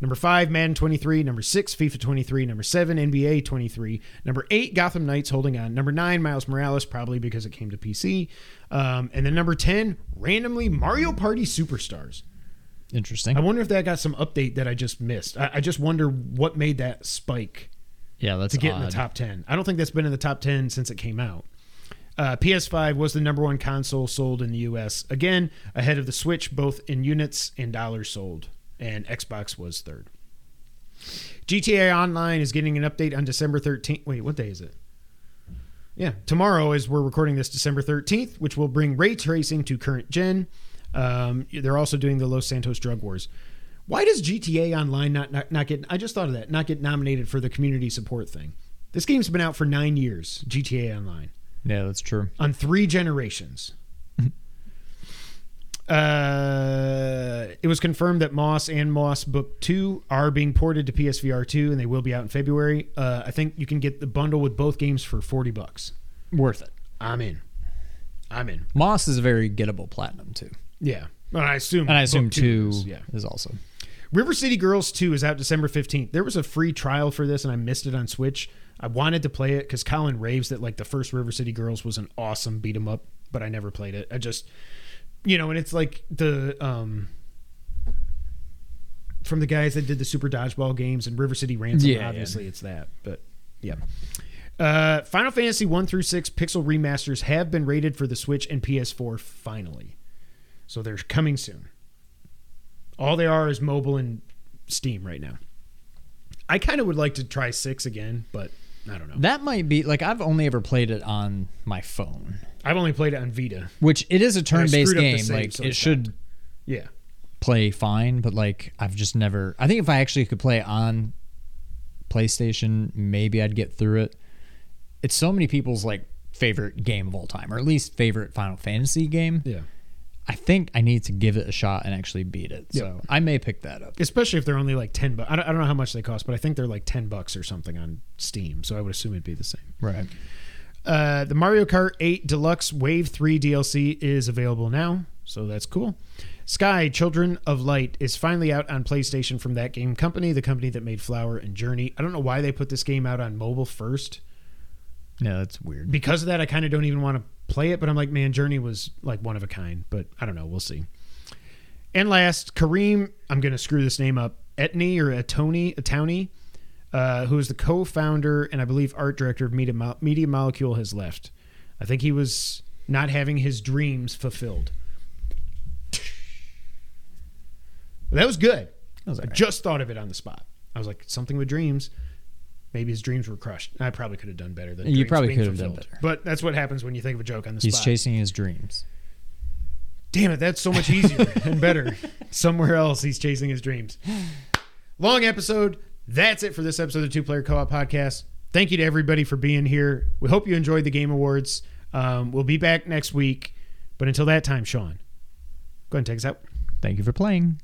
Number five, Madden twenty-three. Number six, FIFA twenty-three. Number seven, N B A twenty-three. Number eight, Gotham Knights holding on. Number nine, Miles Morales, probably because it came to P C. Um, and then number ten, randomly, Mario Party Superstars. Interesting. I wonder if that got some update that I just missed. I, I just wonder what made that spike yeah, that's to get odd. in the top ten. I don't think that's been in the top ten since it came out. Uh, P S five was the number one console sold in the U S. Again, ahead of the Switch, both in units and dollars sold. And Xbox was third. G T A Online is getting an update on December thirteenth. Wait, what day is it? Yeah, tomorrow as we're recording this, December thirteenth, which will bring ray tracing to current gen. Um, they're also doing the Los Santos Drug Wars. Why does G T A Online not, not, not get... I just thought of that. Not get nominated for the community support thing. This game's been out for nine years, G T A Online. Yeah, that's true. On three generations. Uh, it was confirmed that Moss and Moss Book two are being ported to P S V R two, and they will be out in February. Uh, I think you can get the bundle with both games for forty bucks. Worth it. I'm in. I'm in. Moss is a very gettable platinum, too. Yeah. Well, I assume and I assume two, two is, yeah. is also. River City Girls two is out December fifteenth. There was a free trial for this, and I missed it on Switch. I wanted to play it because Colin raves that like the first River City Girls was an awesome beat-em-up, but I never played it. I just... You know, and it's like the, um, from the guys that did the Super Dodgeball games and River City Ransom, yeah, obviously yeah. it's that, but yeah. Uh, Final Fantasy one through six Pixel Remasters have been rated for the Switch and P S four finally. So they're coming soon. All they are is mobile and Steam right now. I kind of would like to try six again, but I don't know. That might be, like, I've only ever played it on my phone. I've only played it on Vita. Which, it is a turn-based game. Save, like, so it should yeah. play fine, but, like, I've just never... I think if I actually could play on PlayStation, maybe I'd get through it. It's so many people's, like, favorite game of all time, or at least favorite Final Fantasy game. Yeah. I think I need to give it a shot and actually beat it, yep. so I may pick that up. Especially if they're only, like, ten bucks. I don't, I don't know how much they cost, but I think they're, like, ten bucks or something on Steam, so I would assume it'd be the same. Right. Uh, the Mario Kart eight Deluxe Wave three D L C is available now, so that's cool. Sky, Children of Light is finally out on PlayStation from that game company, the company that made Flower and Journey. I don't know why they put this game out on mobile first. No, that's weird. Because of that, I kind of don't even want to play it, but I'm like, man, Journey was like one of a kind, but I don't know. We'll see. And last, Kareem, I'm going to screw this name up, Etney or Etoni, Etoni, uh, who is the co-founder and I believe art director of Media, Mo- Media Molecule, has left. I think he was not having his dreams fulfilled. That was good. That was all right. I just thought of it on the spot. I was like, something with dreams. Maybe his dreams were crushed. I probably could have done better than you probably could have done better. But that's what happens when you think of a joke on the He's spot. He's chasing his dreams. Damn it, that's so much easier and better. Somewhere else he's chasing his dreams. Long episode. That's it for this episode of the Two Player Co-op Podcast. Thank you to everybody for being here. We hope you enjoyed the Game Awards. Um, we'll be back next week. But until that time, Sean, go ahead and take us out. Thank you for playing.